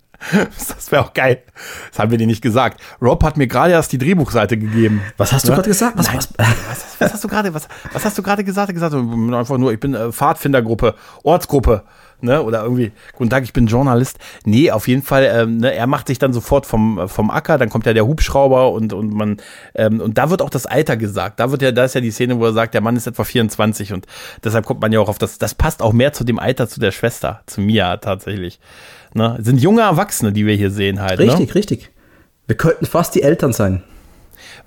Das wäre auch geil. Das haben wir dir nicht gesagt. Rob hat mir gerade erst die Drehbuchseite gegeben. Was hast du gerade gesagt? Was, was, was, was hast du gerade was, was hast du gerade gesagt? gesagt? Einfach nur, ich bin äh, Pfadfindergruppe, Ortsgruppe. Ne, oder irgendwie, guten Tag, ich bin Journalist. Nee, auf jeden Fall, ähm, ne, er macht sich dann sofort vom, vom Acker, dann kommt ja der Hubschrauber und, und man, ähm, und da wird auch das Alter gesagt. Da wird ja, da ist ja die Szene, wo er sagt, der Mann ist etwa vierundzwanzig und deshalb kommt man ja auch auf das, das passt auch mehr zu dem Alter, zu der Schwester, zu Mia tatsächlich. Ne, sind junge Erwachsene, die wir hier sehen halt. Richtig, ne? Richtig. Wir könnten fast die Eltern sein.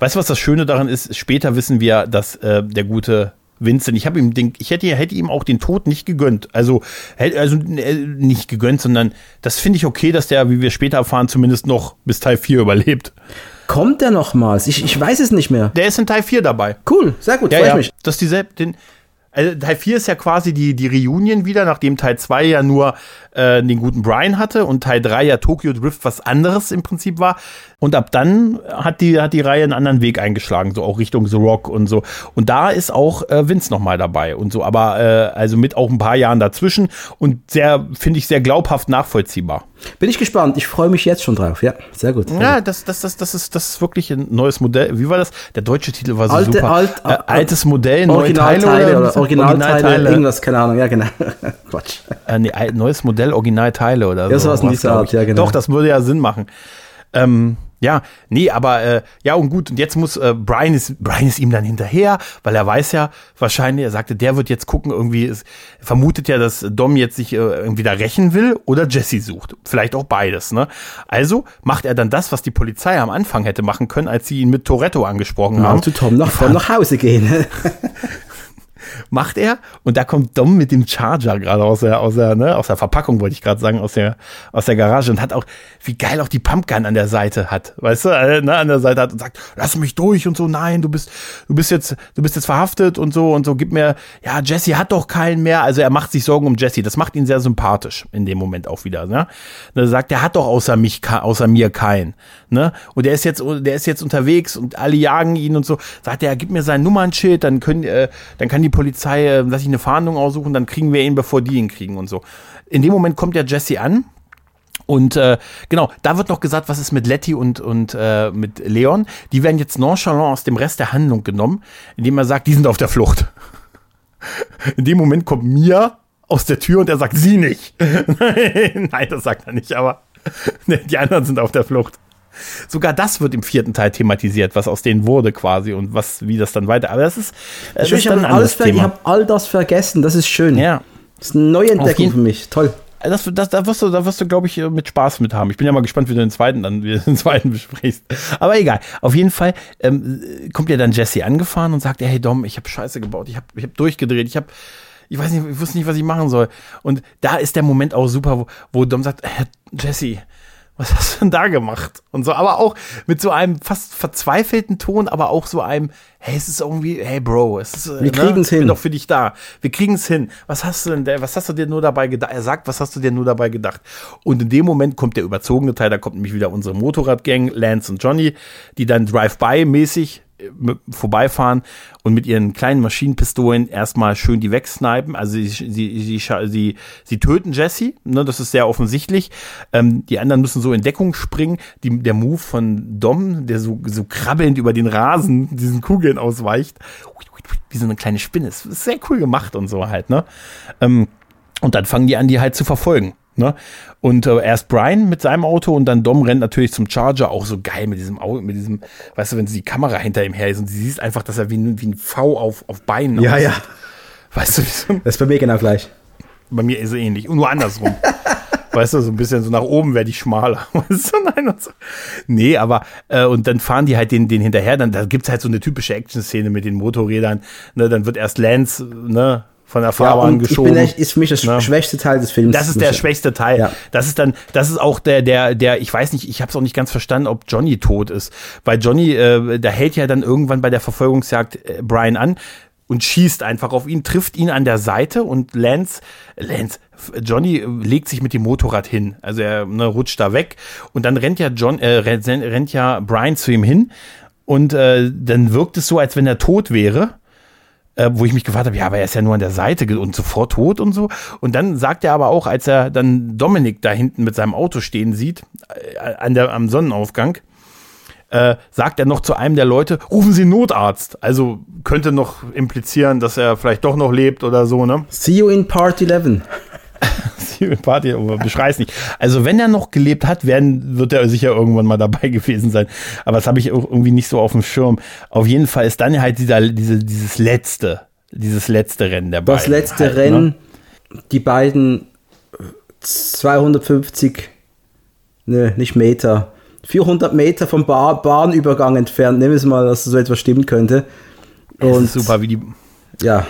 Weißt du, was das Schöne daran ist? Später wissen wir, dass äh, der gute Vincent, ich habe ihm den, ich hätte, hätte ihm auch den Tod nicht gegönnt, also, also nicht gegönnt, sondern das finde ich okay, dass der, wie wir später erfahren, zumindest noch bis Teil vier überlebt. Kommt der nochmals? Ich, ich weiß es nicht mehr. Der ist in Teil vier dabei. Cool, sehr gut, ja, freue ich ja. mich. Das dieselbe, den, also Teil vier ist ja quasi die, die Reunion wieder, nachdem Teil zwei ja nur äh, den guten Brian hatte und Teil drei ja Tokyo Drift was anderes im Prinzip war. Und ab dann hat die, hat die Reihe einen anderen Weg eingeschlagen, so auch Richtung The Rock und so. Und da ist auch äh, Vince nochmal dabei und so, aber äh, also mit auch ein paar Jahren dazwischen und sehr, finde ich, sehr glaubhaft nachvollziehbar. Bin ich gespannt, ich freue mich jetzt schon drauf, ja, sehr gut. Ja, das, das, das, das, ist, das ist wirklich ein neues Modell. Wie war das? Der deutsche Titel war so Alte, super. Alt, äh, altes Modell, neue Teile. Teile oder? Originalteile, Originalteile, irgendwas, keine Ahnung, ja, genau. Quatsch. Äh, nee, neues Modell, Originalteile oder so. Ja, sowas in dieser Art, ja, genau. Doch, das würde ja Sinn machen. Ähm, ja, nee, aber, äh, ja, und gut, und jetzt muss, äh, Brian ist, Brian ist ihm dann hinterher, weil er weiß ja wahrscheinlich, er sagte, der wird jetzt gucken, irgendwie, ist, vermutet ja, dass Dom jetzt sich äh, irgendwie da rächen will oder Jesse sucht. Vielleicht auch beides, ne? Also macht er dann das, was die Polizei am Anfang hätte machen können, als sie ihn mit Toretto angesprochen ja, haben. Zu Tom nach, Tom nach Hause gehen. Macht er und da kommt Dom mit dem Charger gerade aus der, aus der, ne, aus der Verpackung, wollte ich gerade sagen, aus der, aus der Garage und hat auch, wie geil auch die Pumpgun an der Seite hat, weißt du, äh, ne, an der Seite hat und sagt, lass mich durch und so, nein, du bist, du bist jetzt, du bist jetzt verhaftet und so und so, gib mir, ja, Jesse hat doch keinen mehr, also er macht sich Sorgen um Jesse, das macht ihn sehr sympathisch in dem Moment auch wieder, ne, und er sagt, der hat doch außer mich, außer mir keinen, ne, und der ist jetzt, der ist jetzt unterwegs und alle jagen ihn und so, sagt er, gib mir sein Nummernschild, dann können, äh, dann kann die Polizei, äh, lass ich eine Fahndung aussuchen, dann kriegen wir ihn, bevor die ihn kriegen und so. In dem Moment kommt ja Jesse an und äh, genau, da wird noch gesagt, was ist mit Letty und, und äh, mit Leon. Die werden jetzt nonchalant aus dem Rest der Handlung genommen, indem er sagt, die sind auf der Flucht. In dem Moment kommt Mia aus der Tür und er sagt, sie nicht. Nein, das sagt er nicht, aber die anderen sind auf der Flucht. Sogar das wird im vierten Teil thematisiert, was aus denen wurde quasi und was, wie das dann weiter. Aber das ist, das ich, ist dann ein anderes Thema. Ich habe all das vergessen, das ist schön. Ja. Das ist eine neue Entdeckung für mich, toll. Das, das, da wirst du, da wirst du, glaube ich, mit Spaß mit haben. Ich bin ja mal gespannt, wie du den zweiten dann, wie du den zweiten besprichst. Aber egal. Auf jeden Fall ähm, kommt ja dann Jesse angefahren und sagt, hey Dom, ich habe Scheiße gebaut, ich habe, ich habe durchgedreht, ich habe Ich weiß nicht, ich wusste nicht, was ich machen soll. Und da ist der Moment auch super, wo, wo Dom sagt, Herr Jesse, was hast du denn da gemacht? Und so, aber auch mit so einem fast verzweifelten Ton, aber auch so einem, hey, es ist irgendwie, hey Bro, es ist, wir kriegen es hin. Ich bin doch für dich da. Wir kriegen es hin. Was hast du denn, was hast du dir nur dabei gedacht? Er sagt, was hast du dir nur dabei gedacht? Und in dem Moment kommt der überzogene Teil, da kommt nämlich wieder unsere Motorradgang, Lance und Johnny, die dann Drive-by-mäßig vorbeifahren und mit ihren kleinen Maschinenpistolen erstmal schön die wegsnipen. Also sie, sie, sie, sie, sie töten Jesse, ne, das ist sehr offensichtlich. Ähm, die anderen müssen so in Deckung springen. Die, der Move von Dom, der so, so krabbelnd über den Rasen diesen Kugeln ausweicht, wie so eine kleine Spinne. Das ist sehr cool gemacht und so halt, ne? Ähm, und dann fangen die an, die halt zu verfolgen. Ne? Und äh, erst Brian mit seinem Auto und dann Dom rennt natürlich zum Charger, auch so geil mit diesem Auto, mit diesem, weißt du, wenn sie die Kamera hinter ihm her ist und sie siehst einfach, dass er wie ein, wie ein V auf, auf Beinen ja, aussieht. Ja. Weißt du, wie so ein das ist bei mir genau gleich. Bei mir ist es ähnlich. Und nur andersrum. Weißt du, so ein bisschen so nach oben werde ich schmaler. Weißt du, nein und so. Nee, aber, äh, und dann fahren die halt den, den hinterher, dann, da gibt's halt so eine typische Action-Szene mit den Motorrädern, ne, dann wird erst Lance, ne, von der Fahrbahn ja, geschoben. Ich bin echt, ist für mich das ja. schwächste Teil des Films. Das ist der schwächste Teil. Ja. Das ist dann, das ist auch der, der, der, ich weiß nicht, ich habe es auch nicht ganz verstanden, ob Johnny tot ist. Weil Johnny, äh, da hält ja dann irgendwann bei der Verfolgungsjagd äh, Brian an und schießt einfach auf ihn, trifft ihn an der Seite und Lance, Lance, Johnny legt sich mit dem Motorrad hin. Also er ne, rutscht da weg und dann rennt ja John, äh, rennt, rennt ja Brian zu ihm hin und äh, dann wirkt es so, als wenn er tot wäre. Äh, wo ich mich gefragt habe, ja, aber er ist ja nur an der Seite und sofort tot und so. Und dann sagt er aber auch, als er dann Dominic da hinten mit seinem Auto stehen sieht, äh, an der, am Sonnenaufgang, äh, sagt er noch zu einem der Leute, rufen Sie Notarzt. Also könnte noch implizieren, dass er vielleicht doch noch lebt oder so, ne? See you in Part eleven. See you in Part eleven, aber beschrei's nicht. Also wenn er noch gelebt hat, werden, wird er sicher irgendwann mal dabei gewesen sein. Aber das habe ich auch irgendwie nicht so auf dem Schirm. Auf jeden Fall ist dann halt dieser, diese, dieses letzte, dieses letzte Rennen der beiden. Das letzte halt, Rennen, ne? Die beiden zweihundertfünfzig, ne, nicht Meter, vierhundert Meter vom ba- Bahnübergang entfernt. Nehmen wir es mal, dass so etwas stimmen könnte. Und das ist super, wie die... Ja.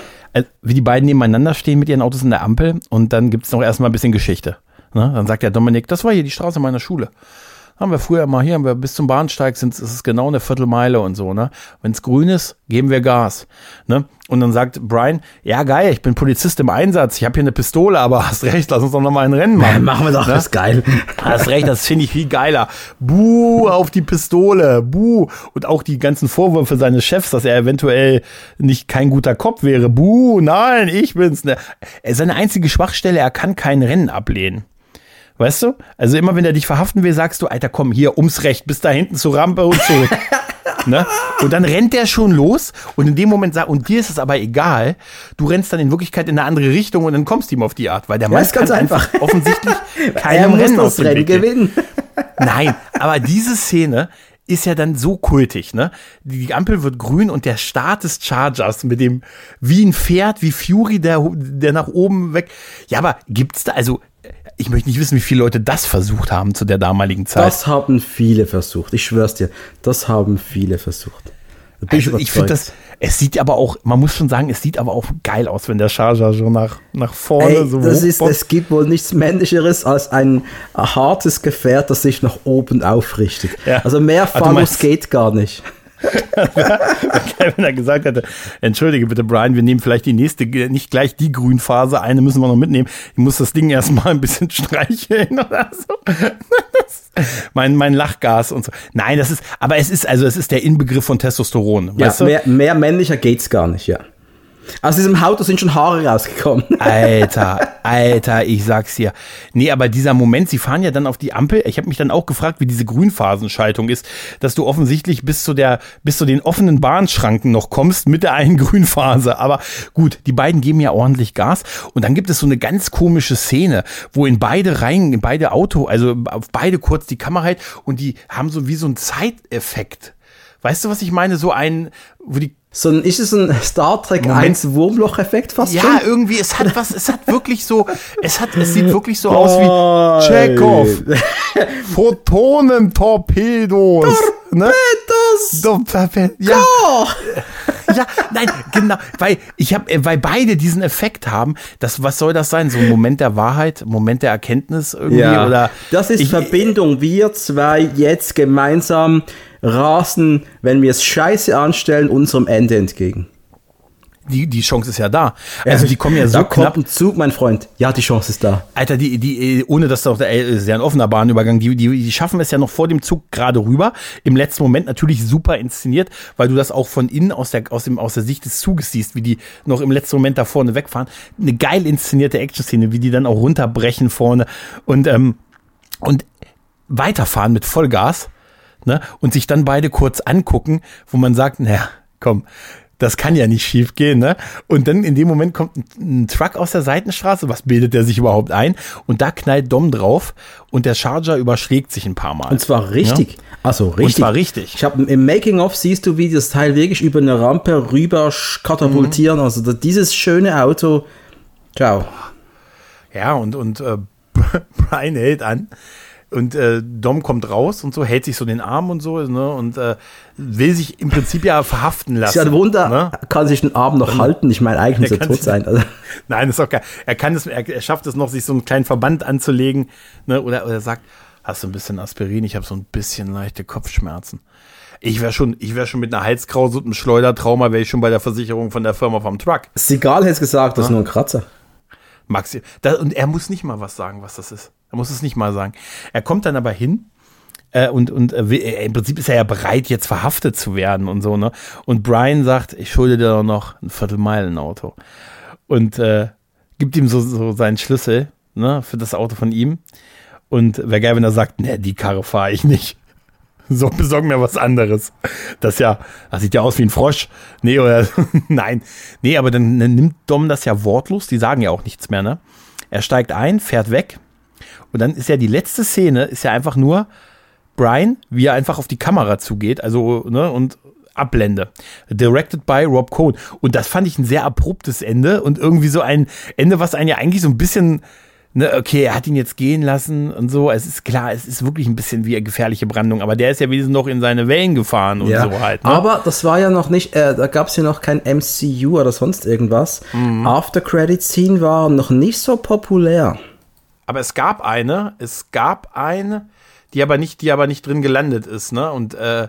Wie die beiden nebeneinander stehen mit ihren Autos in der Ampel und dann gibt es noch erstmal ein bisschen Geschichte. Ne? Dann sagt der Dominic, das war hier die Straße meiner Schule. Haben wir früher mal hier, haben wir bis zum Bahnsteig, sind, ist es genau eine Viertelmeile und so. Ne? Wenn es grün ist, geben wir Gas. Ne? Und dann sagt Brian, ja geil, ich bin Polizist im Einsatz, ich habe hier eine Pistole, aber hast recht, lass uns doch nochmal ein Rennen machen. machen wir doch, ne? Das ist geil. Hast recht, das finde ich viel geiler. Buh, auf die Pistole, buh. Und auch die ganzen Vorwürfe seines Chefs, dass er eventuell nicht kein guter Cop wäre. Buh, nein, ich bin's. Ne? Seine einzige Schwachstelle, er kann kein Rennen ablehnen. Weißt du? Also immer, wenn er dich verhaften will, sagst du, Alter, komm, hier, ums Recht, bis da hinten zur Rampe und zurück. Ne? Und dann rennt der schon los und in dem Moment sagt, und dir ist es aber egal, du rennst dann in Wirklichkeit in eine andere Richtung und dann kommst du ihm auf die Art, weil der ja, Mann kann einfach offensichtlich keinem Rennen aus dem Rennen gewinnen. Nein, aber diese Szene ist ja dann so kultig, ne? Die Ampel wird grün und der Start des Chargers mit dem, wie ein Pferd, wie Fury, der, der nach oben weg. Ja, aber gibt's da, also, ich möchte nicht wissen, wie viele Leute das versucht haben zu der damaligen Zeit. Das haben viele versucht. Ich schwör's dir, das haben viele versucht. Da bin ich überzeugt. Ich finde das, es sieht aber auch, man muss schon sagen, es sieht aber auch geil aus, wenn der Charger so nach, nach vorne Ey, so das ist, es gibt wohl nichts Männlicheres als ein, ein hartes Gefährt, das sich nach oben aufrichtet. Ja. Also mehr Phallus geht gar nicht. Wenn er gesagt hätte, entschuldige bitte Brian, wir nehmen vielleicht die nächste, nicht gleich die Grünphase, eine müssen wir noch mitnehmen, ich muss das Ding erstmal ein bisschen streicheln oder so. mein, mein Lachgas und so. Nein, das ist, aber es ist, also es ist der Inbegriff von Testosteron. Ja, weißt du? mehr, mehr männlicher geht's gar nicht, ja. Aus diesem Auto sind schon Haare rausgekommen. Alter, Alter, ich sag's dir. Nee, aber dieser Moment, sie fahren ja dann auf die Ampel. Ich habe mich dann auch gefragt, wie diese Grünphasenschaltung ist, dass du offensichtlich bis zu der, bis zu den offenen Bahnschranken noch kommst mit der einen Grünphase. Aber gut, die beiden geben ja ordentlich Gas. Und dann gibt es so eine ganz komische Szene, wo in beide Reihen, in beide Auto, also auf beide kurz die Kamera hält und die haben so wie so einen Zeiteffekt. Weißt du, was ich meine? So ein, wo die So ein, ist es ein Star Trek eins Wurmloch-Effekt fast ja, schon? Ja, irgendwie, es hat was, es hat wirklich so, es hat, es sieht wirklich so aus wie Chekhov. Photonen-Torpedos. Torpedos. Ne? Ja. ja, nein, genau, weil ich hab, weil beide diesen Effekt haben, das, was soll das sein? So ein Moment der Wahrheit, Moment der Erkenntnis irgendwie? Ja. Oder das ist ich, Verbindung, wir zwei jetzt gemeinsam rasen, wenn wir es scheiße anstellen, unserem Ende entgegen. Die, die Chance ist ja da. Also die kommen ja so da knapp. Da kommt ein Zug, mein Freund. Ja, die Chance ist da. Alter, die, die, ohne dass da auch der, ist ja ein offener Bahnübergang, die, die, die schaffen es ja noch vor dem Zug gerade rüber. Im letzten Moment natürlich super inszeniert, weil du das auch von innen aus der, aus dem, aus der Sicht des Zuges siehst, wie die noch im letzten Moment da vorne wegfahren. Eine geil inszenierte Action-Szene, wie die dann auch runterbrechen vorne und, ähm, und weiterfahren mit Vollgas. Ne? Und sich dann beide kurz angucken, wo man sagt, naja, komm, das kann ja nicht schief gehen. Ne? Und dann in dem Moment kommt ein, ein Truck aus der Seitenstraße, was bildet der sich überhaupt ein? Und da knallt Dom drauf und der Charger überschlägt sich ein paar Mal. Und zwar richtig. Ja? Achso, richtig. Und zwar richtig. Ich hab, im Making-of siehst du, wie das Teil wirklich über eine Rampe rüber katapultieren. Mhm. Also dieses schöne Auto, ciao. Ja, und, und äh, Brian hält an. Und äh, Dom kommt raus und so, hält sich so den Arm und so, ne, und äh, will sich im Prinzip ja verhaften lassen. Ist ja ein Wunder, ne? Kann sich den Arm noch und halten. Ich meine, eigentlich muss er tot sein. Also. Nein, ist auch geil. Er kann es, er, er schafft es noch, sich so einen kleinen Verband anzulegen, ne, oder, oder sagt, hast du ein bisschen Aspirin? Ich habe so ein bisschen leichte Kopfschmerzen. Ich wäre schon, ich wäre schon mit einer Halskrause und einem Schleudertrauma, wäre ich schon bei der Versicherung von der Firma vom Truck. Ist egal, hättest gesagt, das ja. ist nur ein Kratzer. Maxi, das, und er muss nicht mal was sagen, was das ist. Er muss es nicht mal sagen. Er kommt dann aber hin äh, und, und äh, im Prinzip ist er ja bereit, jetzt verhaftet zu werden und so, ne? Und Brian sagt, ich schulde dir doch noch ein Viertelmeilen-Auto. Und äh, gibt ihm so, so seinen Schlüssel, ne, für das Auto von ihm. Und wäre geil, wenn er sagt, ne, die Karre fahre ich nicht. So, besorg mir was anderes. Das ja, das sieht ja aus wie ein Frosch. Nee, oder, nein. Nee, aber dann nimmt Dom das ja wortlos. Die sagen ja auch nichts mehr, ne? Er steigt ein, fährt weg. Und dann ist ja die letzte Szene, ist ja einfach nur Brian, wie er einfach auf die Kamera zugeht. Also, ne, und Ablende. Directed by Rob Cohen. Und das fand ich ein sehr abruptes Ende. Und irgendwie so ein Ende, was einen ja eigentlich so ein bisschen... Ne, okay, er hat ihn jetzt gehen lassen und so. Es ist klar, es ist wirklich ein bisschen wie eine gefährliche Brandung, aber der ist ja wenigstens noch in seine Wellen gefahren und ja. so halt. Ne? Aber das war ja noch nicht, äh, da gab es ja noch kein M C U oder sonst irgendwas. Mhm. After-Credit-Scene war noch nicht so populär. Aber es gab eine, es gab eine, die aber nicht, die aber nicht drin gelandet ist, ne? Und äh,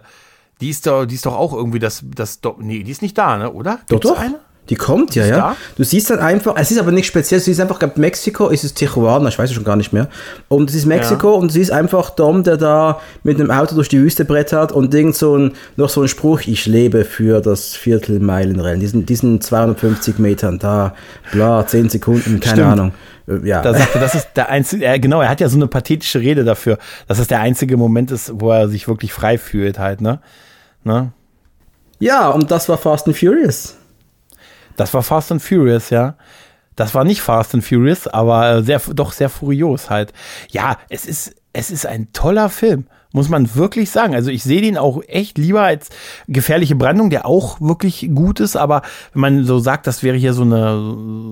die ist doch, die ist doch auch irgendwie das, das, nee, die ist nicht da, ne? Oder? Gibt's doch, doch. Eine? Die kommt ja, ja. Da? Du siehst dann einfach, es ist aber nicht speziell, du siehst einfach, Mexiko, es ist Tijuana, ich weiß es schon gar nicht mehr. Und es ist Mexiko ja. und du siehst einfach Dom, der da mit einem Auto durch die Wüste brettert und irgend so ein, noch so ein Spruch, ich lebe für das Viertelmeilenrennen, diesen, diesen zweihundertfünfzig Metern da, bla, zehn Sekunden, keine Stimmt. Ahnung. Ja. Da sagt er, das ist der einzige, er, genau, er hat ja so eine pathetische Rede dafür, dass es der einzige Moment ist, wo er sich wirklich frei fühlt halt, ne? ne? Ja, und das war Fast and Furious. Das war Fast and Furious, ja. Das war nicht Fast and Furious, aber sehr, doch sehr furios halt. Ja, es ist, es ist ein toller Film, muss man wirklich sagen. Also ich sehe den auch echt lieber als Gefährliche Brandung, der auch wirklich gut ist, aber wenn man so sagt, das wäre hier so eine,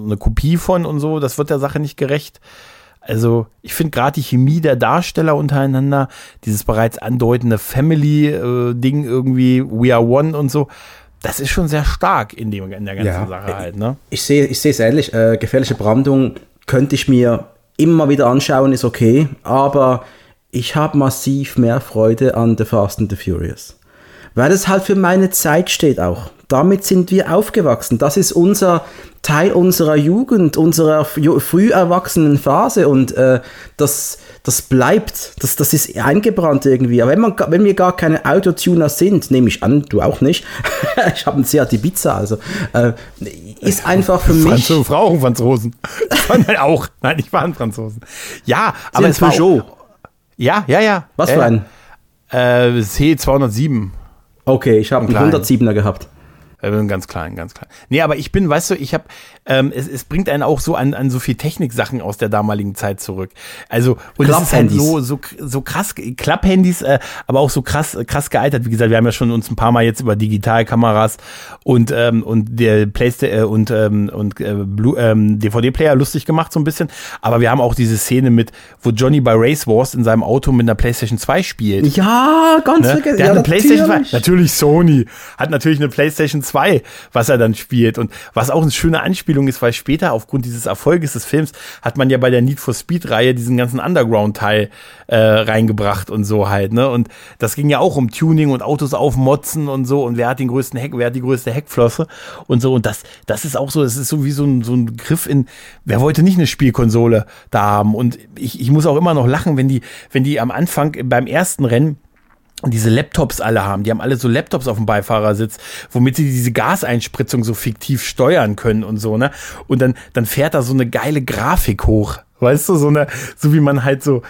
eine Kopie von und so, das wird der Sache nicht gerecht. Also ich finde gerade die Chemie der Darsteller untereinander, dieses bereits andeutende Family-Ding irgendwie, We Are One und so, das ist schon sehr stark in, dem, in der ganzen ja. Sache halt. Ne? Ich sehe ich sehe es ähnlich. Äh, Gefährliche Brandung könnte ich mir immer wieder anschauen, ist okay. Aber ich habe massiv mehr Freude an The Fast and the Furious. Weil es halt für meine Zeit steht auch. Damit sind wir aufgewachsen. Das ist unser Teil unserer Jugend, unserer früh erwachsenen Phase. Und äh, das, das bleibt, das, das ist eingebrannt irgendwie. Aber wenn, man, wenn wir gar keine Autotuner sind, nehme ich an, du auch nicht. Ich habe einen Seat Ibiza, also äh, ist einfach für mich... Franzosen, Frauen, Franzosen. Nein, auch. Nein, ich war ein Franzosen. Ja, aber es war Peugeot. Ja, ja, ja. Was äh, für ein? Äh, C zweihundertsieben. Okay, ich habe einen hundertsiebener gehabt. Ganz klein, ganz klein. Nee, aber ich bin, weißt du, ich habe, ähm, es, es bringt einen auch so an, an so viel Techniksachen aus der damaligen Zeit zurück. Also, und das ist halt so, so, so krass, Klapphandys, äh, aber auch so krass, krass gealtert. Wie gesagt, wir haben ja schon uns ein paar Mal jetzt über Digitalkameras und, ähm, und der PlayStation äh, und, ähm, und äh, Blue, ähm, D V D-Player lustig gemacht, so ein bisschen. Aber wir haben auch diese Szene mit, wo Johnny bei Race Wars in seinem Auto mit einer PlayStation zwei spielt. Ja, ganz ne? vergessen. Der ja, hat eine natürlich. PlayStation zwei. Natürlich Sony. Hat natürlich eine PlayStation zwei. Was er dann spielt und was auch eine schöne Anspielung ist, weil später aufgrund dieses Erfolges des Films hat man ja bei der Need for Speed-Reihe diesen ganzen Underground-Teil äh, reingebracht und so halt, ne? Und das ging ja auch um Tuning und Autos aufmotzen und so und wer hat den größten Heck, wer hat die größte Heckflosse und so und das, das ist auch so, das ist so wie so ein, so ein Griff in, wer wollte nicht eine Spielkonsole da haben und ich, ich muss auch immer noch lachen, wenn die, wenn die am Anfang beim ersten Rennen und diese Laptops alle haben, die haben alle so Laptops auf dem Beifahrersitz, womit sie diese Gaseinspritzung so fiktiv steuern können und so, ne? Und dann, dann fährt da so eine geile Grafik hoch, weißt du, so eine, so wie man halt so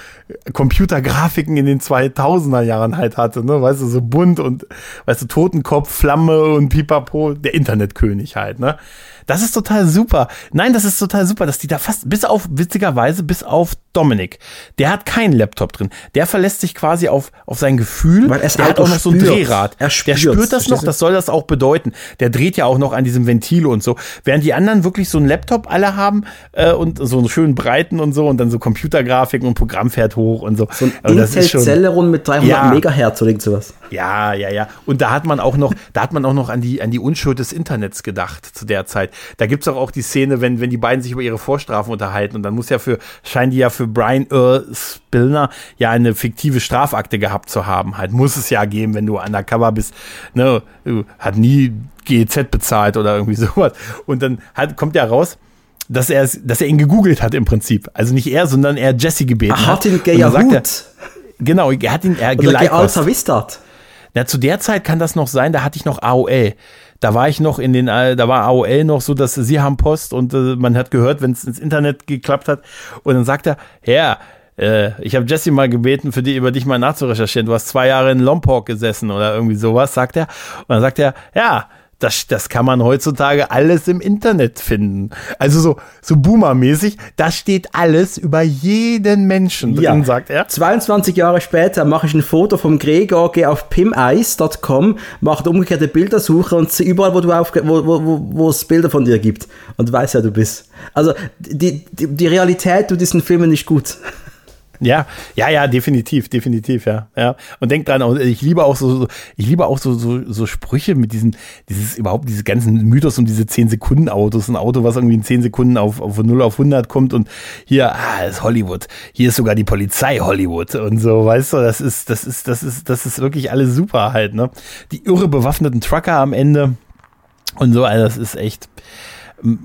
Computergrafiken in den zweitausender Jahren halt hatte, ne? Weißt du, so bunt und, weißt du, Totenkopf, Flamme und Pipapo, der Internetkönig halt, ne? Das ist total super. Nein, das ist total super, dass die da fast, bis auf, witzigerweise, bis auf Dominic. Der hat keinen Laptop drin. Der verlässt sich quasi auf, auf sein Gefühl. Weil er der hat auch noch spürt. So ein Drehrad. Er spürt. Der spürt das noch, das soll das auch bedeuten. Der dreht ja auch noch an diesem Ventil und so. Während die anderen wirklich so einen Laptop alle haben äh, und so einen schönen breiten und so und dann so Computergrafiken und Programm fährt hoch und so. So ein also Intel-Celeron mit dreihundert ja. Megahertz oder sowas. Ja, ja, ja. Und da hat man auch noch, da hat man auch noch an die, an die Unschuld des Internets gedacht zu der Zeit. Da gibt's auch, auch die Szene, wenn, wenn die beiden sich über ihre Vorstrafen unterhalten und dann muss ja für, scheinen die ja für Brian Earl Spillner ja eine fiktive Strafakte gehabt zu haben. Halt, muss es ja geben, wenn du undercover bist. Ne? Hat nie G E Z bezahlt oder irgendwie sowas. Und dann hat, kommt ja raus, dass er dass er ihn gegoogelt hat im Prinzip. Also nicht er, sondern er Jesse gebeten Ach, hat. Ihn und dann sagt er, genau, er hat ihn er geleitert. Na, zu der Zeit kann das noch sein, da hatte ich noch A O L. Da war ich noch in den, da war A O L noch so, dass sie haben Post und äh, man hat gehört, wenn es ins Internet geklappt hat. Und dann sagt er, ja, äh, ich habe Jesse mal gebeten, für die, über dich mal nachzurecherchieren. Du hast zwei Jahre in Lompoc gesessen oder irgendwie sowas, sagt er. Und dann sagt er, ja, Das, das kann man heutzutage alles im Internet finden. Also so, so Boomer-mäßig, da steht alles über jeden Menschen drin, ja. sagt er. zweiundzwanzig Jahre später mache ich ein Foto vom Gregor, gehe auf pim ice dot com, mache eine umgekehrte Bildersuche und sehe überall, wo du auf, wo, wo, wo, wo es Bilder von dir gibt und weiß, wer du bist. Also die, die, die Realität tut diesen Filmen nicht gut. Ja, ja, ja, definitiv, definitiv, ja, ja. Und denk dran, ich liebe auch so, ich liebe auch so, so, so Sprüche mit diesen, dieses, überhaupt diese ganzen Mythos um diese zehn-Sekunden-Autos, ein Auto, was irgendwie in zehn Sekunden auf, auf null auf hundert kommt und hier, ah, ist Hollywood, hier ist sogar die Polizei Hollywood und so, weißt du, das ist, das ist, das ist, das ist wirklich alles super halt, ne. Die irre bewaffneten Trucker am Ende und so, also das ist echt...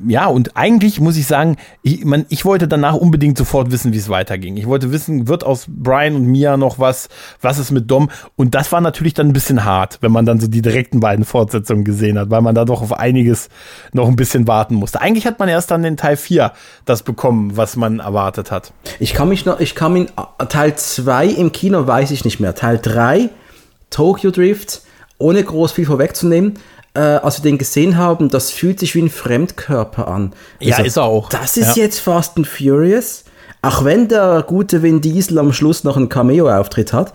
Ja, und eigentlich muss ich sagen, ich, man, ich wollte danach unbedingt sofort wissen, wie es weiterging. Ich wollte wissen, wird aus Brian und Mia noch was, was ist mit Dom? Und das war natürlich dann ein bisschen hart, wenn man dann so die direkten beiden Fortsetzungen gesehen hat, weil man da doch auf einiges noch ein bisschen warten musste. Eigentlich hat man erst dann in Teil vier das bekommen, was man erwartet hat. Ich kann mich noch, ich kann mich, Teil zwei im Kino weiß ich nicht mehr. Teil drei, Tokyo Drift, ohne groß viel vorwegzunehmen. Als wir den gesehen haben, das fühlt sich wie ein Fremdkörper an. Also, ja, ist er auch. Das ist ja. jetzt Fast and Furious, auch wenn der gute Vin Diesel am Schluss noch einen Cameo-Auftritt hat.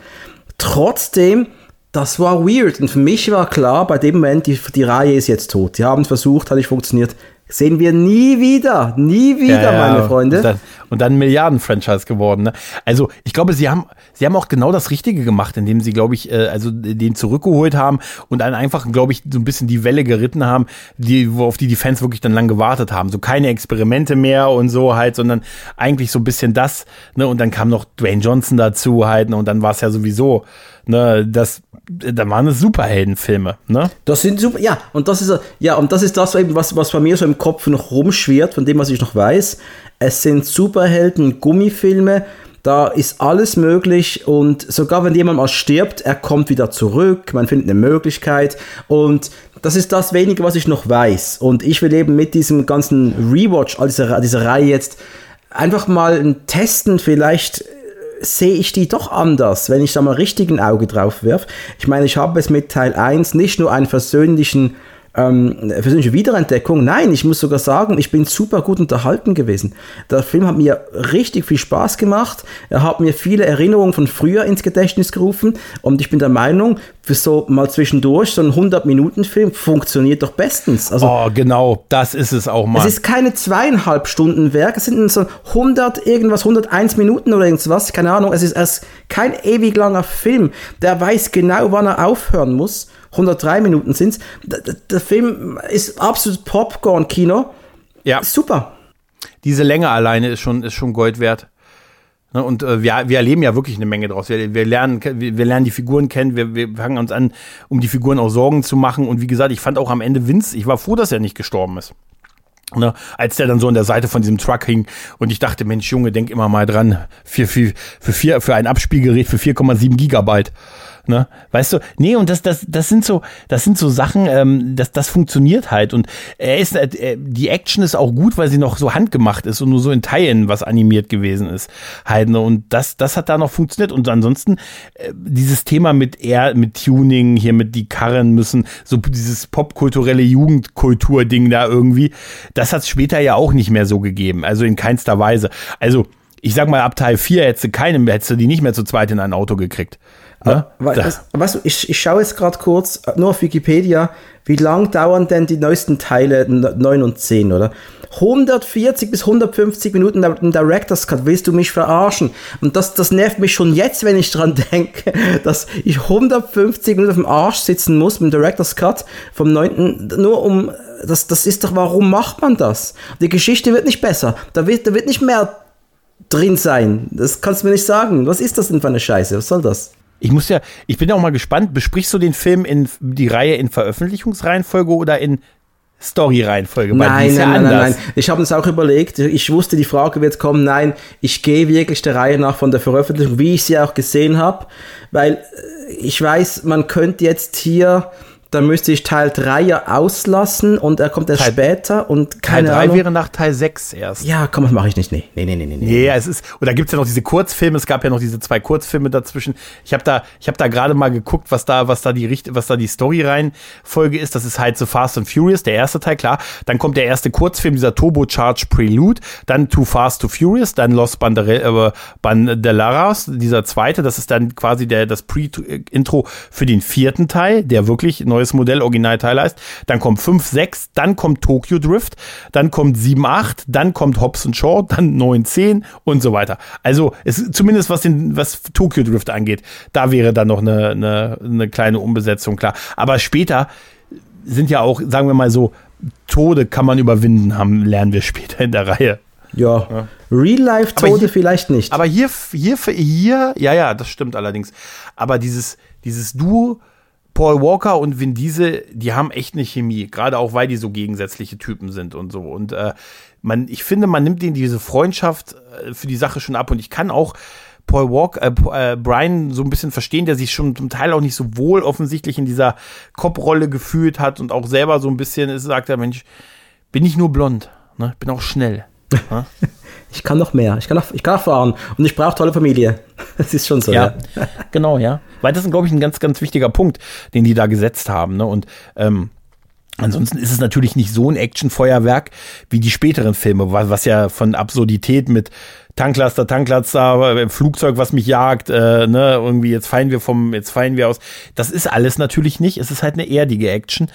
Trotzdem, das war weird. Und für mich war klar, bei dem Moment, die, die Reihe ist jetzt tot. Die haben es versucht, hat nicht funktioniert. Sehen wir nie wieder, nie wieder, ja, ja. meine Freunde. Und dann, und dann ein Milliarden-Franchise geworden. Ne? Also ich glaube, sie haben, sie haben auch genau das Richtige gemacht, indem sie, glaube ich, äh, also den zurückgeholt haben und dann einfach, glaube ich, so ein bisschen die Welle geritten haben, die, auf die die Fans wirklich dann lang gewartet haben. So keine Experimente mehr und so halt, sondern eigentlich so ein bisschen das. Ne? Und dann kam noch Dwayne Johnson dazu halt, ne? Und dann war es ja sowieso, ne, das, da waren es Superheldenfilme, ne? Das sind super, ja, und das ist, ja, und das ist das eben, was, was bei mir so im Kopf noch rumschwirrt, von dem, was ich noch weiß. Es sind Superhelden-Gummifilme, da ist alles möglich und sogar wenn jemand mal stirbt, er kommt wieder zurück, man findet eine Möglichkeit und das ist das Wenige, was ich noch weiß. Und ich will eben mit diesem ganzen Rewatch, dieser, dieser Reihe jetzt, einfach mal testen, vielleicht sehe ich die doch anders, wenn ich da mal richtig ein Auge drauf werfe. Ich meine, ich habe es mit Teil eins nicht nur einen versöhnlichen, ähm, versöhnliche Wiederentdeckung, nein, ich muss sogar sagen, ich bin super gut unterhalten gewesen. Der Film hat mir richtig viel Spaß gemacht, er hat mir viele Erinnerungen von früher ins Gedächtnis gerufen und ich bin der Meinung, für so mal zwischendurch, so ein hundert-Minuten-Film funktioniert doch bestens. Also, oh, genau, das ist es auch mal. Es ist keine zweieinhalb Stunden Werk, es sind so hundert irgendwas, hunderteins Minuten oder irgendwas, keine Ahnung, es ist erst kein ewig langer Film, der weiß genau, wann er aufhören muss, hundertdrei Minuten sind's. Der, der Film ist absolut Popcorn-Kino. Ja. Super. Diese Länge alleine ist schon, ist schon Gold wert. Und äh, wir, wir erleben ja wirklich eine Menge draus. Wir, wir lernen, wir lernen die Figuren kennen. Wir, wir fangen uns an, um die Figuren auch Sorgen zu machen. Und wie gesagt, ich fand auch am Ende Vince, ich war froh, dass er nicht gestorben ist. Ne, als der dann so an der Seite von diesem Truck hing und ich dachte, Mensch, Junge, denk immer mal dran, für, für, für, vier, für ein Abspielgerät für vier Komma sieben Gigabyte. Ne? Weißt du, nee, und das, das, das sind so, das sind so Sachen, ähm, das, das funktioniert halt. Und er ist, äh, die Action ist auch gut, weil sie noch so handgemacht ist und nur so in Teilen was animiert gewesen ist. Halt, ne? Und das, das hat da noch funktioniert. Und ansonsten, äh, dieses Thema mit er, mit Tuning, hier mit die Karren müssen, so dieses popkulturelle Jugendkultur-Ding da irgendwie, das hat es später ja auch nicht mehr so gegeben. Also in keinster Weise. Also, ich sag mal, ab Teil vier hättest du keine, hättest du die nicht mehr zu zweit in ein Auto gekriegt. Ne? Weißt du, was, ich, ich schaue jetzt gerade kurz nur auf Wikipedia, wie lang dauern denn die neuesten Teile neun und zehn, oder? hundertvierzig bis hundertfünfzig Minuten im Director's Cut, willst du mich verarschen? Und das, das nervt mich schon jetzt, wenn ich dran denke, dass ich hundertfünfzig Minuten auf dem Arsch sitzen muss mit dem Director's Cut vom neunten Nur um, das, das ist doch, warum macht man das? Die Geschichte wird nicht besser, da wird, da wird nicht mehr drin sein. Das kannst du mir nicht sagen. Was ist das denn für eine Scheiße? Was soll das? Ich muss ja, ich bin ja auch mal gespannt, besprichst du den Film in die Reihe in Veröffentlichungsreihenfolge oder in Story-Reihenfolge? Nein, nein, ja nein, nein, nein. Ich habe uns auch überlegt, ich wusste, die Frage wird kommen, nein, ich gehe wirklich der Reihe nach von der Veröffentlichung, wie ich sie auch gesehen habe, weil ich weiß, man könnte jetzt hier, da müsste ich Teil drei ja auslassen und er kommt erst Teil, später und keine Teil drei Ahnung. Wäre nach Teil sechs erst. Ja, komm, das mache ich nicht. Nee, nee, nee, nee. nee, nee. nee es ist, und da gibt es ja noch diese Kurzfilme, es gab ja noch diese zwei Kurzfilme dazwischen. Ich habe da, ich hab da gerade mal geguckt, was da, was da die Richt- was da die Story-Reihenfolge ist. Das ist halt The Fast and Furious, der erste Teil, klar. Dann kommt der erste Kurzfilm, dieser Turbocharged Prelude, dann Too Fast, Too Furious, dann Los Bandere- äh, Bandeleras, dieser zweite, das ist dann quasi der, das Pre-Intro für den vierten Teil, der wirklich neu Modell, Originalteil heißt, dann kommt fünf, sechs, dann kommt Tokyo Drift, dann kommt sieben, acht, dann kommt Hobbs and Shaw, dann neun, zehn und so weiter. Also es, zumindest was den, was Tokyo Drift angeht, da wäre dann noch eine, eine, eine kleine Umbesetzung, klar. Aber später sind ja auch, sagen wir mal so, Tode kann man überwinden haben, lernen wir später in der Reihe. Ja, ja. Real-Life-Tode vielleicht nicht. Aber hier, hier, hier, ja, ja, das stimmt allerdings. Aber dieses, dieses Duo Paul Walker und Vin Diesel, die haben echt eine Chemie, gerade auch, weil die so gegensätzliche Typen sind und so. Und äh, man, ich finde, man nimmt denen diese Freundschaft äh, für die Sache schon ab. Und ich kann auch Paul Walker, äh, äh, Brian so ein bisschen verstehen, der sich schon zum Teil auch nicht so wohl offensichtlich in dieser Cop-Rolle gefühlt hat und auch selber so ein bisschen ist, sagt er, Mensch, bin ich nur blond, ne? Ich bin auch schnell. Ne? Ich kann noch mehr, ich kann noch, ich kann noch fahren und ich brauche tolle Familie. Das ist schon so. Ja, ja. Genau, ja. Weil das ist, glaube ich, ein ganz, ganz wichtiger Punkt, den die da gesetzt haben. Ne? Und ähm, ansonsten ist es natürlich nicht so ein Actionfeuerwerk wie die späteren Filme, was ja von Absurdität mit Tanklaster, Tanklaster, Flugzeug, was mich jagt, äh, ne, irgendwie jetzt fallen wir vom, jetzt fallen wir aus. Das ist alles natürlich nicht. Es ist halt eine erdige Action,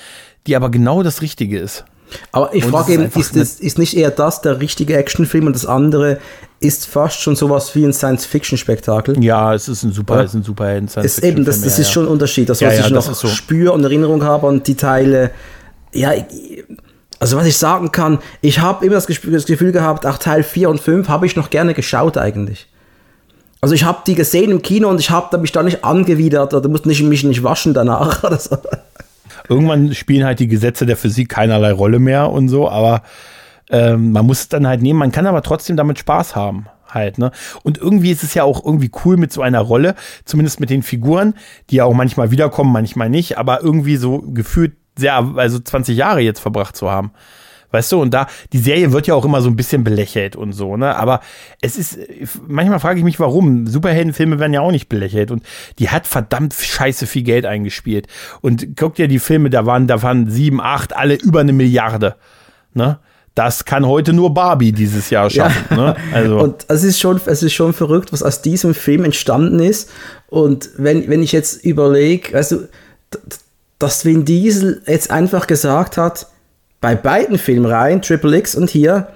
die aber genau das Richtige ist. Aber ich frage eben, ist, das, ist nicht eher das der richtige Actionfilm und das andere ist fast schon sowas wie ein Science-Fiction-Spektakel? Ja, es ist ein super, es ist ein Superhelden-Science-Fiction-Film. Eben, das, das ja, ist schon ein Unterschied, das, was ja, ja, ich das noch so spüre und Erinnerung habe und die Teile, ja, ich, also was ich sagen kann, ich habe immer das Gefühl, das Gefühl gehabt, ach, Teil vier und fünf habe ich noch gerne geschaut eigentlich. Also ich habe die gesehen im Kino und ich habe mich da nicht angewidert oder musste nicht, mich nicht waschen danach oder so. Irgendwann spielen halt die Gesetze der Physik keinerlei Rolle mehr und so, aber ähm, man muss es dann halt nehmen, man kann aber trotzdem damit Spaß haben halt, ne? Und irgendwie ist es ja auch irgendwie cool mit so einer Rolle, zumindest mit den Figuren, die ja auch manchmal wiederkommen, manchmal nicht, aber irgendwie so gefühlt sehr, also zwanzig Jahre jetzt verbracht zu haben. Weißt du, und da, die Serie wird ja auch immer so ein bisschen belächelt und so, ne, aber es ist, manchmal frage ich mich, warum, Superheldenfilme werden ja auch nicht belächelt und die hat verdammt scheiße viel Geld eingespielt und guck dir die Filme, da waren, da waren sieben, acht, alle über eine Milliarde, ne, das kann heute nur Barbie dieses Jahr schaffen, ja. Ne, also. Und es ist schon, es ist schon verrückt, was aus diesem Film entstanden ist und wenn, wenn ich jetzt überlege, weißt du, dass Vin Diesel jetzt einfach gesagt hat, bei beiden Filmreihen, Triple X und hier,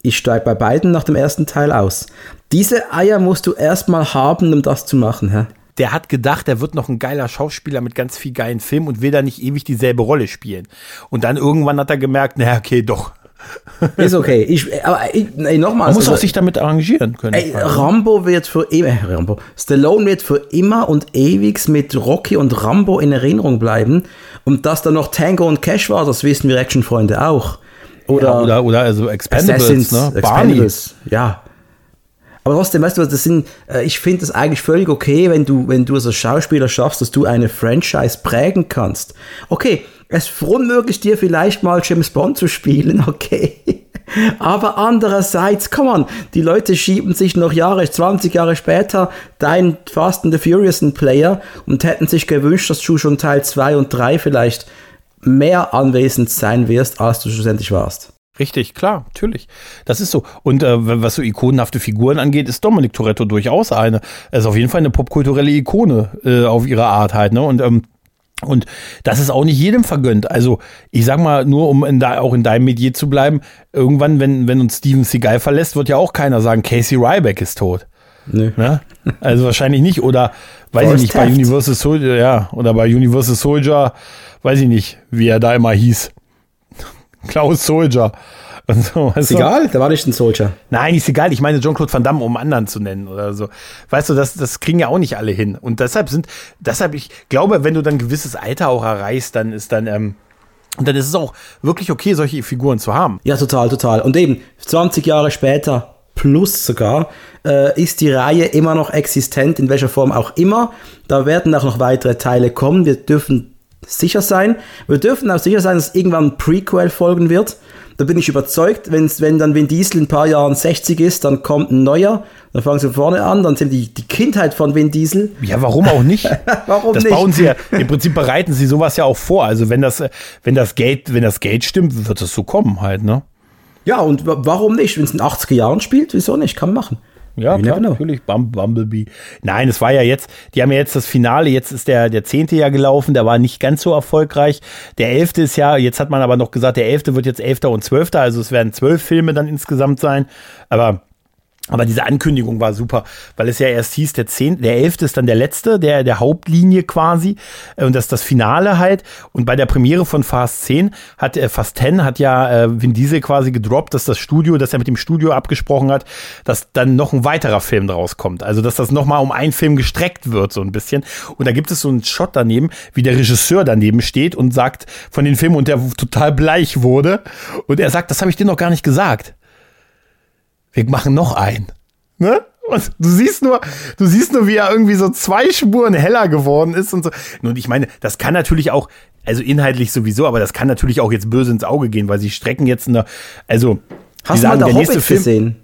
ich steige bei beiden nach dem ersten Teil aus. Diese Eier musst du erstmal haben, um das zu machen, hä? Der hat gedacht, er wird noch ein geiler Schauspieler mit ganz viel geilen Filmen und will da nicht ewig dieselbe Rolle spielen. Und dann irgendwann hat er gemerkt, naja, okay, doch. Ist okay. Ich, aber ey, nochmal, man muss also, auch sich damit arrangieren können. Ey, Rambo wird für immer, Rambo, Stallone wird für immer und ewig mit Rocky und Rambo in Erinnerung bleiben. Und dass da noch Tango und Cash war, das wissen wir Actionfreunde auch. Oder, ja, oder, oder also Expendables, Assassins, ne? Expendables, ja. Aber trotzdem, weißt du, das sind, ich finde das eigentlich völlig okay, wenn du, wenn du als Schauspieler schaffst, dass du eine Franchise prägen kannst. Okay, es verunmöglicht dir vielleicht mal James Bond zu spielen, okay. Aber andererseits, come on, die Leute schieben sich noch Jahre, zwanzig Jahre später dein Fast and the Furious in Player und hätten sich gewünscht, dass du schon Teil zwei und drei vielleicht mehr anwesend sein wirst, als du schlussendlich warst. Richtig, klar, natürlich. Das ist so. Und äh, was so ikonenhafte Figuren angeht, ist Dominic Toretto durchaus eine. Er ist auf jeden Fall eine popkulturelle Ikone äh, auf ihre Art halt, ne? Und ähm, und das ist auch nicht jedem vergönnt. Also ich sag mal, nur um in da, auch in deinem Metier zu bleiben, irgendwann, wenn, wenn uns Steven Seagal verlässt, wird ja auch keiner sagen, Casey Ryback ist tot. Nee. Ne? Also wahrscheinlich nicht. Oder, weiß Forrest ich nicht, Taft. Bei Universal Soldier, ja, oder bei Universal Soldier, weiß ich nicht, wie er da immer hieß. Klaus Soldier. Und so, ist egal, da war nicht ein Soldier. Nein, ist egal. Ich meine Jean-Claude Van Damme, um anderen zu nennen oder so. Weißt du, das, das kriegen ja auch nicht alle hin. Und deshalb sind, deshalb, ich glaube, wenn du dann ein gewisses Alter auch erreichst, dann ist dann, ähm, dann ist es auch wirklich okay, solche Figuren zu haben. Ja, total, total. Und eben, zwanzig Jahre später, plus sogar, äh, ist die Reihe immer noch existent, in welcher Form auch immer. Da werden auch noch weitere Teile kommen. Wir dürfen sicher sein. Wir dürfen auch sicher sein, dass irgendwann ein Prequel folgen wird. Da bin ich überzeugt, wenn's, wenn dann Vin Diesel in ein paar Jahren sechzig ist, dann kommt ein neuer. Dann fangen sie von vorne an, dann sind die, die Kindheit von Vin Diesel. Ja, warum auch nicht? Warum das nicht? Bauen sie ja, im Prinzip bereiten sie sowas ja auch vor. Also wenn das, wenn das Gate, wenn das Gate stimmt, wird es so kommen halt, ne? Ja, und w- warum nicht? Wenn es in achtziger Jahren spielt, wieso nicht? Kann man machen. Ja, klar, natürlich, Bumblebee. Nein, es war ja jetzt, die haben ja jetzt das Finale, jetzt ist der, der zehnte ja gelaufen, der war nicht ganz so erfolgreich. Der elfte ist ja, jetzt hat man aber noch gesagt, der elfte wird jetzt elfter und zwölfter, also es werden zwölf Filme dann insgesamt sein. Aber, aber diese Ankündigung war super, weil es ja erst hieß, der zehnte, der elfte ist dann der letzte, der, der Hauptlinie quasi. Und das ist das Finale halt. Und bei der Premiere von Fast zehn hat, äh, Fast zehn hat ja äh, Vin Diesel quasi gedroppt, dass das Studio, dass er mit dem Studio abgesprochen hat, dass dann noch ein weiterer Film draus kommt. Also, dass das nochmal um einen Film gestreckt wird, so ein bisschen. Und da gibt es so einen Shot daneben, wie der Regisseur daneben steht und sagt von den Filmen und der total bleich wurde. Und er sagt, das habe ich dir noch gar nicht gesagt. Wir machen noch einen, ne? Und du siehst nur, du siehst nur, wie er irgendwie so zwei Spuren heller geworden ist und so. Und ich meine, das kann natürlich auch, also inhaltlich sowieso, aber das kann natürlich auch jetzt böse ins Auge gehen, weil sie strecken jetzt eine, also, hast du mal den Hobbit gesehen?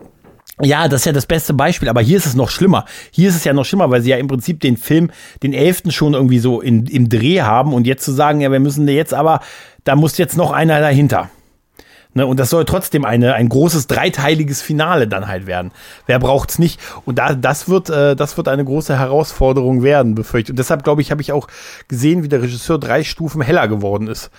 Ja, das ist ja das beste Beispiel, aber hier ist es noch schlimmer. Hier ist es ja noch schlimmer, weil sie ja im Prinzip den Film, den elften schon irgendwie so in, im Dreh haben und jetzt zu sagen, ja, wir müssen jetzt aber, da muss jetzt noch einer dahinter. Ne, und das soll trotzdem eine, ein großes dreiteiliges Finale dann halt werden. Wer braucht's nicht? Und da, das wird, äh, das wird eine große Herausforderung werden, befürchte ich. Und deshalb, glaube ich, habe ich auch gesehen, wie der Regisseur drei Stufen heller geworden ist.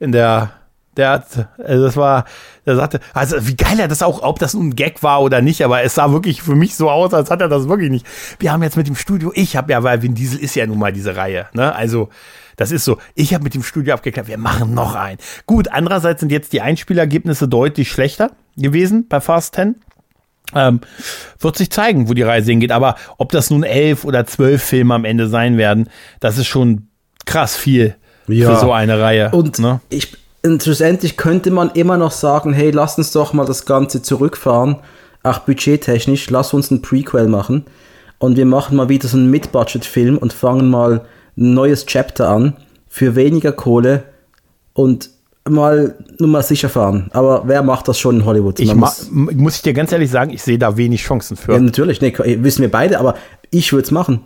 In der, der hat, also das war, der sagte, also wie geil er das auch, ob das nun ein Gag war oder nicht, aber es sah wirklich für mich so aus, als hat er das wirklich nicht. Wir haben jetzt mit dem Studio, ich habe ja, weil Vin Diesel ist ja nun mal diese Reihe, ne, also, das ist so. Ich habe mit dem Studio abgeklärt, wir machen noch einen. Gut, andererseits sind jetzt die Einspielergebnisse deutlich schlechter gewesen bei Fast zehn. Ähm, wird sich zeigen, wo die Reise hingeht. Aber ob das nun elf oder zwölf Filme am Ende sein werden, das ist schon krass viel ja. für so eine Reihe. Und, ne? ich, und schlussendlich könnte man immer noch sagen, hey, lass uns doch mal das Ganze zurückfahren. Ach, budgettechnisch, lass uns ein Prequel machen. Und wir machen mal wieder so einen Mid-Budget-Film und fangen mal ein neues Chapter an, für weniger Kohle und mal nur mal sicher fahren. Aber wer macht das schon in Hollywood? Ich ma- muss ich dir ganz ehrlich sagen, ich sehe da wenig Chancen für. Ja, natürlich, nee, wissen wir beide, aber ich würde es machen.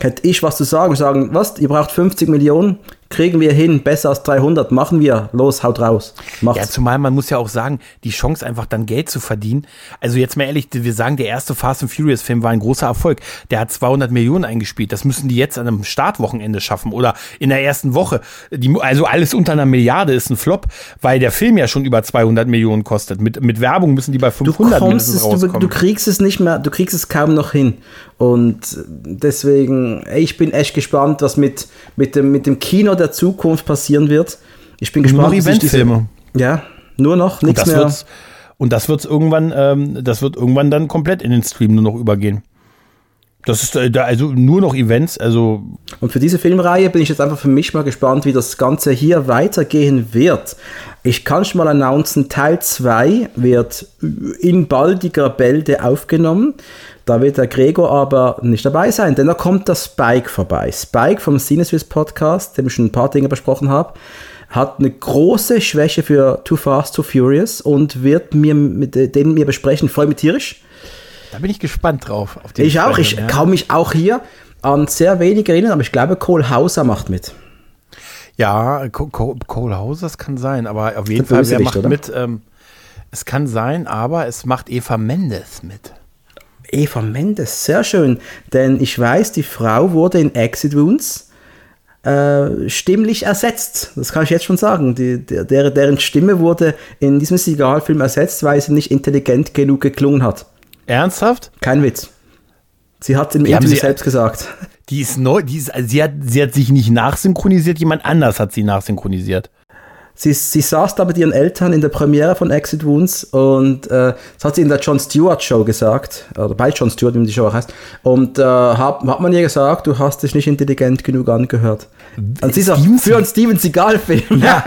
Hätte ich was zu sagen, sagen, was, ihr braucht fünfzig Millionen, kriegen wir hin, besser als dreihundert, machen wir, los, haut raus, macht's. Ja, zumal man muss ja auch sagen, die Chance einfach dann Geld zu verdienen, also jetzt mal ehrlich, wir sagen, der erste Fast and Furious Film war ein großer Erfolg, der hat zweihundert Millionen eingespielt, das müssen die jetzt an einem Startwochenende schaffen oder in der ersten Woche, die, also alles unter einer Milliarde ist ein Flop, weil der Film ja schon über zweihundert Millionen kostet, mit, mit Werbung müssen die bei fünfhundert du mindestens es, rauskommen. Du, du kriegst es nicht mehr, du kriegst es kaum noch hin und deswegen, ich bin echt gespannt, was mit, mit, dem, mit dem Kino der Zukunft passieren wird. Ich bin gespannt. Nur Eventfilme. Ja, nur noch, nichts mehr. Wird's, und das wird's irgendwann, ähm, das wird irgendwann dann komplett in den Stream nur noch übergehen. Das ist da also nur noch Events. Also und für diese Filmreihe bin ich jetzt einfach für mich mal gespannt, wie das Ganze hier weitergehen wird. Ich kann schon mal announcen, Teil zwei wird in baldiger Bälde aufgenommen. Da wird der Gregor aber nicht dabei sein, denn da kommt der Spike vorbei. Spike vom Sinneswiss Podcast, dem ich schon ein paar Dinge besprochen habe, hat eine große Schwäche für Too Fast, Too Furious und wird mir mit dem wir besprechen, freue mich tierisch. Da bin ich gespannt drauf. Auf ich auch, ich ja. kann mich auch hier an sehr wenig erinnern, aber ich glaube, Cole Hauser macht mit. Ja, Cole Hauser, das kann sein, aber auf jeden Fall, wer macht oder? mit, ähm, es kann sein, aber es macht Eva Mendes mit. Eva Mendes, sehr schön, denn ich weiß, die Frau wurde in Exit Wounds äh, stimmlich ersetzt, das kann ich jetzt schon sagen, die, der, deren Stimme wurde in diesem Signalfilm ersetzt, weil sie nicht intelligent genug geklungen hat. Ernsthaft? Kein Witz. Sie hat es im Interview selbst gesagt. Die ist neu, die ist, also sie, hat, sie hat sich nicht nachsynchronisiert, jemand anders hat sie nachsynchronisiert. Sie, sie saß da mit ihren Eltern in der Premiere von Exit Wounds und äh, das hat sie in der Jon Stewart Show gesagt, oder bei Jon Stewart, wie die Show auch heißt, und äh, hat, hat man ihr gesagt, du hast dich nicht intelligent genug angehört. Und sie ist auch für einen Steven Seagal-Film. Ja.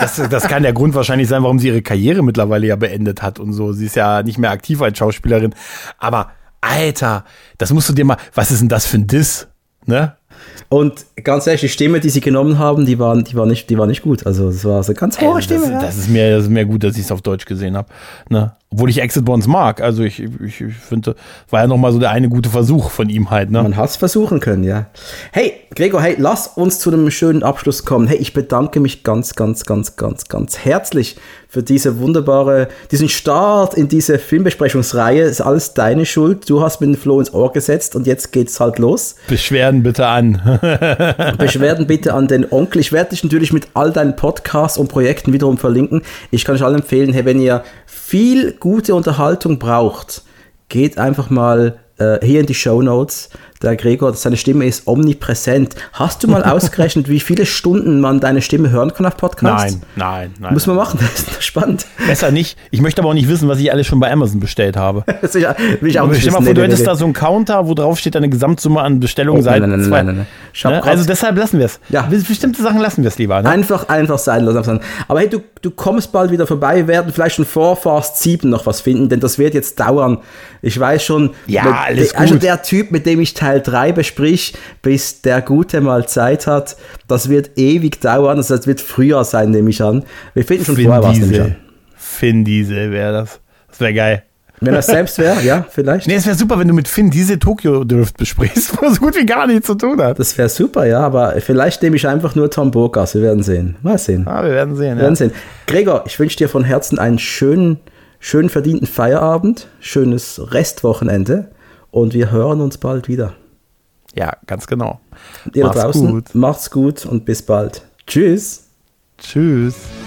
Das, das kann der Grund wahrscheinlich sein, warum sie ihre Karriere mittlerweile ja beendet hat und so. Sie ist ja nicht mehr aktiv als Schauspielerin. Aber, Alter, das musst du dir mal, was ist denn das für ein Diss, ne? Und ganz ehrlich, die Stimme, die sie genommen haben, die war, die war, nicht, die war nicht gut. Also das war so eine ganz hohe Stimme. Das, ja. das, ist mir, das ist mir gut, dass ich es auf Deutsch gesehen habe. Ne? Obwohl ich Exit Bonds mag. Also ich, ich, ich finde, war ja nochmal so der eine gute Versuch von ihm halt. Ne? Man hat es versuchen können, ja. Hey, Gregor, hey, lass uns zu einem schönen Abschluss kommen. Hey, ich bedanke mich ganz, ganz, ganz, ganz, ganz herzlich für diese wunderbare, diesen Start in diese Filmbesprechungsreihe. Ist alles deine Schuld. Du hast mir den Floh ins Ohr gesetzt und jetzt geht's halt los. Beschwerden bitte an. Beschwerden bitte an den Onkel. Ich werde dich natürlich mit all deinen Podcasts und Projekten wiederum verlinken. Ich kann euch allen empfehlen, hey, wenn ihr viel gute Unterhaltung braucht, geht einfach mal äh, hier in die Shownotes. Der Gregor, seine Stimme ist omnipräsent. Hast du mal ausgerechnet, wie viele Stunden man deine Stimme hören kann auf Podcasts? Nein, nein, nein. Muss man machen, das ist spannend. Besser nicht. Ich möchte aber auch nicht wissen, was ich alles schon bei Amazon bestellt habe. Sicher, will ich auch nicht wissen. Stell mal vor, du hättest da so einen Counter, wo drauf steht, deine Gesamtsumme an Bestellungen seit zwei. Nein, nein, nein, nein. Also deshalb lassen wir es. Ja. Bestimmte Sachen lassen wir es lieber. Ne? Einfach, einfach sein lassen. Aber hey, du, du kommst bald wieder vorbei. Wir werden vielleicht schon vor Fast sieben noch was finden, denn das wird jetzt dauern. Ich weiß schon, ja, alles de- gut. Also der Typ, mit dem ich teile, Teil drei besprich, bis der Gute mal Zeit hat. Das wird ewig dauern. Das wird Frühjahr sein, nehme ich an. Wir finden schon Vin vorher was, nehme ich an. Vin Diesel wäre das. Das wäre geil. Wenn das selbst wäre, ja, vielleicht. Nee, es wäre super, wenn du mit Vin Diesel Tokyo Drift besprichst, was so gut wie gar nichts zu tun hat. Das wäre super, ja, aber vielleicht nehme ich einfach nur Tom Burgas. Wir werden sehen. Mal sehen. Ah, wir werden sehen, wir werden ja. sehen. Gregor, ich wünsche dir von Herzen einen schönen, schön verdienten Feierabend, schönes Restwochenende. Und wir hören uns bald wieder. Ja, ganz genau. Ihr macht's draußen, gut. macht's gut und bis bald. Tschüss. Tschüss.